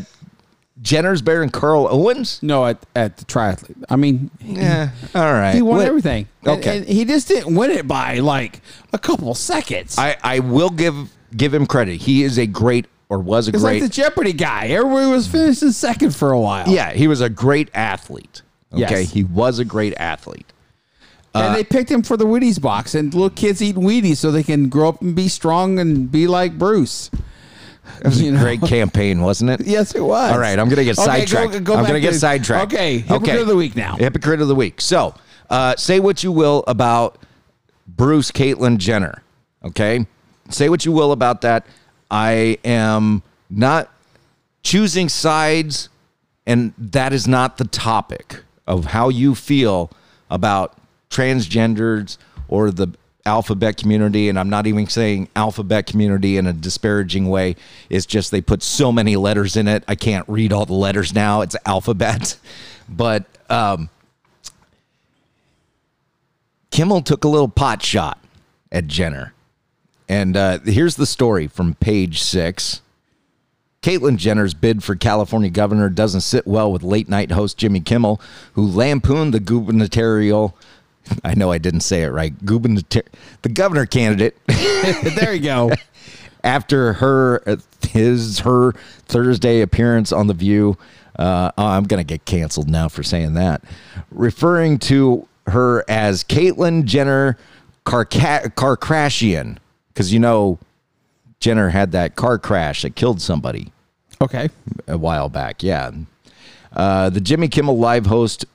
Jenner's better than Carl Owens? No, at at the triathlete. I mean, yeah, he, all right. He won what? everything. Okay, and, and he just didn't win it by like a couple seconds. I, I will give give him credit. He is a great or was a it's great. It's like the Jeopardy guy. Everybody was finishing second for a while. Yeah, he was a great athlete. Okay, yes. He was a great athlete. And uh, they picked him for the Wheaties box, and little kids eating Wheaties so they can grow up and be strong and be like Bruce. It was you a know? great campaign, wasn't it? Yes, it was. All right, I'm going to get okay, sidetracked. Go, go I'm going to get sidetracked. Okay, hypocrite okay. of the week now. Hypocrite of the week. So, uh, say what you will about Bruce Caitlyn Jenner, okay? Say what you will about that. I am not choosing sides, and that is not the topic of how you feel about transgenders or the alphabet community, and I'm not even saying alphabet community in a disparaging way. It's just they put so many letters in it. I can't read all the letters now. It's alphabet. But um, Kimmel took a little pot shot at Jenner. And uh, here's the story from Page Six. Caitlyn Jenner's bid for California governor doesn't sit well with late-night host Jimmy Kimmel, who lampooned the gubernatorial... I know I didn't say it right. Gubernator, the governor candidate. There you go. After her, his, her Thursday appearance on The View, uh, oh, I'm going to get canceled now for saying that. Referring to her as Caitlyn Jenner Karka- Karkrashian, because you know Jenner had that car crash that killed somebody. Okay. A while back, yeah. Uh, the Jimmy Kimmel Live host.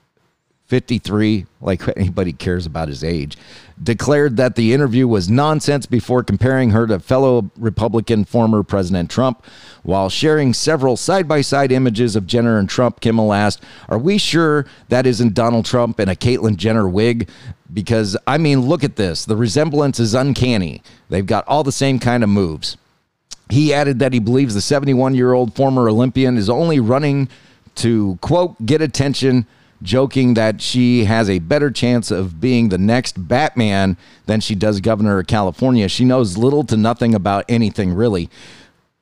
fifty-three, like anybody cares about his age, declared that the interview was nonsense before comparing her to fellow Republican former President Trump. While sharing several side-by-side images of Jenner and Trump, Kimmel asked, "Are we sure that isn't Donald Trump in a Caitlyn Jenner wig? Because, I mean, look at this. The resemblance is uncanny. They've got all the same kind of moves." He added that he believes the seventy-one-year-old former Olympian is only running to, quote, get attention, joking that she has a better chance of being the next Batman than she does governor of California. She knows little to nothing about anything, really.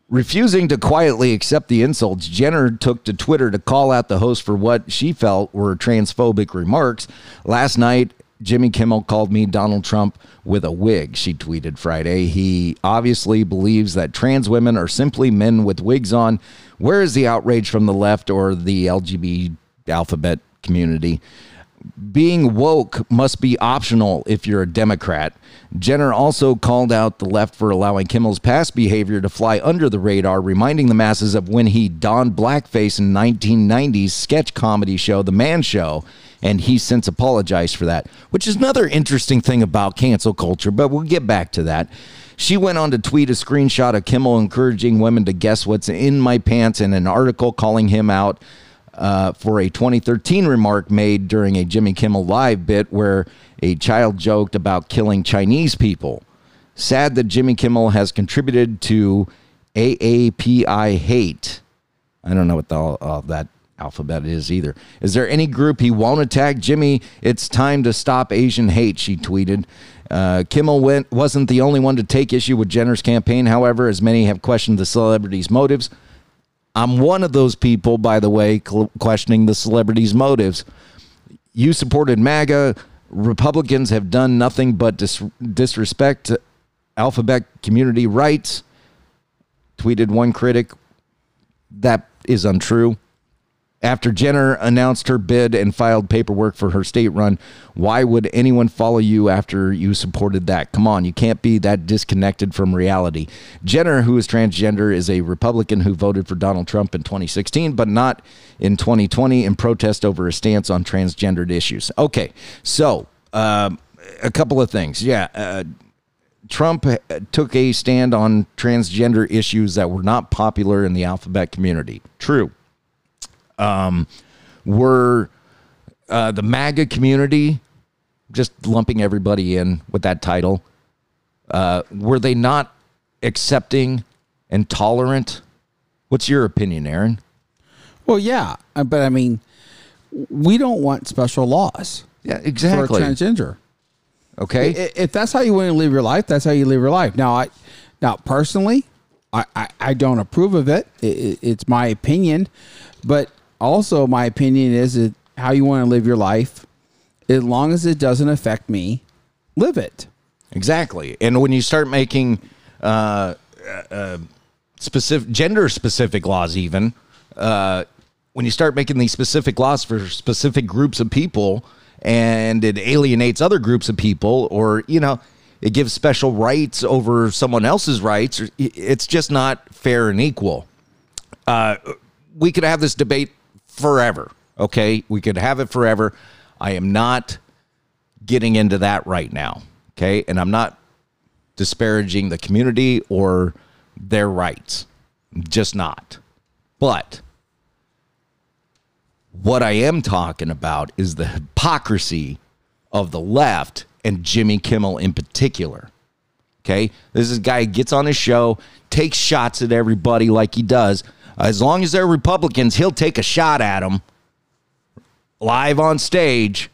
Refusing to quietly accept the insults, Jenner took to Twitter to call out the host for what she felt were transphobic remarks. "Last night, Jimmy Kimmel called me Donald Trump with a wig," she tweeted Friday. "He obviously believes that trans women are simply men with wigs on. Where is the outrage from the left or the L G B T alphabet community? Being woke must be optional if you're a Democrat." Jenner also called out the left for allowing Kimmel's past behavior to fly under the radar, reminding the masses of when he donned blackface in nineteen ninety's sketch comedy show, The Man Show, and he since apologized for that, which is another interesting thing about cancel culture, but we'll get back to that. She went on to tweet a screenshot of Kimmel encouraging women to guess what's in my pants and an article calling him out Uh, for a twenty thirteen remark made during a Jimmy Kimmel Live bit where a child joked about killing Chinese people. Sad that Jimmy Kimmel has contributed to A A P I hate. I don't know what the, uh, that alphabet is either. "Is there any group he won't attack? Jimmy, it's time to stop Asian hate," she tweeted. Uh, Kimmel went, wasn't the only one to take issue with Jenner's campaign, however, as many have questioned the celebrity's motives. I'm one of those people, by the way, questioning the celebrity's motives. You supported MAGA. Republicans have done nothing but dis- disrespect alphabet community rights, tweeted one critic. That is untrue. After Jenner announced her bid and filed paperwork for her state run, "Why would anyone follow you after you supported that? Come on, you can't be that disconnected from reality." Jenner, who is transgender, is a Republican who voted for Donald Trump in twenty sixteen, but not in twenty twenty in protest over a stance on transgendered issues. Okay, so um, a couple of things. Yeah, uh, Trump took a stand on transgender issues that were not popular in the alphabet community. True. Um, were uh, the MAGA community, just lumping everybody in with that title, uh, were they not accepting and tolerant? What's your opinion, Aaron? Well, yeah, but I mean, we don't want special laws. Yeah, exactly. For transgender. Okay. If that's how you want to live your life, that's how you live your life. Now, I, now personally, I, I, I don't approve of it. It, it. It's my opinion, but also my opinion is that how you want to live your life, as long as it doesn't affect me, live it. Exactly. And when you start making uh, uh, specific gender-specific laws, even uh, when you start making these specific laws for specific groups of people, and it alienates other groups of people, or, you know, it gives special rights over someone else's rights, or it's just not fair and equal. Uh, we could have this debate forever, okay? We could have it forever. I am not getting into that right now, okay? And I'm not disparaging the community or their rights. Just not. But what I am talking about is the hypocrisy of the left and Jimmy Kimmel in particular. Okay? This is a guy who gets on his show, takes shots at everybody like he does. As long as they're Republicans, he'll take a shot at them live on stage.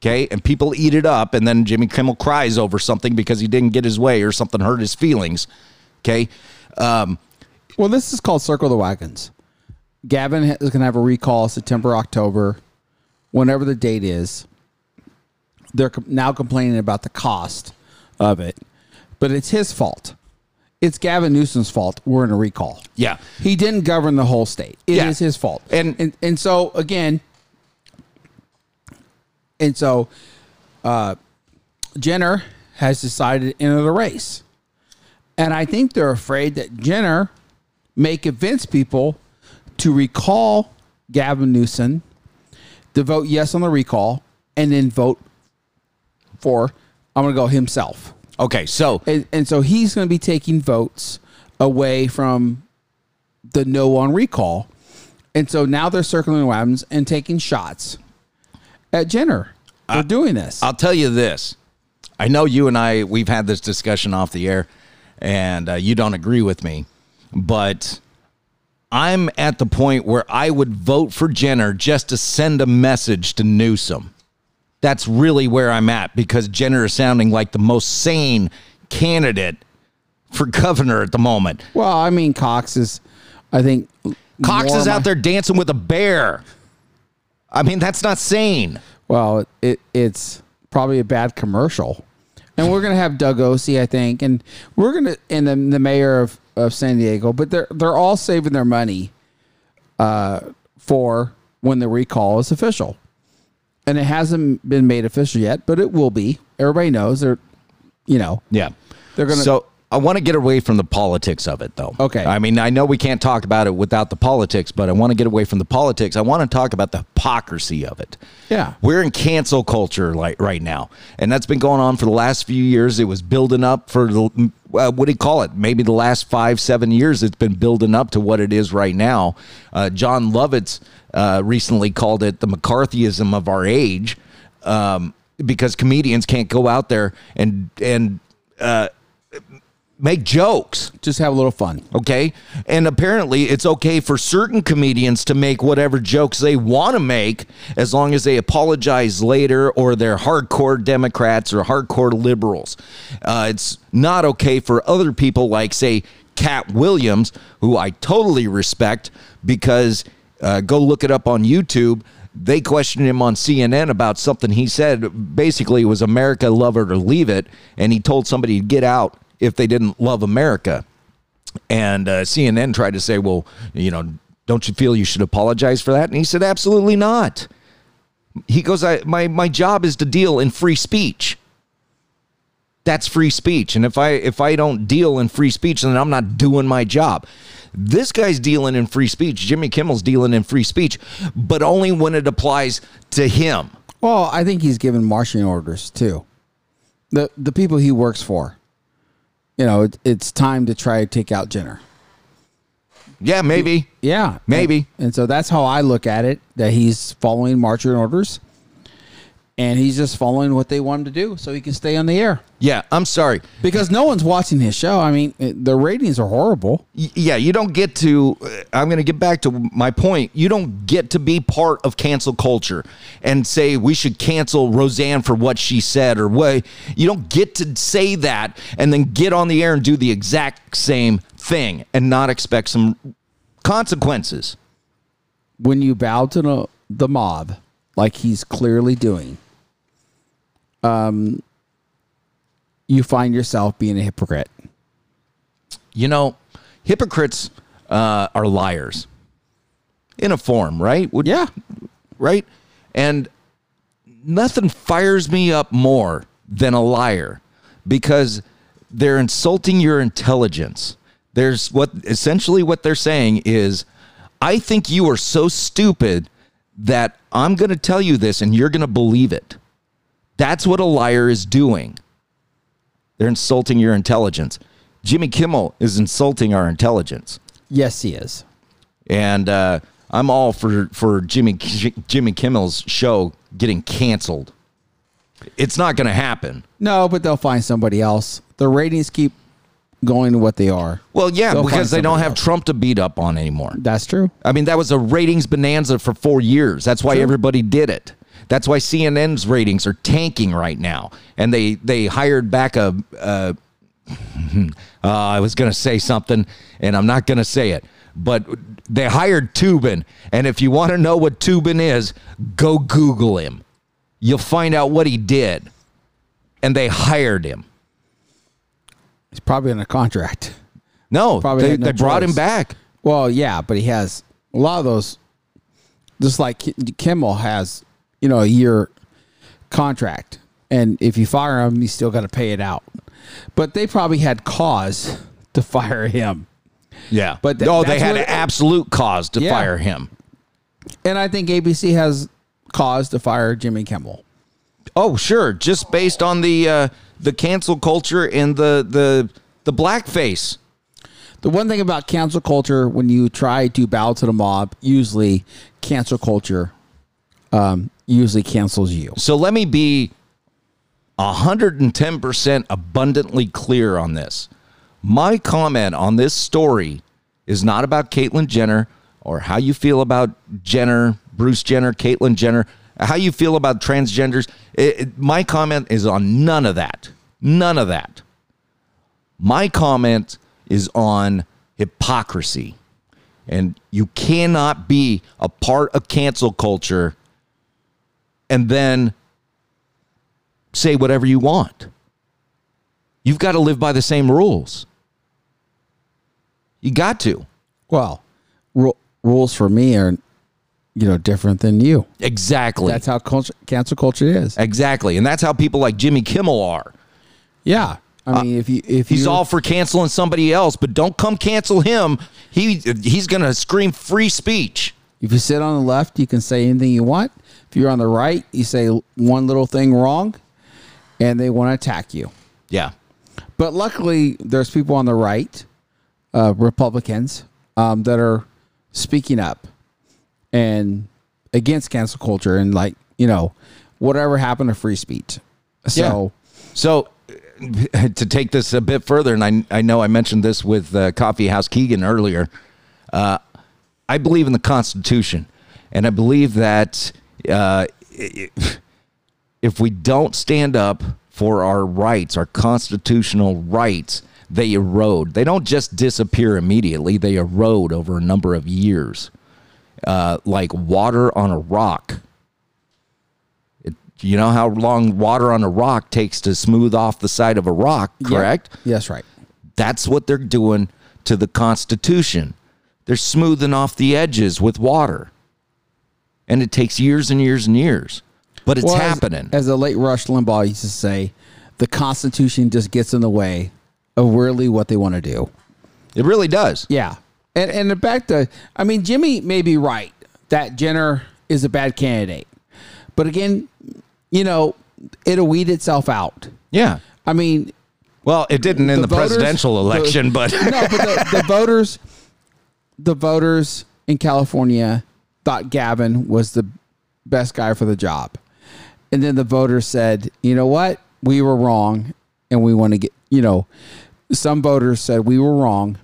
Okay? And people eat it up, and then Jimmy Kimmel cries over something because he didn't get his way or something hurt his feelings. Okay? Um, well, this is called Circle the Wagons. Gavin is going to have a recall September, October, whenever the date is. They're com- now complaining about the cost of it, but it's his fault. It's Gavin Newsom's fault. We're in a recall. Yeah. He didn't govern the whole state. It yeah. is his fault. And, and and so, again, and so uh, Jenner has decided to enter the race. And I think they're afraid that Jenner may convince people to recall Gavin Newsom, to vote yes on the recall, and then vote for, I'm going to go himself. Okay, so. And, and so he's going to be taking votes away from the no on recall. And so now they're circling wagons and taking shots at Jenner. They're I, doing this. I'll tell you this. I know you and I, we've had this discussion off the air, and uh, you don't agree with me, but I'm at the point where I would vote for Jenner just to send a message to Newsom. That's really where I'm at, because Jenner is sounding like the most sane candidate for governor at the moment. Well, I mean, Cox is, I think. Cox is out there dancing with a bear. I mean, that's not sane. Well, it, it's probably a bad commercial. And we're going to have Doug Osee, I think, and we're going to, and then the mayor of, of San Diego, but they're they're all saving their money uh, for when the recall is official, and it hasn't been made official yet, but it will be. Everybody knows they're, you know, yeah, they're gonna. So I want to get away from the politics of it, though. Okay, I mean, I know we can't talk about it without the politics, but I want to get away from the politics. I want to talk about the hypocrisy of it. Yeah, we're in cancel culture like right now, and that's been going on for the last few years. It was building up for the. Uh, what do you call it? Maybe the last five, seven years, it's been building up to what it is right now. Uh, John Lovitz uh, recently called it the McCarthyism of our age, um, because comedians can't go out there and and uh, make jokes. Just have a little fun. Okay. And apparently it's okay for certain comedians to make whatever jokes they want to make, as long as they apologize later or they're hardcore Democrats or hardcore liberals. Uh, it's not okay for other people like, say, Cat Williams, who I totally respect, because uh, go look it up on YouTube. They questioned him on C N N about something he said. Basically, it was America, love it or leave it. And he told somebody to get out if they didn't love America. And uh, C N N tried to say, well, you know, don't you feel you should apologize for that? And he said, absolutely not. He goes, I, my, my job is to deal in free speech. That's free speech. And if I, if I don't deal in free speech, then I'm not doing my job. This guy's dealing in free speech. Jimmy Kimmel's dealing in free speech, but only when it applies to him. Well, I think he's given marching orders too. The, the people he works for. you know, it, it's time to try to take out Jenner. Yeah, maybe. Yeah. Maybe. And, and so that's how I look at it, that he's following marching orders. And he's just following what they want him to do so he can stay on the air. Yeah, I'm sorry. Because no one's watching his show. I mean, the ratings are horrible. Yeah, you don't get to, I'm going to get back to my point. You don't get to be part of cancel culture and say we should cancel Roseanne for what she said or what. You don't get to say that and then get on the air and do the exact same thing and not expect some consequences. When you bow to the, the mob, like he's clearly doing, um, you find yourself being a hypocrite. You know, hypocrites uh, are liars in a form, right? Would, yeah. Right? And nothing fires me up more than a liar because they're insulting your intelligence. There's what essentially what they're saying is, I think you are so stupid that I'm going to tell you this and you're going to believe it. That's what a liar is doing. They're insulting your intelligence. Jimmy Kimmel is insulting our intelligence. Yes, he is. And uh, I'm all for, for Jimmy, Jimmy Kimmel's show getting canceled. It's not going to happen. No, but they'll find somebody else. The ratings keep going to what they are. Well, yeah, they'll because they don't have else. Trump to beat up on anymore. That's true. I mean, that was a ratings bonanza for four years. That's why true. Everybody did it. That's why C N N's ratings are tanking right now. And they, they hired back a... Uh, uh, I was going to say something, and I'm not going to say it. But they hired Tubin. And if you want to know what Tubin is, go Google him. You'll find out what he did. And they hired him. He's probably in a contract. No, probably they, no they brought him back. Well, yeah, but he has a lot of those. Just like Kimmel has, you know, a year contract. And if you fire him, you still got to pay it out. But they probably had cause to fire him. Yeah. But th no, they had an absolute cause to yeah. fire him. And I think A B C has cause to fire Jimmy Kimmel. Oh, sure. Just based on the... Uh, The cancel culture and the the the blackface. The one thing about cancel culture, when you try to bow to the mob, usually cancel culture um, usually cancels you. So let me be one hundred ten percent abundantly clear on this. My comment on this story is not about Caitlyn Jenner or how you feel about Jenner, Bruce Jenner, Caitlyn Jenner. How you feel about transgenders, it, it, my comment is on none of that. None of that. My comment is on hypocrisy. And you cannot be a part of cancel culture and then say whatever you want. You've got to live by the same rules. You got to. Well, ru- rules for me are... you know, different than you. Exactly. That's how culture, cancel culture is. Exactly. And that's how people like Jimmy Kimmel are. Yeah. I mean, uh, if you, if he's you, all for canceling somebody else, but don't come cancel him. He, he's going to scream free speech. If you sit on the left, you can say anything you want. If you're on the right, you say one little thing wrong and they want to attack you. Yeah. But luckily there's people on the right, uh, Republicans, um, that are speaking up and against cancel culture and, like, you know, whatever happened to free speech. So, yeah. So to take this a bit further, and I, I know I mentioned this with uh, Coffeehouse Keegan earlier, uh, I believe in the Constitution, and I believe that uh, if we don't stand up for our rights, our constitutional rights, they erode. They don't just disappear immediately. They erode over a number of years. Uh, like water on a rock. It, you know how long water on a rock takes to smooth off the side of a rock, correct? Yep. Yes, right. That's what they're doing to the Constitution. They're smoothing off the edges with water. And it takes years and years and years. But it's well, happening. As, as the late Rush Limbaugh used to say, the Constitution just gets in the way of really what they want to do. It really does. Yeah. And, and back to, I mean, Jimmy may be right that Jenner is a bad candidate. But again, you know, it'll weed itself out. Yeah. I mean, Well, it didn't in the, the voters, presidential election, the, but... no, but the, the voters... The voters in California thought Gavin was the best guy for the job. And then the voters said, you know what? We were wrong, and we want to get... You know, some voters said we were wrong,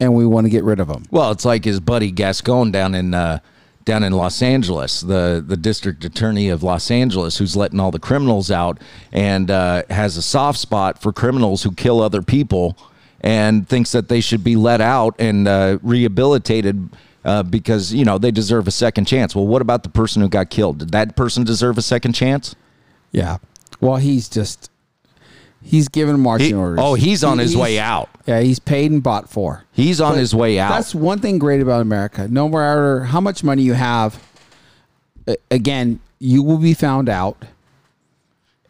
and we want to get rid of him. Well, it's like his buddy Gascon down in... Uh, Down in Los Angeles, the, the district attorney of Los Angeles, who's letting all the criminals out and uh, has a soft spot for criminals who kill other people and thinks that they should be let out and uh, rehabilitated uh, because, you know, they deserve a second chance. Well, what about the person who got killed? Did that person deserve a second chance? Yeah. Well, he's just, he's given marching he, orders. Oh, he's on he, his he's, way out. Yeah, he's paid and bought for. He's on but his way out. That's one thing great about America. No matter how much money you have, again, you will be found out.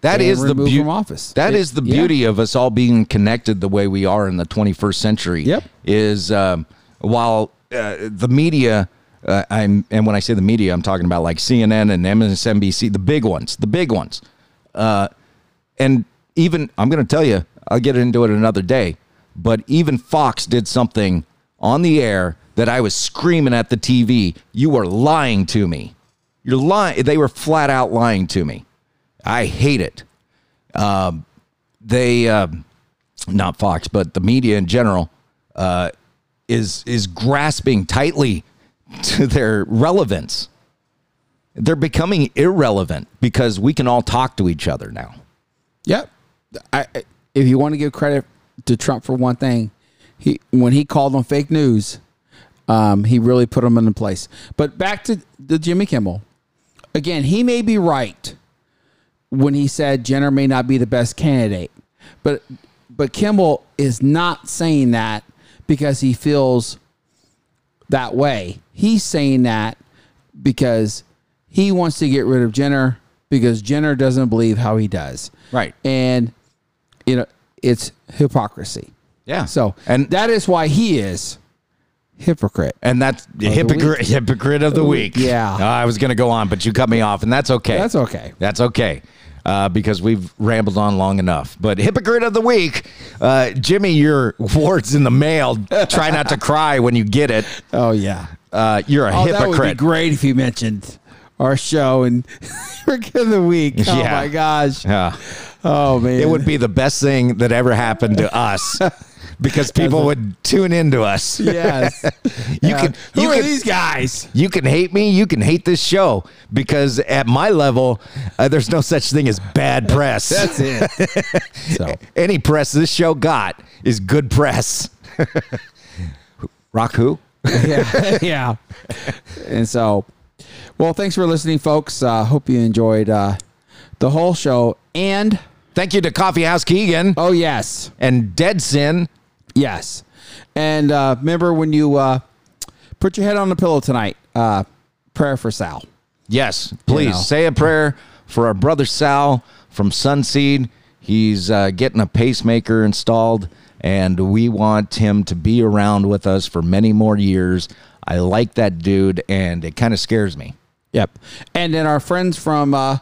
That is the beauty from office. That it, is the beauty yeah. of us all being connected the way we are in the twenty-first century. Yep. Is um, while uh, the media, uh, I'm, and when I say the media, I'm talking about like C N N and M S N B C, the big ones, the big ones, uh, and. Even, I'm going to tell you, I'll get into it another day, but even Fox did something on the air that I was screaming at the T V. You are lying to me. You're lying. They were flat out lying to me. I hate it. Um, they, uh, not Fox, but the media in general, uh, is, is grasping tightly to their relevance. They're becoming irrelevant because we can all talk to each other now. Yep. I, if you want to give credit to Trump for one thing, he when he called on fake news, um, he really put them into place. But back to the Jimmy Kimmel. Again, he may be right when he said Jenner may not be the best candidate. But but Kimmel is not saying that because he feels that way. He's saying that because he wants to get rid of Jenner because Jenner doesn't believe how he does. Right. And, you know, it's hypocrisy. Yeah. So, and that is why he is hypocrite. And that's hypocrite, hypocrite of the week. Yeah. Uh, I was going to go on, but you cut me off, and that's okay. That's okay. That's okay. Uh, because we've rambled on long enough. But hypocrite of the week, uh, Jimmy, your award's in the mail. Try not to cry when you get it. Oh, yeah. Uh, you're a oh, hypocrite. That would be great if you mentioned our show and Rick of the Week. Oh, yeah. My gosh. Yeah. Oh, man. It would be the best thing that ever happened to us because people a, would tune into us. Yes. you yeah. can, Who you are can, these guys? You can hate me. You can hate this show because at my level, uh, there's no such thing as bad press. That's it. So. Any press this show got is good press. Rock who? Yeah. Yeah. And so... Well, thanks for listening, folks. Uh, hope you enjoyed uh, the whole show. And thank you to Coffeehouse Keegan. Oh, yes. And Dead Sin. Yes. And uh, remember when you uh, put your head on the pillow tonight, uh, prayer for Sal. Yes, please. You know. Say a prayer for our brother Sal from Sunseed. He's uh, getting a pacemaker installed, and we want him to be around with us for many more years. I like that dude, and it kind of scares me. Yep. And then our friends from uh,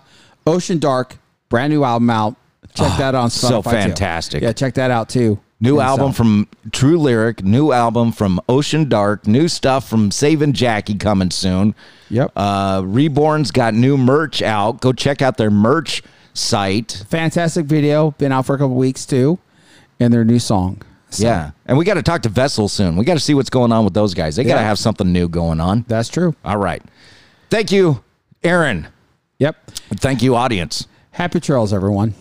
Ocean Dark, brand new album out. Check oh, that on Spotify. So fantastic. Too. Yeah, check that out too. New and album so. from True Lyric, new album from Ocean Dark, new stuff from Saving Jackie coming soon. Yep. Uh, Reborn's got new merch out. Go check out their merch site. Fantastic video. Been out for a couple weeks too. And their new song. So. Yeah, and we got to talk to Vessel soon. We got to see what's going on with those guys. They yeah. got to have something new going on. That's true. All right. Thank you, Aaron. Yep. And thank you, audience. Happy trails, everyone.